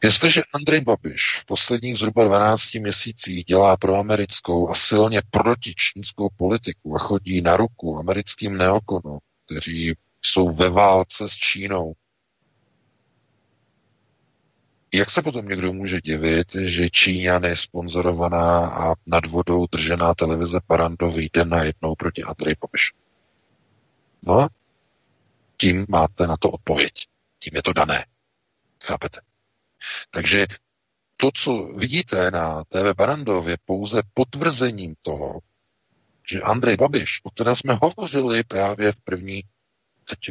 Jestliže Andrej Babiš v posledních zhruba dvanácti měsících dělá proamerickou a silně protičínskou politiku a chodí na ruku americkým neokonům, kteří jsou ve válce s Čínou, jak se potom někdo může divit, že Číňany sponzorovaná a nad vodou držená televize Barrandov jde najednou proti Andreji Babišu? No, tím máte na to odpověď. Tím je to dané. Chápete? Takže to, co vidíte na té vé Barrandov, je pouze potvrzením toho, že Andrej Babiš, o kterém jsme hovořili právě v první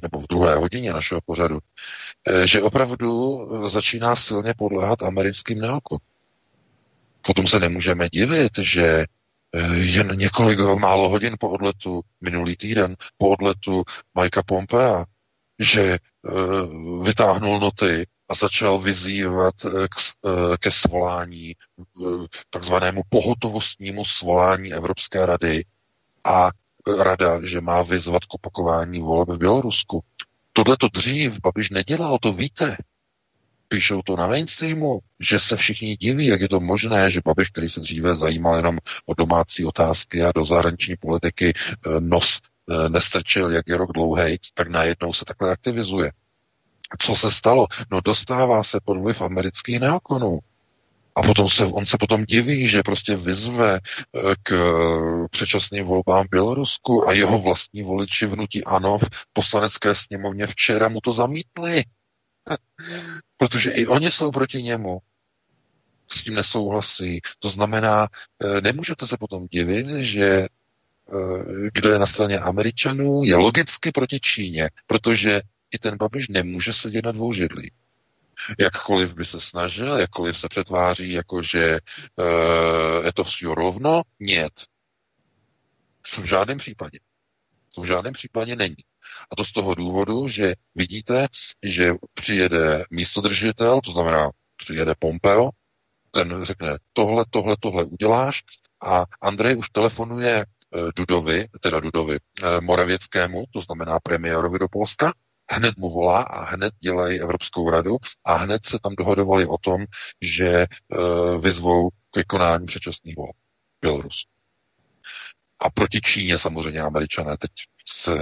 nebo v druhé hodině našeho pořadu, že opravdu začíná silně podléhat americkým neokonům. Potom se nemůžeme divit, že jen několik málo hodin po odletu, minulý týden, po odletu Mikea Pompea, že vytáhnul noty a začal vyzývat ke svolání, takzvanému pohotovostnímu svolání Evropské rady a Rada, že má vyzvat k opakování voleb v Bělorusku. Tohle to dřív Babiš nedělal, to víte. Píšou to na mainstreamu, že se všichni diví, jak je to možné, že Babiš, který se dříve zajímal jenom o domácí otázky a do zahraniční politiky nos nestrčil, jak je rok dlouhej, tak najednou se takhle aktivizuje. Co se stalo? No dostává se pod vliv amerických neokonů. A potom se, on se potom diví, že prostě vyzve k předčasným volbám Bělorusku a jeho vlastní voliči vnutí ANO v poslanecké sněmovně včera mu to zamítli. Protože i oni jsou proti němu. S tím nesouhlasí. To znamená, nemůžete se potom divit, že kdo je na straně Američanů, je logicky proti Číně, protože i ten Babiš nemůže sedět na dvou židlích. Jakkoliv by se snažil, jakkoliv se přetváří, jakože e, je to vše rovno, nět. To v žádném případě. To v žádném případě není. A to z toho důvodu, že vidíte, že přijede místodržitel, to znamená přijede Pompeo, ten řekne tohle, tohle, tohle uděláš a Andrej už telefonuje Dudovi, teda Dudovi, Moravěckému, to znamená premiérovi do Polska, hned mu volá a hned dělají Evropskou radu a hned se tam dohodovali o tom, že vyzvou k konání předčasných voleb Bělorus. A proti Číně samozřejmě Američané, teď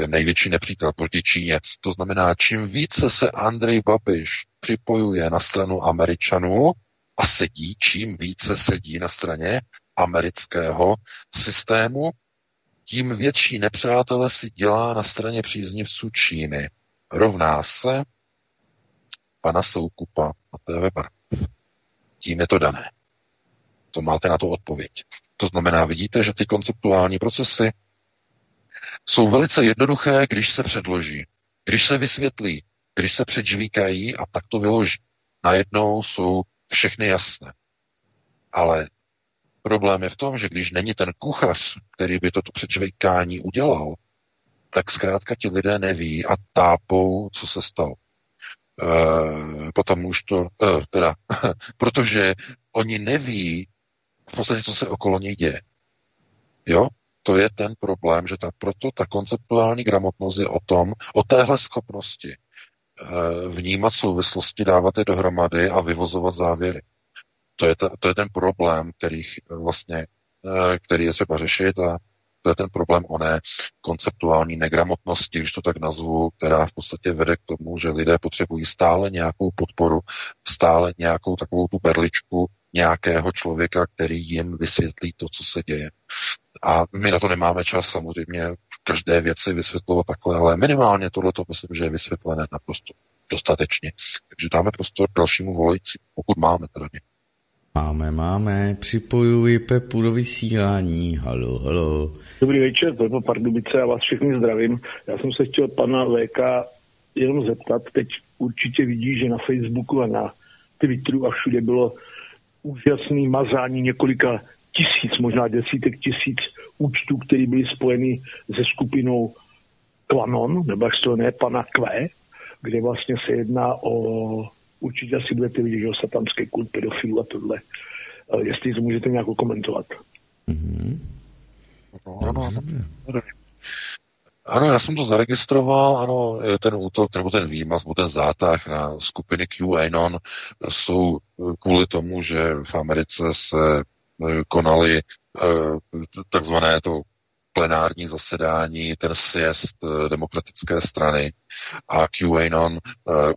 největší nepřítel proti Číně. To znamená, čím více se Andrej Babiš připojuje na stranu Američanů a sedí, čím více sedí na straně amerického systému, tím větší nepřátelé si dělá na straně příznivců Číny. Rovná se pana Soukupa na té vé Barrandov. Tím je to dané. To máte na to odpověď. To znamená, vidíte, že ty konceptuální procesy jsou velice jednoduché, když se předloží, když se vysvětlí, když se předžvíkají a tak to vyloží. Najednou jsou všechny jasné. Ale problém je v tom, že když není ten kuchař, který by toto předžvíkání udělal, tak zkrátka ti lidé neví a tápou, co se stalo. E, potom už to, e, teda, protože oni neví v podstatě, co se okolo něj děje. Jo? To je ten problém, že ta, proto ta konceptuální gramotnost je o tom, o téhle schopnosti vnímat souvislosti, dávat je dohromady a vyvozovat závěry. To je, ta, to je ten problém, který, vlastně, který je třeba řešit, a to je ten problém oné konceptuální negramotnosti, když to tak nazvu, která v podstatě vede k tomu, že lidé potřebují stále nějakou podporu, stále nějakou takovou tu berličku nějakého člověka, který jim vysvětlí to, co se děje. A my na to nemáme čas samozřejmě každé věci vysvětlovat takhle, ale minimálně tohleto myslím, že je vysvětlené naprosto dostatečně. Takže dáme prostor dalšímu volající, pokud máme teda ně. Máme, máme, připojuji Pepu do vysílání, halo, halo. Dobrý večer, Pepo Pardubice, já vás všechny zdravím. Já jsem se chtěl pana V K jenom zeptat, teď určitě vidí, že na Facebooku a na Twitteru a všude bylo úžasný mazání několika tisíc, možná desítek tisíc účtů, které byly spojeny se skupinou Klanon, nebo až to ne, pana Kve, kde vlastně se jedná o, určitě asi budete vidět, že o satanský kult pedofilů a tohle. Jestli to můžete nějak komentovat. Mm-hmm. No, ano, ano. Ano, já jsem to zaregistroval, ano, ten útok, nebo ten výmaz, nebo ten zátah na skupiny QAnon jsou kvůli tomu, že v Americe se konali takzvané to plenární zasedání, ten sjezd demokratické strany, a QAnon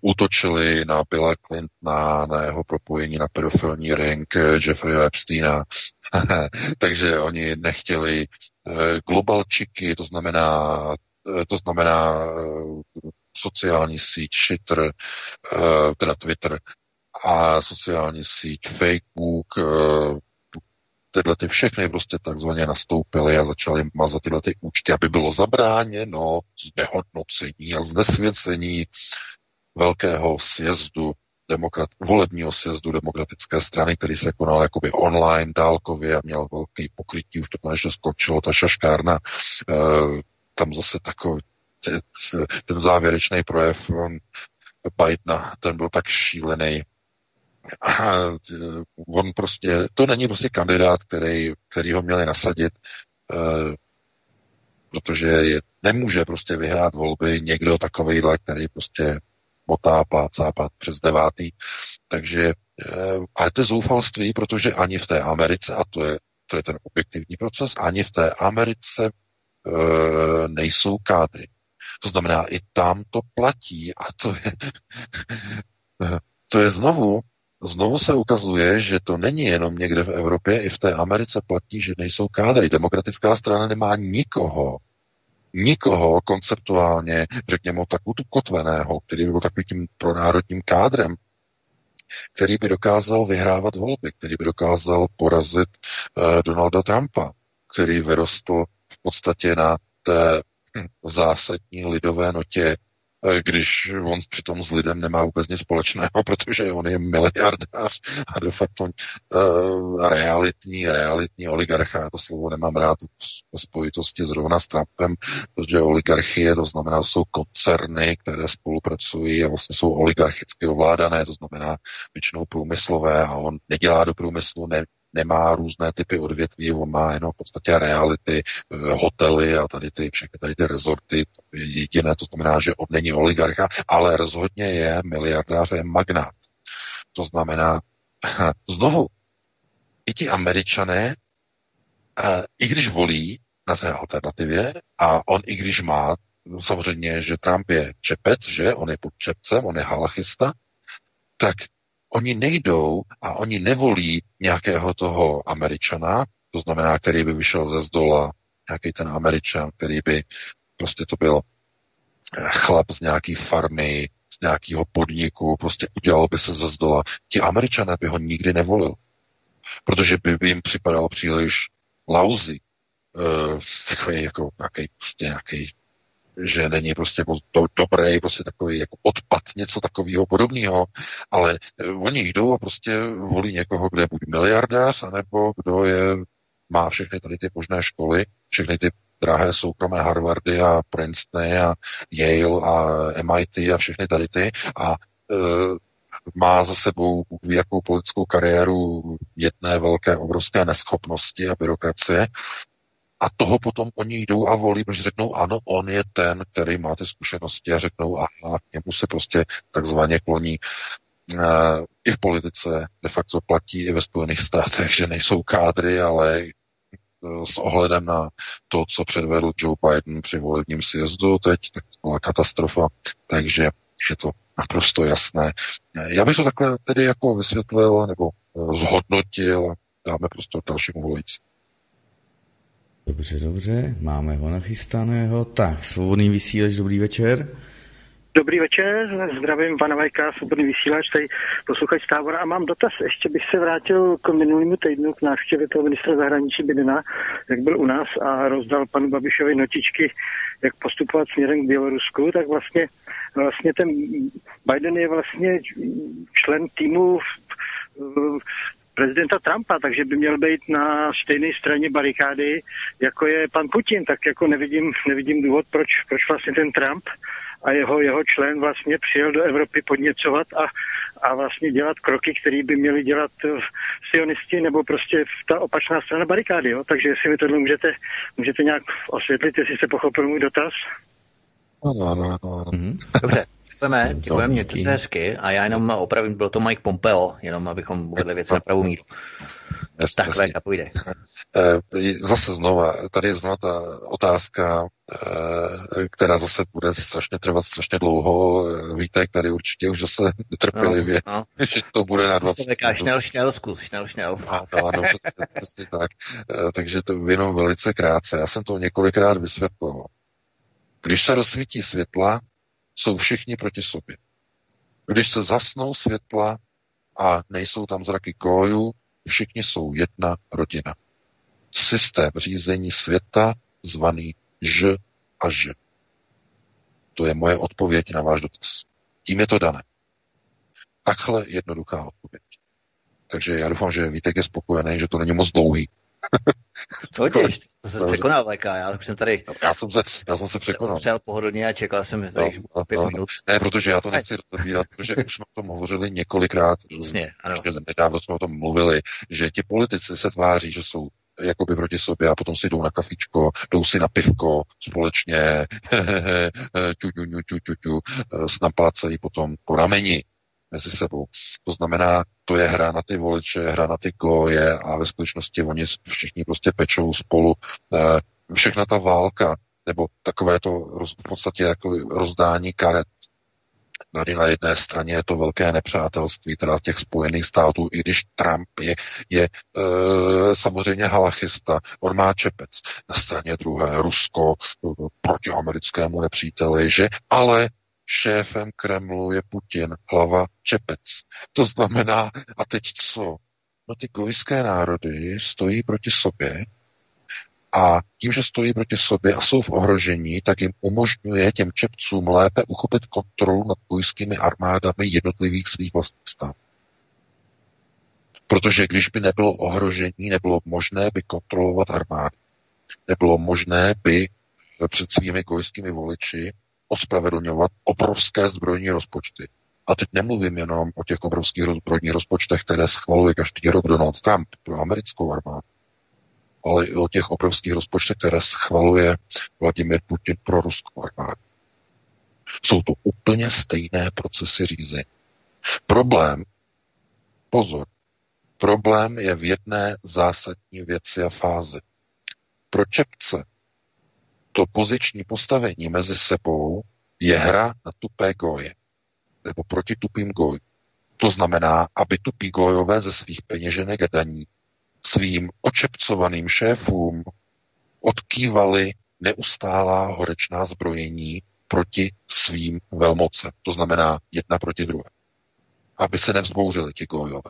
útočili na Billa Clintona, na jeho propojení na pedofilní ring Jeffreyho Epsteina. Takže oni nechtěli globalčiky, to znamená, to znamená sociální síť Twitter, teda Twitter a sociální síť Facebook, tyhle ty všechny prostě takzvaně nastoupily a začaly mazat tyhle ty účty, aby bylo zabráněno znehodnocení a znesvěcení velkého sjezdu, demokrat, volebního sjezdu demokratické strany, který se konal jakoby online, dálkově a měl velký pokrytí, už to konečně skončilo, ta šaškárna, e, tam zase takový ten závěrečný projev on, Bidena, ten byl tak šílený. On prostě, to není prostě kandidát, který, který ho měli nasadit, eh, protože je, nemůže prostě vyhrát volby někdo takovejhle, který prostě motá, plácá, pát přes devátý. Takže, eh, ale to je zoufalství, protože ani v té Americe, a to je, to je ten objektivní proces, ani v té Americe eh, nejsou kádry. To znamená, i tam to platí, a to je, to je znovu Znovu se ukazuje, že to není jenom někde v Evropě, i v té Americe platí, že nejsou kádry. Demokratická strana nemá nikoho, nikoho konceptuálně, řekněme, takovou tu kotveného, který by byl takovým tím pronárodním kádrem, který by dokázal vyhrávat volby, který by dokázal porazit uh, Donalda Trumpa, který vyrostl v podstatě na té hm, zásadní lidové notě, když on přitom s lidem nemá vůbec nic společného, protože on je miliardář a de facto uh, realitní, realitní oligarcha. Já to slovo nemám rád ve spojitosti zrovna s Trumpem, protože oligarchie, to znamená, jsou koncerny, které spolupracují a vlastně jsou oligarchicky ovládané, to znamená většinou průmyslové, a on nedělá do průmyslu, ne, nemá různé typy odvětví, on má jenom v podstatě reality, hotely a tady ty všechny tady ty rezorty. Jediné, to znamená, že on není oligarcha, ale rozhodně je miliardář, je magnát. To znamená, znovu, i ti Američané, i když volí na té alternativě, a on i když má, samozřejmě, že Trump je čepec, že on je pod čepcem, on je halachista, tak oni nejdou a oni nevolí nějakého toho Američana, to znamená, který by vyšel ze zdola, nějaký ten Američan, který by prostě to byl chlap z nějaký farmy, z nějakého podniku, prostě udělal by se ze zdola. Ti Američané by ho nikdy nevolil, protože by, by jim připadal příliš lousy, e, takový jako nějaký, prostě nějaký, že není prostě do, dobrý, prostě takový jako odpad, něco takového podobného, ale oni jdou a prostě volí někoho, kdo je buď miliardář, anebo kdo je, má všechny tady ty možné školy, všechny ty drahé soukromé Harvardy a Princetony a Yale a M I T a všechny tady ty, a e, má za sebou jakou politickou kariéru jedné velké obrovské neschopnosti a byrokracie, a toho potom oni jdou a volí, protože řeknou ano, on je ten, který má ty zkušenosti a řeknou a, a k němu se prostě takzvaně kloní. Uh, I v politice de facto platí i ve Spojených státech, že nejsou kádry, ale s ohledem na to, co předvedl Joe Biden při volebním sjezdu teď, tak to byla katastrofa, takže je to naprosto jasné. Já bych to takhle tedy jako vysvětlil nebo zhodnotil, dáme prostor dalšímu volajícímu. Dobře, dobře, máme ho nachystaného. Tak, Svobodný vysílač, dobrý večer. Dobrý večer, zdravím pana Vajka, Svobodný vysílač, tady posluchač Tábora a mám dotaz, ještě bych se vrátil k minulému týdnu k návštěvě toho ministra zahraničí Bidena, jak byl u nás a rozdal panu Babišovi notičky, jak postupovat směrem k Bělorusku, tak vlastně, vlastně ten Biden je vlastně člen týmu prezidenta Trumpa, takže by měl být na stejné straně barikády, jako je pan Putin, tak jako nevidím, nevidím důvod, proč, proč vlastně ten Trump a jeho, jeho člen vlastně přijel do Evropy podněcovat a, a vlastně dělat kroky, které by měli dělat sionisti nebo prostě ta opačná strana barikády. Jo? Takže jestli vy tohle můžete, můžete nějak osvětlit, jestli jste pochopil můj dotaz. Ano, ano, ano. Mhm. Dobře. Děkujeme, děkujeme, mějte se hezky a já jenom opravím, byl to Mike Pompeo, jenom abychom uvedli věci na pravou míru. Jasně, tak, tak, půjde. Zase znova, tady je znova ta otázka, která zase bude strašně trvat strašně dlouho. Víte, tady určitě už zase trpělivě, no, no. že to bude na dvacet. Říká, šnel, šnel, zkus, šnel, šnel. Ano, ano, přesně tak. Takže to jenom velice krátce. Já jsem to několikrát vysvětloval. Když se rozsvítí světla, jsou všichni proti sobě. Když se zasnou světla a nejsou tam zraky kojů, všichni jsou jedna rodina. Systém řízení světa zvaný ž a ž. To je moje odpověď na váš dotaz. Tím je to dané. Takhle jednoduchá odpověď. Takže já doufám, že Vítek je spokojený, že to není moc dlouhý. To děš, to se překonal léka, já jsem tady... Já jsem se, já jsem se překonal. Přijel pohodlně a čekal jsem tady no, no, pět no. minut. Ne, protože já to nechci rozbírat, protože už jsme o tom hovořili několikrát. Jasně, ano. Nedávno jsme o tom mluvili, že ti politici se tváří, že jsou jakoby proti sobě a potom si jdou na kafičko, jdou si na pivko společně, tu, tu, tu, tu, tu, naplácejí potom po rameni mezi sebou. To znamená, to je hra na ty voliče, hra na ty goje a ve skutečnosti oni všichni prostě pečou spolu. Všechna ta válka, nebo takové to v podstatě jako rozdání karet. Tady na jedné straně je to velké nepřátelství teda těch Spojených států, i když Trump je, je e, samozřejmě halachista, on má čepec. Na straně druhé Rusko proti americkému nepříteli, že? Ale šéfem Kremlu je Putin, hlava čepec. To znamená, a teď co? No ty gojské národy stojí proti sobě a tím, že stojí proti sobě a jsou v ohrožení, tak jim umožňuje těm čepcům lépe uchopit kontrolu nad gojskými armádami jednotlivých svých vlastních států. Protože když by nebylo ohrožení, nebylo možné by kontrolovat armády. Nebylo možné by před svými gojskými voliči ospravedlňovat obrovské zbrojní rozpočty. A teď nemluvím jenom o těch obrovských zbrojních rozpočtech, které schvaluje každý rok Donald Trump pro americkou armádu, ale i o těch obrovských rozpočtech, které schvaluje Vladimir Putin pro ruskou armádu. Jsou to úplně stejné procesy řízení. Problém, pozor, problém je v jedné zásadní věci a fázi. Pro čepce to poziční postavení mezi sebou je hra na tupé goje, nebo proti tupým goj. To znamená, aby tupí gojové ze svých peněženek a daní svým očepcovaným šéfům odkývali neustálá horečná zbrojení proti svým velmocem. To znamená jedna proti druhé. Aby se nevzbouřili ti gojové.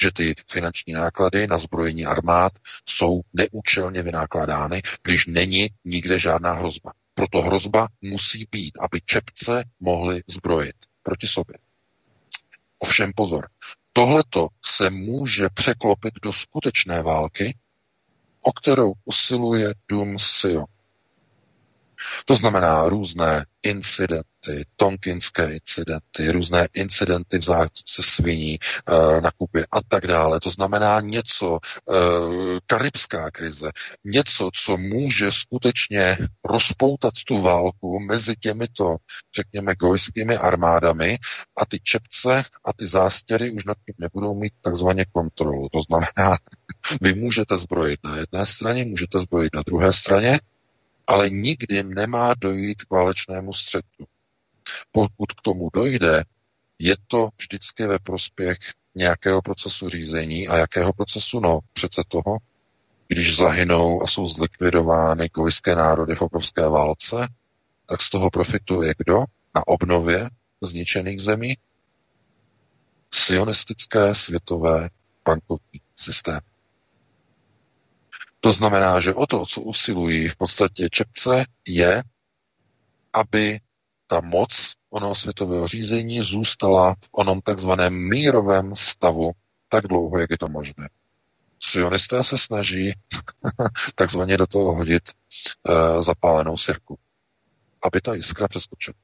Že ty finanční náklady na zbrojení armád jsou neúčelně vynakládány, když není nikde žádná hrozba. Proto hrozba musí být, aby čepce mohli zbrojit proti sobě. Ovšem pozor, tohleto se může překlopit do skutečné války, o kterou usiluje Dům Sion. To znamená různé incidenty, tonkinské incidenty, různé incidenty v zátoce sviní na Kubě a tak dále. To znamená něco, karibská krize, něco, co může skutečně rozpoutat tu válku mezi těmito, řekněme, gojskými armádami a ty čepce a ty zástěry už nad tím nebudou mít takzvaně kontrolu. To znamená, vy můžete zbrojit na jedné straně, můžete zbrojit na druhé straně, ale nikdy nemá dojít k válečnému střetu. Pokud k tomu dojde, je to vždycky ve prospěch nějakého procesu řízení a jakého procesu? No, přece toho, když zahynou a jsou zlikvidovány gojské národy v obrovské válce, tak z toho profituje kdo? Na obnově zničených zemí? Sionistické světové bankovní systém. To znamená, že o to, co usilují v podstatě čepce, je, aby ta moc onoho světového řízení zůstala v onom takzvaném mírovém stavu tak dlouho, jak je to možné. Sionisté se snaží takzvaně do toho hodit e, zapálenou sirku, aby ta jiskra přeskočila.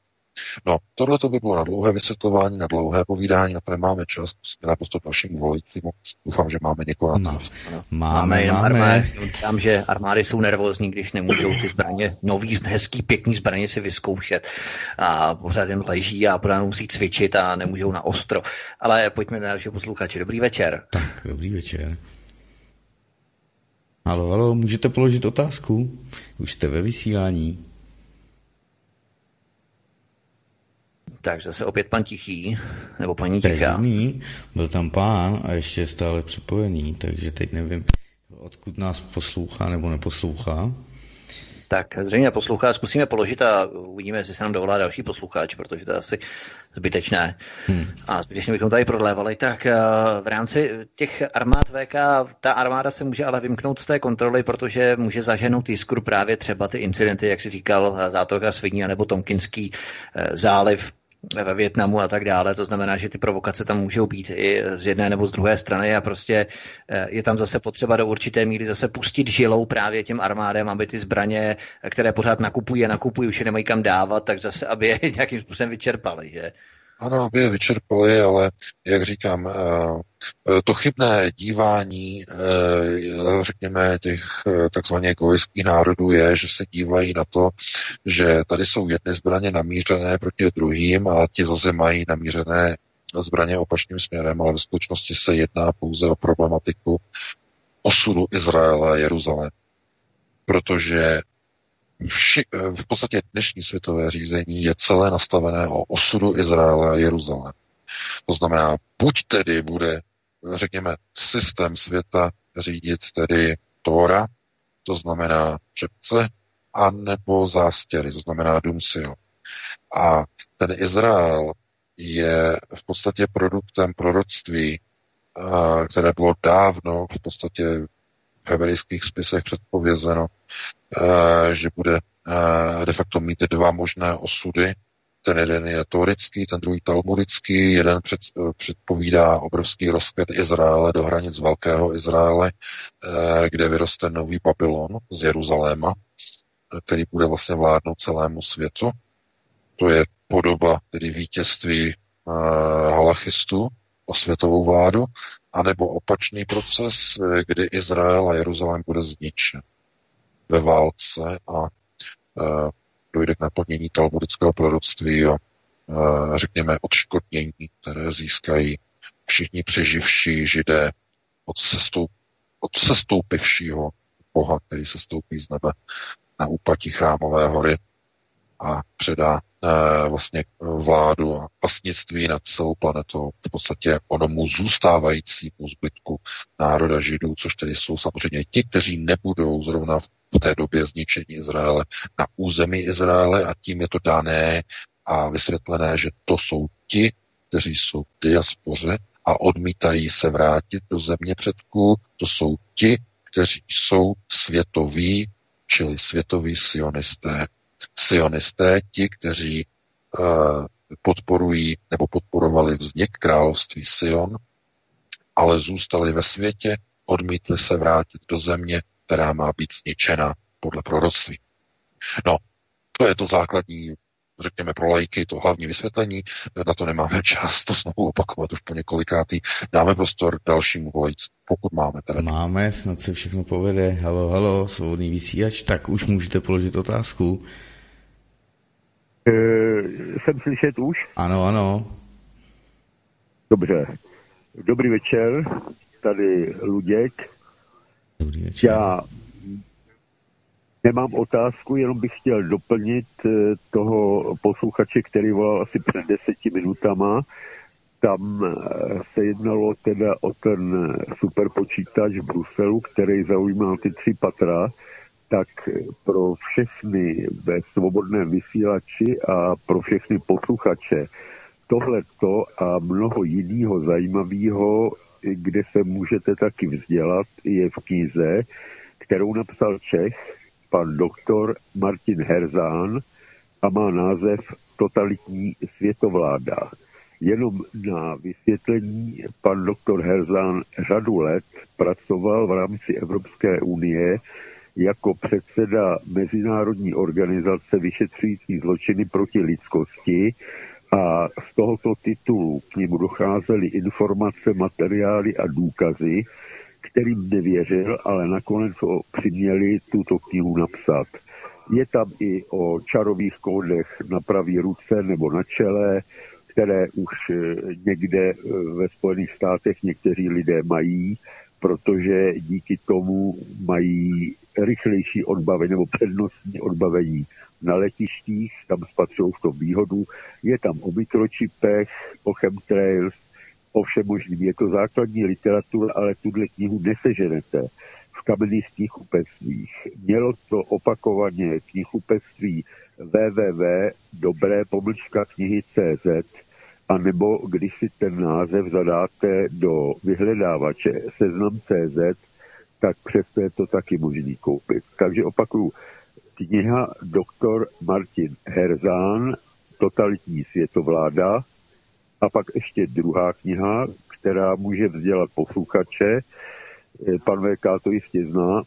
No, tohle to by bylo na dlouhé vysvětlování, na dlouhé povídání, na které máme čas, musíme naprosto dalšímu volícímu. Doufám, že máme někoho na to. No, máme, máme. Říkám, že armády jsou nervózní, když nemůžou ty zbraně, nový, hezký, pěkný zbraně si vyzkoušet. A pořád jen leží a pořád musí cvičit a nemůžou na ostro. Ale pojďme na dalšího posluchače. Dobrý večer. Tak, dobrý večer. Haló, haló, můžete položit otázku? Už jste ve vysílání. Takže se opět pan Tichý, nebo paní Tichá. Byl tam pán a ještě je stále připojený, takže teď nevím, odkud nás poslouchá nebo neposlouchá. Tak zřejmě poslouchá, zkusíme položit a uvidíme, jestli se nám dovolá další posluchač, protože to je asi zbytečné. Hmm. A zbytečně bychom tady prodlévali. Tak v rámci těch armád V K, ta armáda se může ale vymknout z té kontroly, protože může zaženout jiskru právě třeba ty incidenty, jak si říkal, zátoka sviní anebo Tonkinský záliv ve Vietnamu a tak dále. To znamená, že ty provokace tam můžou být i z jedné nebo z druhé strany a prostě je tam zase potřeba do určité míry zase pustit žilou právě těm armádám, aby ty zbraně, které pořád nakupují a nakupují, už je nemají kam dávat, tak zase, aby je nějakým způsobem vyčerpali, že? Ano, aby je vyčerpali, ale jak říkám, to chybné dívání, řekněme, těch takzvaně gojských národů je, že se dívají na to, že tady jsou jedny zbraně namířené proti druhým a ti zase mají namířené zbraně opačným směrem, ale ve skutečnosti se jedná pouze o problematiku osudu Izraele a Jeruzalém. Protože Vši, v podstatě dnešní světové řízení je celé nastavené o osudu Izraele a Jeruzalém. To znamená, buď tedy bude, řekněme, systém světa řídit tedy Tóra, to znamená čepce, anebo zástěry, to znamená dům sil. A ten Izrael je v podstatě produktem proroctví, které bylo dávno v podstatě v hebrejských spisech předpovězeno, že bude de facto mít dva možné osudy. Ten jeden je tórický, ten druhý talmudický. Jeden před, předpovídá obrovský rozkvět Izraele do hranic Velkého Izraele, kde vyroste nový Babylon z Jeruzaléma, který bude vlastně vládnout celému světu. To je podoba tedy vítězství halachistů o světovou vládu, anebo opačný proces, kdy Izrael a Jeruzalém bude zničen ve válce a e, dojde k naplnění talmudického proroctví a e, řekněme odškodnění, které získají všichni přeživší židé od, sestoup, od sestoupivšího Boha, který se stoupí z nebe na úpatí Chrámové hory a předá e, vlastně vládu a vlastnictví nad celou planetou v podstatě onomu zůstávajícímu zbytku národa židů, což tedy jsou samozřejmě ti, kteří nebudou zrovna v té době zničení Izraele na území Izraele a tím je to dané a vysvětlené, že to jsou ti, kteří jsou v diaspoře a odmítají se vrátit do země předků, to jsou ti, kteří jsou světoví, čili světoví sionisté. Sionisté, ti, kteří uh, podporují nebo podporovali vznik království Sion, ale zůstali ve světě, odmítli se vrátit do země, která má být zničena podle proroctví. No, To je to základní, řekněme pro laiky, to hlavní vysvětlení. Na to nemáme čas to znovu opakovat už po několikátý. Dáme prostor dalšímu volajícímu, pokud máme teda. Máme, snad se všechno povede. Halo, halo, svobodný vysílač, tak už můžete položit otázku. E, jsem slyšet už? Ano, ano. Dobře. Dobrý večer, tady Luděk. Dobrý večer. Já nemám otázku, jenom bych chtěl doplnit toho posluchače, který volal asi před deseti minutama. Tam se jednalo teda o ten superpočítač v Bruselu, který zaujímal ty tři patra, tak pro všechny ve svobodném vysílači a pro všechny posluchače tohleto a mnoho jiného zajímavého, kde se můžete taky vzdělat, je v knize, kterou napsal Čech, pan doktor Martin Herzán, a má název Totalitní světovláda. Jenom na vysvětlení, pan doktor Herzán řadu let pracoval v rámci Evropské unie jako předseda Mezinárodní organizace vyšetřující zločiny proti lidskosti, a z tohoto titulu k němu docházely informace, materiály a důkazy, kterým nevěřil, ale nakonec ho přiměli tuto knihu napsat. Je tam i o čarových kódech na pravé ruce nebo na čele, které už někde ve Spojených státech někteří lidé mají, protože díky tomu mají rychlejší odbavení nebo přednostní odbavení na letištích, tam spatřují v tom výhodu. Je tam o mikročipech, o chemtrails, o všem možným. Je to základní literatura, ale tuhle knihu neseženete v kamenných knihkupectvích. Mělo to opakovaně knihkupectví w w w tečka dobré pomlčka knihy tečka c z a nebo když si ten název zadáte do vyhledávače seznam tečka c z, tak přesto je to taky možný koupit. Takže opakuju, kniha doktor Martin Herzán, Totalitní světovláda, a pak ještě druhá kniha, která může vzdělat posluchače, pan V K to jistě zná,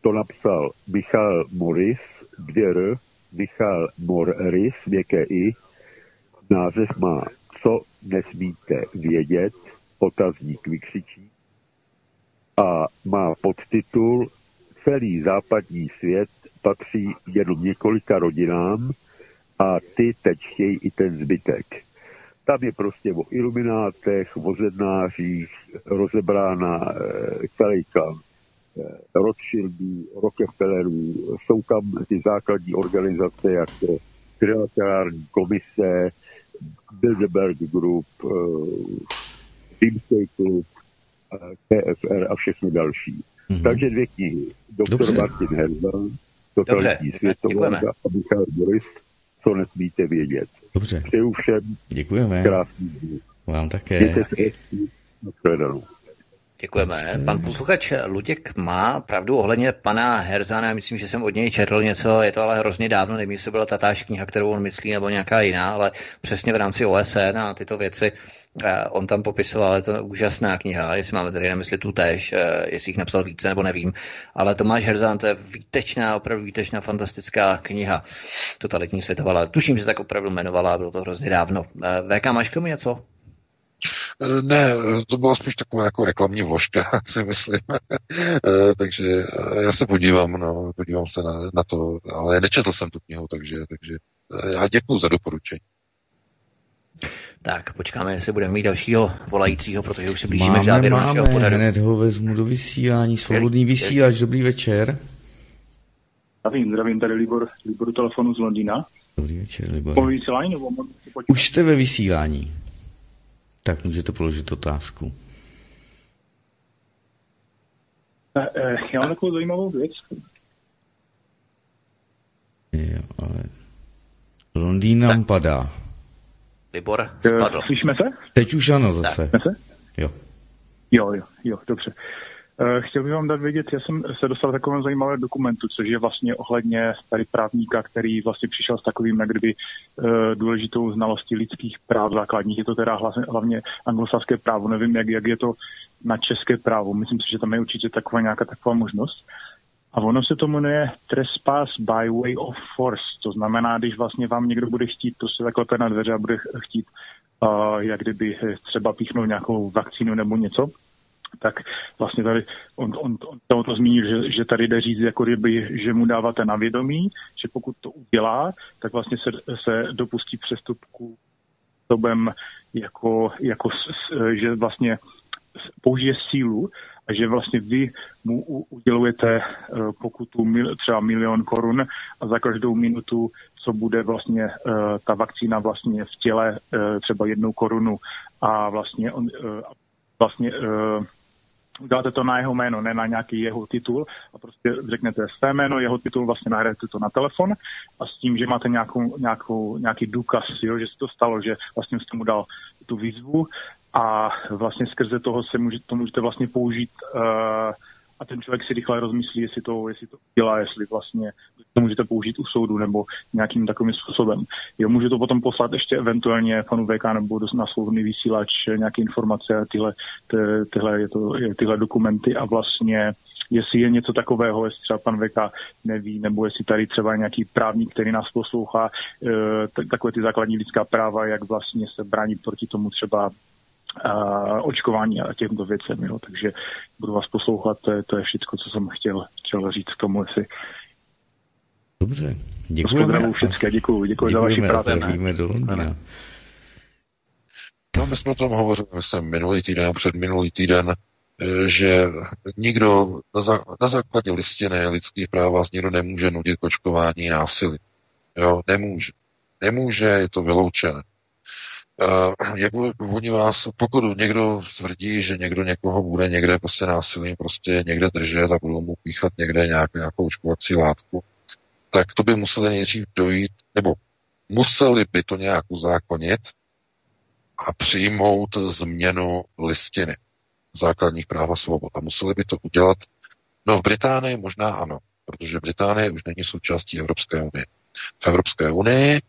to napsal Michal Morris, dvě R, Michal Morris, věké I, název má Co nesmíte vědět, otazník vykřičí, a má podtitul Celý západní svět patří jenom několika rodinám a ty teď chtějí i ten zbytek. Tam je prostě o iluminátech, o zednářích, rozebrána celý kam Rothschildů, Rockefellerů, jsou tam ty základní organizace jako trilaterální komise, Bilderberg Group, Dimsey Club, T F R a všechno další. Mm-hmm. Takže dvě knihy. Doktor Dobře. Martin Herzán, Totalitní světovláda a Michal Boris, Co nesmíte vědět. Dobře. Přeju všem. Děkujeme. Krásný den. Vám také. Děkujeme. Pan posluchač Luděk má pravdu ohledně pana Herzána. Myslím, že jsem od něj četl něco, je to ale hrozně dávno, nevím, jestli byla tatáž kniha, kterou on myslí, nebo nějaká jiná, ale přesně v rámci O S N a tyto věci on tam popisoval, ale to je úžasná kniha, jestli máme tady na mysli tu též, jestli jich napsal více, nebo nevím, ale Tomáš Herzán, to je výtečná, opravdu výtečná, fantastická kniha, Totalitní světovláda. Tuším, že tak opravdu jmenovala, bylo to hrozně dávno. V K, máš k tomu něco? Ne, to byla spíš taková jako reklamní vložka, si myslím. Takže já se podívám, no, podívám se na, na to, ale nečetl jsem tu knihu, takže, takže já děkuju za doporučení. Tak, počkáme, jestli budeme mít dalšího volajícího, protože už se blížíme k závěru našeho pořadu. Hned ho vezmu do vysílání, svobodný vysílač, dobrý večer. Zdravím, zdravím, tady Libor, Libor telefonu z Londýna. Dobrý večer, Libor. Po vysílání, nebo už jste ve vysílání. Tak můžete položit otázku. Já mám takovou zajímavou věc. Jo, ale... Londýn nám tak padá. Libor spadl. Slyšíme se? Teď už ano zase. Tak. Jo. Jo, jo, jo, dobře. Chtěl bych vám dát vědět, já jsem se dostal takovému zajímavému dokumentu, což je vlastně ohledně tady právníka, který vlastně přišel s takovým jak kdyby důležitou znalostí lidských práv základních. Je to teda hlavně anglosaské právo, nevím, jak, jak je to na české právo. Myslím si, že tam je určitě taková nějaká taková možnost. A ono se to jmenuje trespass by way of force. To znamená, když vlastně vám někdo bude chtít prostě zaklepat na dveře a bude chtít uh, jak kdyby třeba píchnout nějakou vakcínu nebo něco, tak vlastně tady on, on, on to zmínil, že, že tady jde říct, jako kdyby, že mu dáváte na vědomí, že pokud to udělá, tak vlastně se, se dopustí přestupku sobem, jako, jako že vlastně použije sílu a že vlastně vy mu udělujete pokutu mil, třeba milion korun a za každou minutu, co bude vlastně ta vakcína vlastně v těle třeba jednu korunu a vlastně on vlastně uděláte to na jeho jméno, ne na nějaký jeho titul a prostě řeknete své jméno, jeho titul, vlastně nahrajete to na telefon a s tím, že máte nějakou, nějakou, nějaký důkaz, jo, že se to stalo, že vlastně jste mu dal tu výzvu a vlastně skrze toho se můžete, to můžete vlastně použít uh, a ten člověk si rychle rozmyslí, jestli to, jestli to dělá, jestli vlastně to můžete použít u soudu nebo nějakým takovým způsobem. Jo, může to potom poslat ještě eventuálně panu V K nebo na svobodný vysílač nějaké informace a tyhle, tyhle, je to, tyhle dokumenty a vlastně jestli je něco takového, jestli třeba pan V K neví, nebo jestli tady třeba je nějaký právník, který nás poslouchá, takové ty základní lidská práva, jak vlastně se brání proti tomu třeba a očkování a těmto věcem, jo. Takže budu vás poslouchat, to je, to je všechno, co jsem chtěl, chtěl říct k tomu, jestli... Dobře, děkujeme. Děkuji, děkuji, děkuji za vaši práci. No, my jsme o tom hovořili, myslím, minulý týden a před minulý týden, že nikdo na, zá, na základě listiny lidských práv vás nikdo nemůže nudit k očkování násilí. Jo, nemůže. Nemůže, je to vyloučené. Uh, jak oni vás, pokud někdo tvrdí, že někdo někoho bude někde prostě násilím prostě někde držet a budou mu píchat někde nějak, nějakou očkovací látku, tak to by museli nejdřív dojít, nebo museli by to nějak uzákonit a přijmout změnu listiny základních práv a svobod. A museli by to udělat, no v Británii možná ano, protože Británie už není součástí Evropské unie. V Evropské unii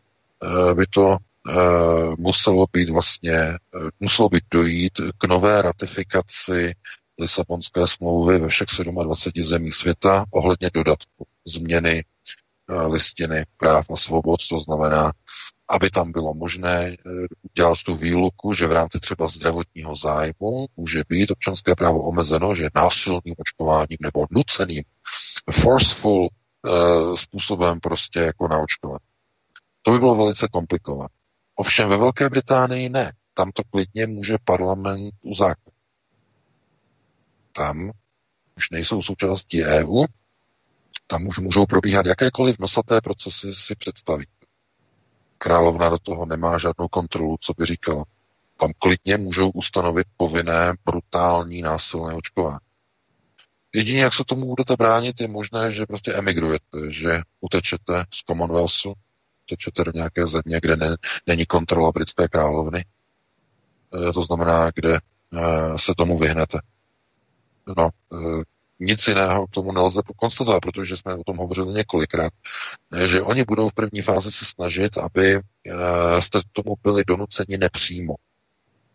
uh, by to Uh, muselo být vlastně, uh, muselo být dojít k nové ratifikaci Lisabonské smlouvy ve všech dvaceti sedmi zemích světa ohledně dodatku změny uh, listiny práv a svobod, to znamená, aby tam bylo možné uh, udělat tu výluku, že v rámci třeba zdravotního zájmu může být občanské právo omezeno, že násilným očkováním nebo nuceným forceful uh, způsobem prostě jako naočkovat. To by bylo velice komplikované. Ovšem ve Velké Británii ne. Tam to klidně může parlament uzákonit. Tam už nejsou součástí E U, tam už můžou probíhat jakékoliv nosaté procesy si představit. Královna do toho nemá žádnou kontrolu, co by říkala. Tam klidně můžou ustanovit povinné, brutální, násilné očkování. Jedině, jak se tomu budete bránit, je možné, že prostě emigrujete, že utečete z Commonwealthu, tečete do nějaké země, kde ne, není kontrola britské královny. E, to znamená, kde e, se tomu vyhnete. No, e, nic jiného k tomu nelze konstatovat, protože jsme o tom hovořili několikrát, e, že oni budou v první fázi se snažit, aby e, jste tomu byli donuceni nepřímo.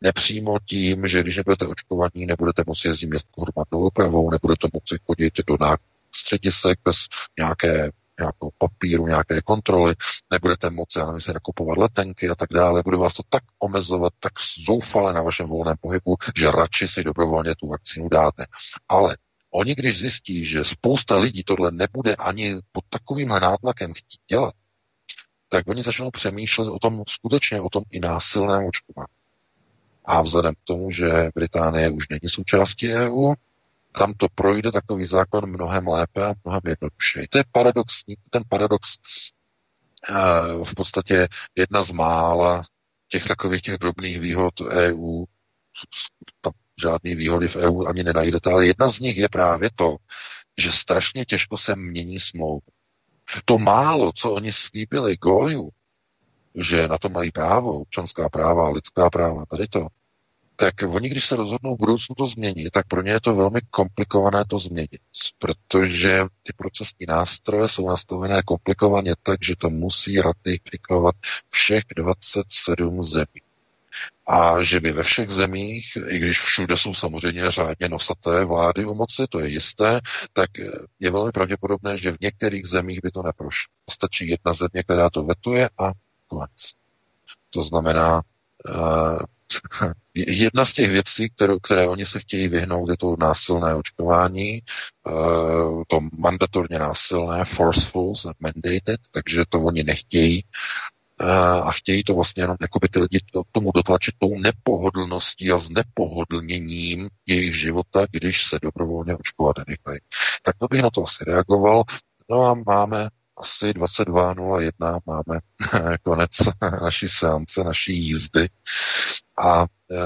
Nepřímo tím, že když nebudete očkovaní, nebudete moci jezdit městskou hromadnou dopravou, nebudete moci chodit do nákupních středisek bez nějaké nějakou papíru, nějaké kontroly, nebudete moci, já nevím, se nakupovat letenky a tak dále, bude vás to tak omezovat, tak zoufale na vašem volném pohybu, že radši si dobrovolně tu vakcínu dáte. Ale oni, když zjistí, že spousta lidí tohle nebude ani pod takovýmhle nátlakem chtít dělat, tak oni začnou přemýšlet o tom, skutečně o tom i násilném očkování. A vzhledem k tomu, že Británie už není součástí E U, tam to projde takový zákon mnohem lépe a mnohem jednodušeji. To je paradoxní, ten paradox uh, v podstatě jedna z mála těch takových těch drobných výhod E U, tam žádný výhody v E U ani nenajdete, ale jedna z nich je právě to, že strašně těžko se mění smlouvu. To málo, co oni slíbili Goju, že na to mají právo, občanská práva, lidská práva, tady to, tak oni, když se rozhodnou v budoucnu to změnit, tak pro ně je to velmi komplikované to změnit, protože ty procesní nástroje jsou nastavené komplikovaně tak, že to musí ratifikovat všech dvacet sedm zemí. A že by ve všech zemích, i když všude jsou samozřejmě řádně nosaté vlády u moci, to je jisté, tak je velmi pravděpodobné, že v některých zemích by to neprošlo. Stačí jedna země, která to vetuje a konec. To znamená, eh, jedna z těch věcí, kterou, které oni se chtějí vyhnout, je to násilné očkování, eh, to mandatorně násilné, forceful, mandated, takže to oni nechtějí. A chtějí to vlastně jenom jakoby ty lidi k tomu dotlačit tou nepohodlností a znepohodlněním jejich života, když se dobrovolně očkovat nenechají. Tak to bych na to asi reagoval. No a máme asi dvacet dva nula jedna, máme konec naší seance, naší jízdy. A e,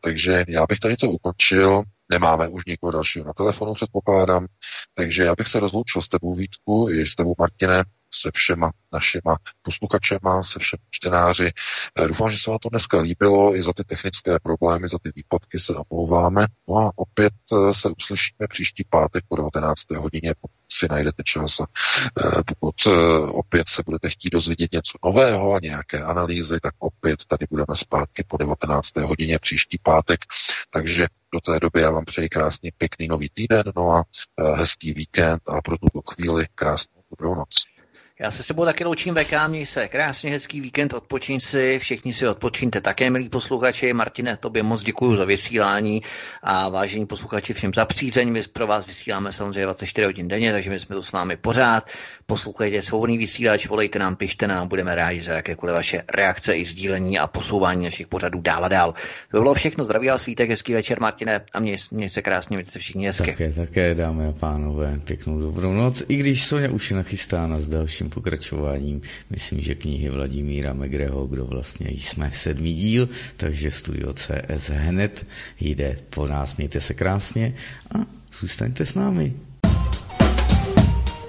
takže já bych tady to ukončil. Nemáme už nikoho dalšího na telefonu, předpokládám. Takže já bych se rozloučil s tebou, Vítku, i s tebou, Martine, se všema našima posluchačema, se všemi čtenáři. Doufám, že se vám to dneska líbilo, i za ty technické problémy, za ty výpadky se omlouváme. No a opět se uslyšíme příští pátek po devatenácté hodině, pokud si najdete čas. Pokud opět se budete chtít dozvědět něco nového a nějaké analýzy, tak opět tady budeme zpátky po devatenácté hodině příští pátek. Takže do té doby já vám přeji krásný, pěkný nový týden, no a hezký víkend a pro tuto chvíli krásnou dobrou noc. Já se sebou taky loučím, V K, měj se krásně, hezký víkend, odpočiň si, všichni si odpočíňte také, milí posluchači. Martine, tobě moc děkuju za vysílání a vážení posluchači, všem za přízeň. My pro vás vysíláme samozřejmě dvacet čtyři hodin denně, takže my jsme tu s námi pořád. Poslouchejte Svobodný vysílač, volejte nám, pište nám, budeme rádi za jakékoliv vaše reakce i sdílení a posouvání našich pořadů dál a dál. To bylo všechno, zdraví a svítek, hezký večer, Martine, a měj, měj se krásně, mějte se všichni hezky. Také, také, dámy a pánové, pěknou dobrou noc, i když Soňa už je nachystána s dalším pokračováním, myslím, že knihy Vladimíra Megreho, Kdo vlastně jsme, sedmý díl, takže Studio C S hned jde po nás. Mějte se krásně a zůstaňte s námi.